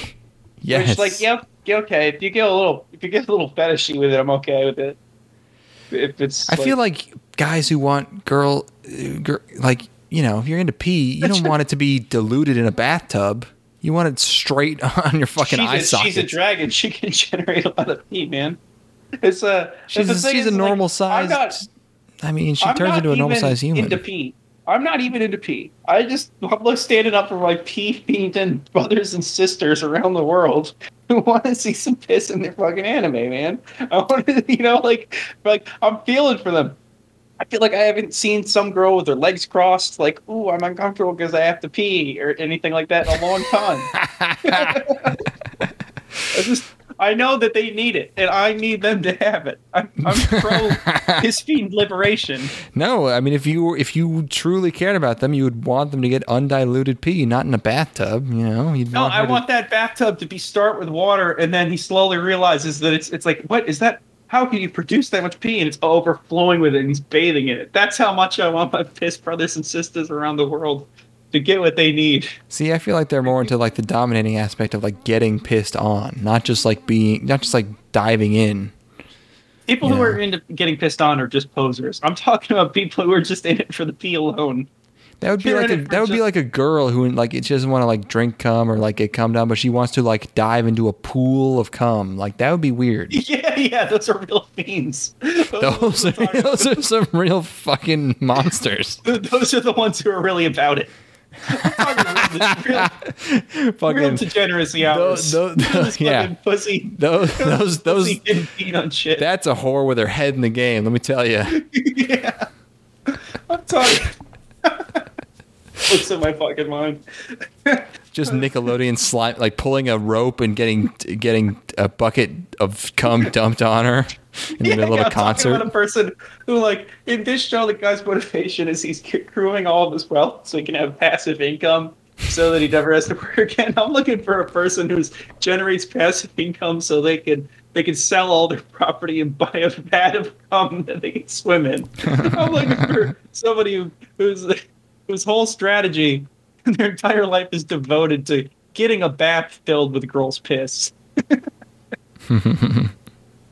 Yes. Which, like, yep, okay. If you get a little fetishy with it, I'm okay with it. I feel like guys who want if you're into pee, you don't want it to be diluted in a bathtub. You want it straight on your fucking eye socket. She's a dragon. She can generate a lot of pee, man. It's she's a normal size. She turns into a normal size human. Into pee. I'm not even into pee. I'm standing up for my pee-fiending brothers and sisters around the world who want to see some piss in their fucking anime, man. I want to, I'm feeling for them. I feel like I haven't seen some girl with her legs crossed, like, "Ooh, I'm uncomfortable because I have to pee" or anything like that in a long time. I know that they need it, and I need them to have it. I'm pro his fiend liberation. No, I mean, if you truly cared about them, you would want them to get undiluted pee, not in a bathtub. I want that bathtub to be start with water, and then he slowly realizes that it's like, what is that? How can you produce that much pee? And it's overflowing with it, and he's bathing in it. That's how much I want my piss brothers and sisters around the world to get what they need. See, I feel like they're more into like the dominating aspect of like getting pissed on, not just like diving in. People who are into getting pissed on are just posers. I'm talking about people who are just in it for the pee alone. That would be like a girl who like she doesn't want to like drink cum or like get cum down, but she wants to like dive into a pool of cum. Like that would be weird. Yeah, those are real fiends. Those are some real fucking monsters. Those are the ones who are really about it. Fucking degeneracy hours. Those pussy. Those pussy didn't feed on shit. That's a whore with her head in the game. Let me tell you. Yeah, I'm talking. What's in my fucking mind? Just Nickelodeon slime, like pulling a rope and getting a bucket of cum dumped on her in the middle of a concert. I'm talking about a person who, like, in this show, the guy's motivation is he's accruing all of his wealth so he can have passive income so that he never has to work again. I'm looking for a person who generates passive income so they can sell all their property and buy a vat of cum that they can swim in. I'm looking for somebody who's This whole strategy, their entire life is devoted to getting a bath filled with girls' piss. I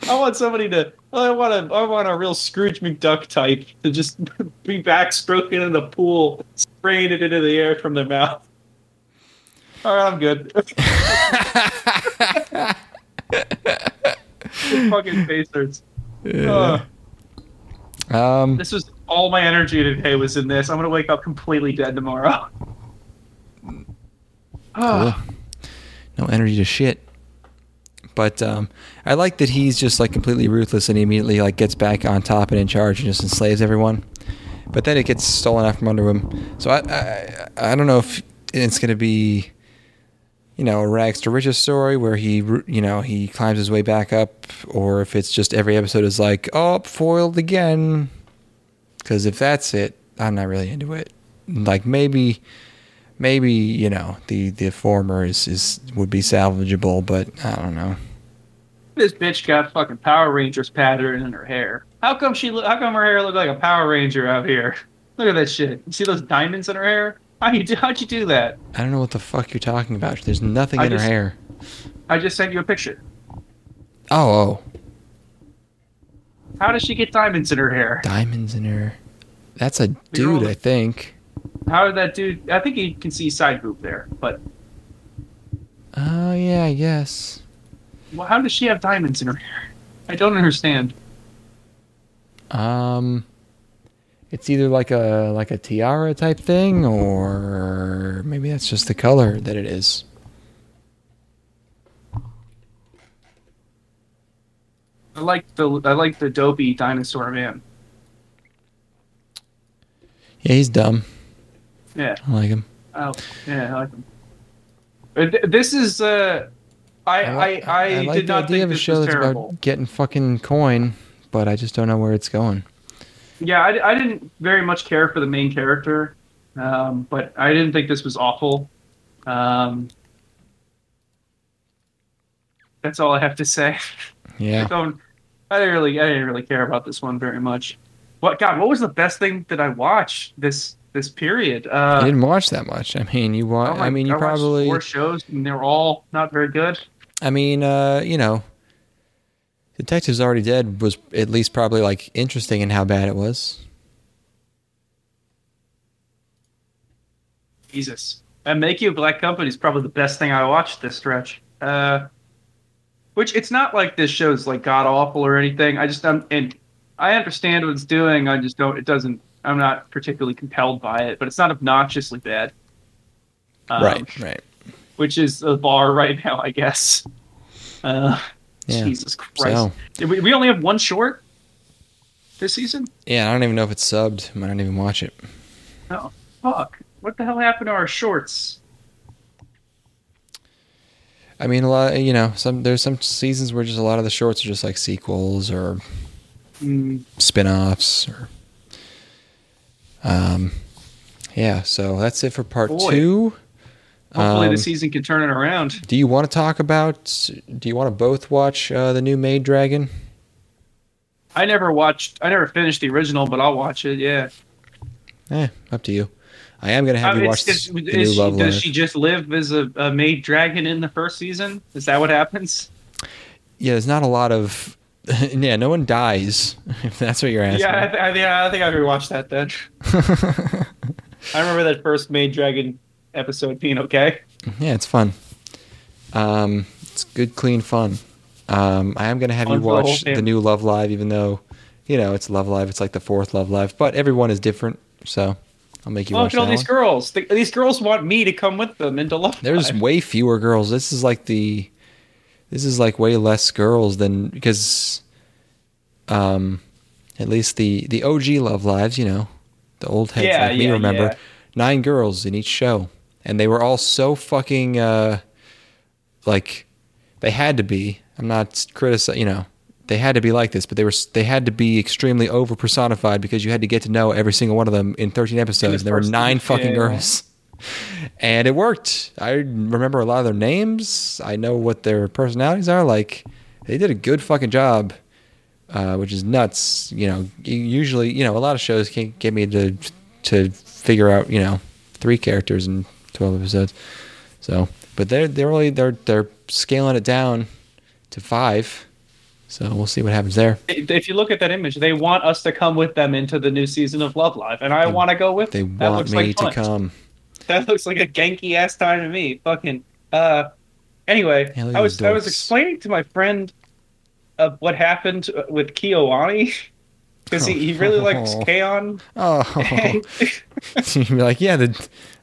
want a real Scrooge McDuck type to just be backstroking in the pool, spraying it into the air from their mouth. All right, I'm good. Fucking face hurts. Yeah. This was all my energy today was in this. I'm gonna wake up completely dead tomorrow. Cool. No energy to shit. But I like that he's just like completely ruthless and he immediately like gets back on top and in charge and just enslaves everyone. But then it gets stolen out from under him. So I don't know if it's going to be, you know, a rags to riches story where he, you know, he climbs his way back up, or if it's just every episode is like, oh, foiled again. Because if that's it, I'm not really into it. Like maybe you know the former is would be salvageable, but I don't know. This bitch got fucking Power Rangers pattern in her hair. How come her hair looked like a Power Ranger out here? Look at that shit. You see those diamonds in her hair? How'd you do that? I don't know what the fuck you're talking about. There's nothing in her hair. I just sent you a picture. Oh. How does she get diamonds in her hair? Diamonds in her... That's a dude, I think. How did that dude... I think you can see side boob there, but... Oh, yeah, I guess. Well, how does she have diamonds in her hair? I don't understand. It's either like a tiara type thing, or maybe that's just the color that it is. I like the dopey dinosaur man. Yeah, he's dumb. Yeah, I like him. Oh, yeah, I like him. This is I did not think this was terrible. I like the idea of a show that's about getting fucking coin, but I just don't know where it's going. Yeah, I didn't very much care for the main character, but I didn't think this was awful. That's all I have to say. Yeah, I didn't really care about this one very much. What was the best thing that I watched this period? I didn't watch that much. I mean, I probably watched 4 shows and they were all not very good. I mean, you know. Detectives Already Dead was at least probably like interesting in how bad it was. Jesus. Amagi Black Company is probably the best thing I watched this stretch. Which it's not like this show's like god awful or anything. I understand what it's doing. I'm not particularly compelled by it, but it's not obnoxiously bad. Right. Which is the bar right now, I guess. Yeah. Jesus Christ. So, we only have 1 short this season? Yeah, I don't even know if it's subbed. I don't even watch it. Oh, fuck. What the hell happened to our shorts? I mean, a lot, you know, there's some seasons where just a lot of the shorts are just like sequels or spin-offs or... yeah, so that's it for part 2. Hopefully the season can turn it around. Do you want to both watch the new Maid Dragon? I never finished the original, but I'll watch it, yeah. Up to you. I am going to have you watch the new Love Live. Does she just live as a Maid Dragon in the first season? Is that what happens? Yeah, there's not a lot of... yeah, no one dies, if that's what you're asking. Yeah, I think I'd rewatch that then. I remember that first Maid Dragon... episode being okay. Yeah, it's fun. It's good, clean fun. I am going to have you watch the new Love Live, even though, you know, it's Love Live. It's like the 4th Love Live, but everyone is different, so I'll make you watch that. Look at all these girls. These girls want me to come with them into Love Live. There's way fewer girls. This is like way less girls than, because at least the OG Love Lives, you know, the old heads me remember. Yeah. 9 girls in each show, and they were all so fucking like they had to be. I'm not criticizing, you know, they had to be like this, but they had to be extremely over personified because you had to get to know every single one of them in 13 episodes. And there were 9 fucking girls, and it worked. I remember a lot of their names. I know what their personalities are. Like, they did a good fucking job. Which is nuts. You know, usually, you know, a lot of shows can't get me to figure out, you know, 3 characters in 12 episodes. So, but they're really scaling it down to 5. So we'll see what happens there. If you look at that image, they want us to come with them into the new season of Love Live, and I want to go with them. They want me to come. That looks like a ganky ass time to me. Fucking. Anyway, I was explaining to my friend of what happened with Kyoani. Because he really likes K-On. Oh. You'd be like, yeah,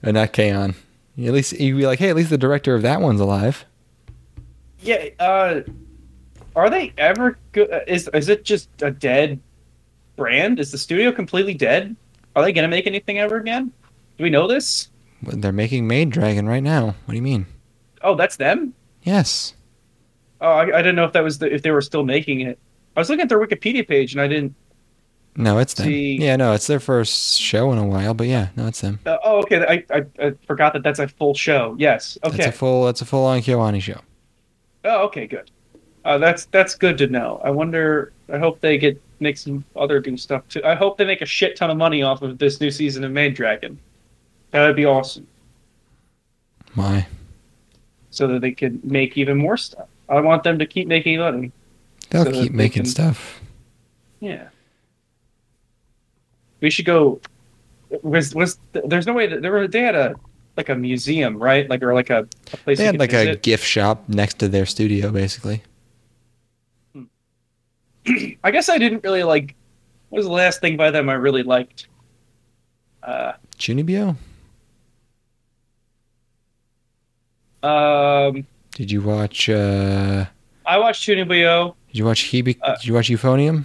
not K-On. At least you'd be like, hey, at least the director of that one's alive. Yeah. Are they ever good? Is it just a dead brand? Is the studio completely dead? Are they gonna make anything ever again? Do we know this? Well, they're making Maid Dragon right now. What do you mean? Oh, that's them? Yes. Oh, I didn't know if that was if they were still making it. I was looking at their Wikipedia page and I didn't. No, it's them. Yeah, no, it's their first show in a while, but yeah, no, it's them. Okay. I forgot that's a full show. Yes. Okay. That's a full-on Kyoani show. Oh, okay, good. That's good to know. I hope they make some other good stuff too. I hope they make a shit ton of money off of this new season of Maid Dragon. That would be awesome. Why? So that they could make even more stuff. I want them to keep making money. They'll keep making stuff. Yeah. We should go. There's no way that they had a museum, right? Like, or like a place. They had like visit. A gift shop next to their studio, basically. I guess I didn't really like. What was the last thing by them I really liked? Chunibyo. Did you watch? I watched Chunibyo. Did you watch Did you watch Euphonium?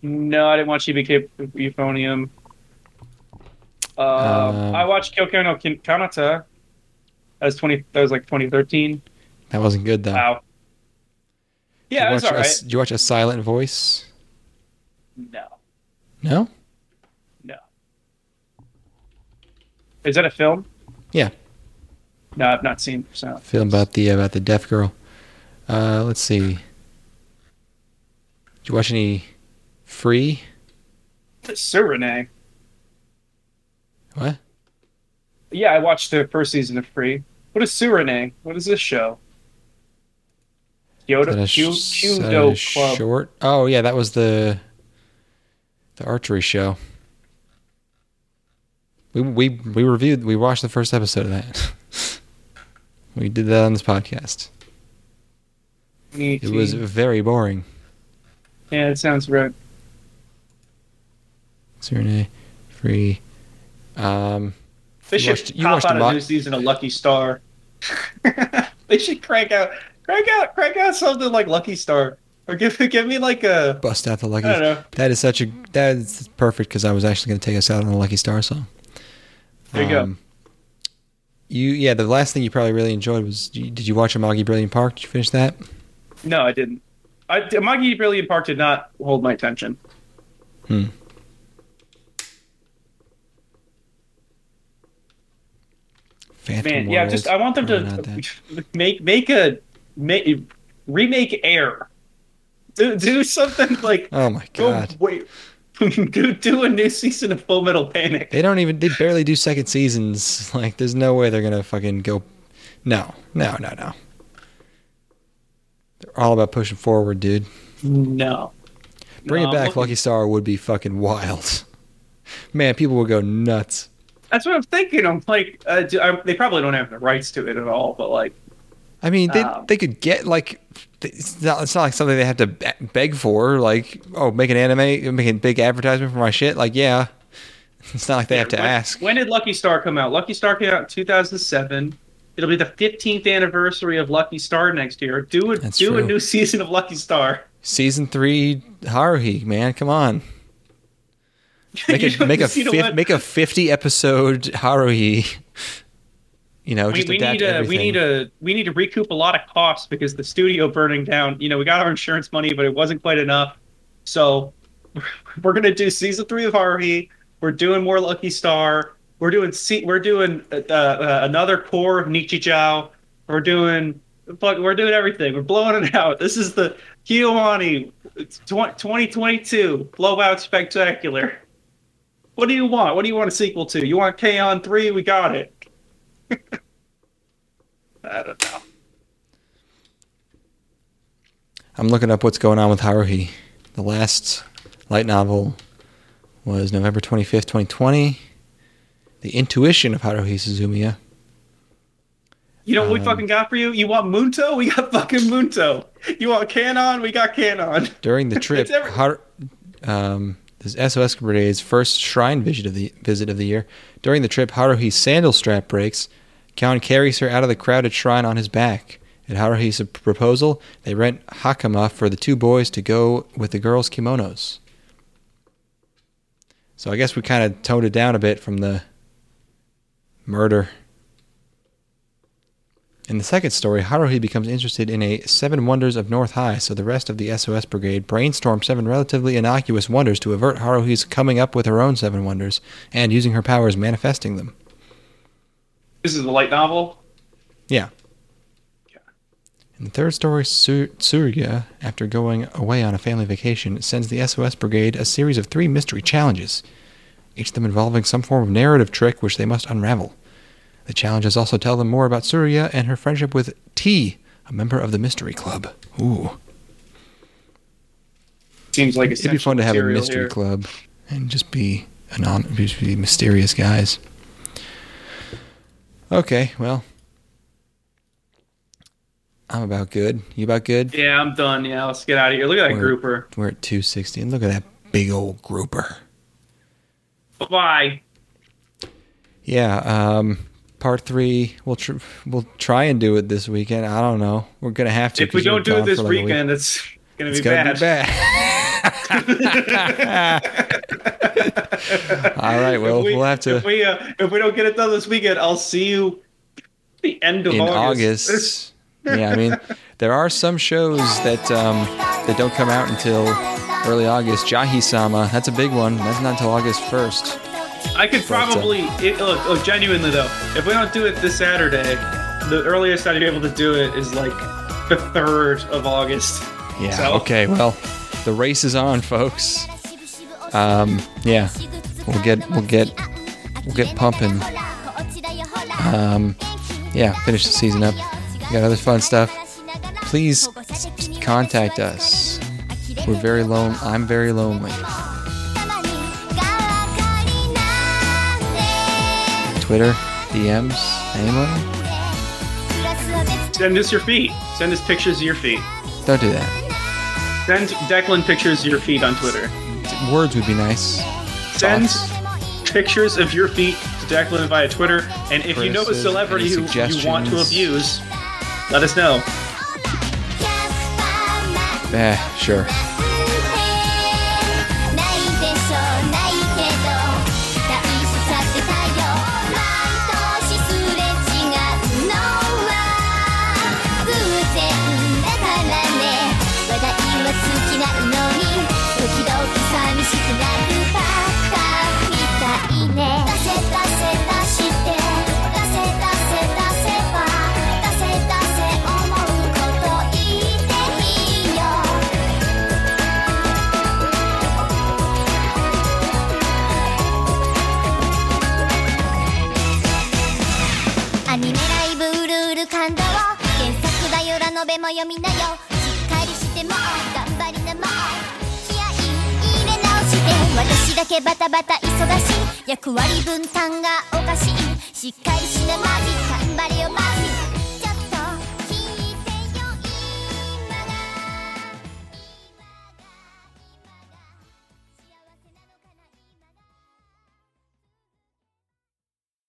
No, I didn't watch Euphonium. I watched Kyoko no Kanata. That was like 2013. That wasn't good though. Wow. Yeah, that's all right. Did you watch A Silent Voice? No. No? No. Is that a film? Yeah. No, I've not seen Silent Voice. Film about the deaf girl. Let's see. Did you watch any Free? Serenade. What? Yeah, I watched the first season of Free. What is Serenade? What is this show? Kyoto Club. Short? Oh yeah, that was the archery show. We watched the first episode of that. We did that on this podcast. It was very boring. Yeah, it sounds right. Serenade, Free. They should pop out a new season of Lucky Star. They should crank out something like Lucky Star, or give me like a bust out the Lucky. I don't know. That is perfect because I was actually going to take us out on a Lucky Star song. There you go. The last thing you probably really enjoyed was did you watch Amagi Brilliant Park? Did you finish that? No, I didn't. Amagi Brilliant Park did not hold my attention. Phantom Man, World, yeah, I want them to remake Air. Do something like. Oh my god! Do a new season of Full Metal Panic. They barely do second seasons. Like, there's no way they're gonna fucking go. No. They're all about pushing forward, dude. No. Bring it back, Lucky Star would be fucking wild. Man, people would go nuts. That's what I'm thinking. I'm like, they probably don't have the rights to it at all, but like. I mean, they could get like it's not like something they have to beg for. Like, oh, make a big advertisement for my shit. Like, yeah, it's not like they have to ask. When did Lucky Star come out? Lucky Star came out in 2007. It'll be the 15th anniversary of Lucky Star next year. Do a new season of Lucky Star. Season 3 Haruhi, man, come on. Make a 50 episode Haruhi. You know, we need to recoup a lot of costs because the studio burning down. You know, we got our insurance money, but it wasn't quite enough. So we're gonna do season 3 of Haruhi. We're doing more Lucky Star. We're doing another core of Nichijou. We're doing everything. We're blowing it out. This is the Kyoani 2022 blowout spectacular. What do you want? What do you want a sequel to? You want K-On 3? We got it. I don't know. I'm looking up what's going on with Haruhi. The last light novel was November 25th, 2020. The Intuition of Haruhi Suzumiya. You know what we fucking got for you? You want Munto? We got fucking Munto. You want Canon? We got Canon. During the trip, this SOS Brigade's first shrine visit of the year. During the trip, Haruhi's sandal strap breaks. Kyon carries her out of the crowded shrine on his back. At Haruhi's proposal, they rent Hakama for the two boys to go with the girls' kimonos. So I guess we kind of toned it down a bit from the murder. In the second story, Haruhi becomes interested in a Seven Wonders of North High, so the rest of the SOS Brigade brainstorm seven relatively innocuous wonders to avert Haruhi's coming up with her own seven wonders and using her powers manifesting them. This is the light novel? Yeah. In the third story, Tsuruya, after going away on a family vacation, sends the SOS Brigade a series of 3 mystery challenges, each of them involving some form of narrative trick which they must unravel. The challenges also tell them more about Tsuruya and her friendship with T, a member of the Mystery Club. Ooh. Seems like it'd be fun to have a mystery club and just be mysterious guys. Okay, well... I'm about good. You about good? Yeah, I'm done. Yeah, let's get out of here. Look at that grouper. We're at 260. And look at that big old grouper. Bye-bye. Yeah, part 3. We'll try and do it this weekend. I don't know. We're going to have to. If we don't do it this weekend, it's going to be bad. It's going to be bad. All right, well, we'll have to. If we don't get it done this weekend, I'll see you at the end of August. Yeah, I mean, there are some shows that that don't come out until early August. Jahi-sama, that's a big one. That's not until August 1st. I could probably, look, genuinely though, if we don't do it this Saturday, the earliest I'd be able to do it is like the 3rd of August. Yeah, so. Okay, well, the race is on, folks. Yeah, we'll get pumping. Yeah, finish the season up. We got other fun stuff. Please contact us. We're very lonely. I'm very lonely. Twitter, DMs, anyone? Send us your feet. Send us pictures of your feet. Don't do that. Send Declan pictures of your feet on Twitter. Words would be nice. Send pictures of your feet to Declan via Twitter. And if you know a celebrity who you want to abuse... let us know. Sure.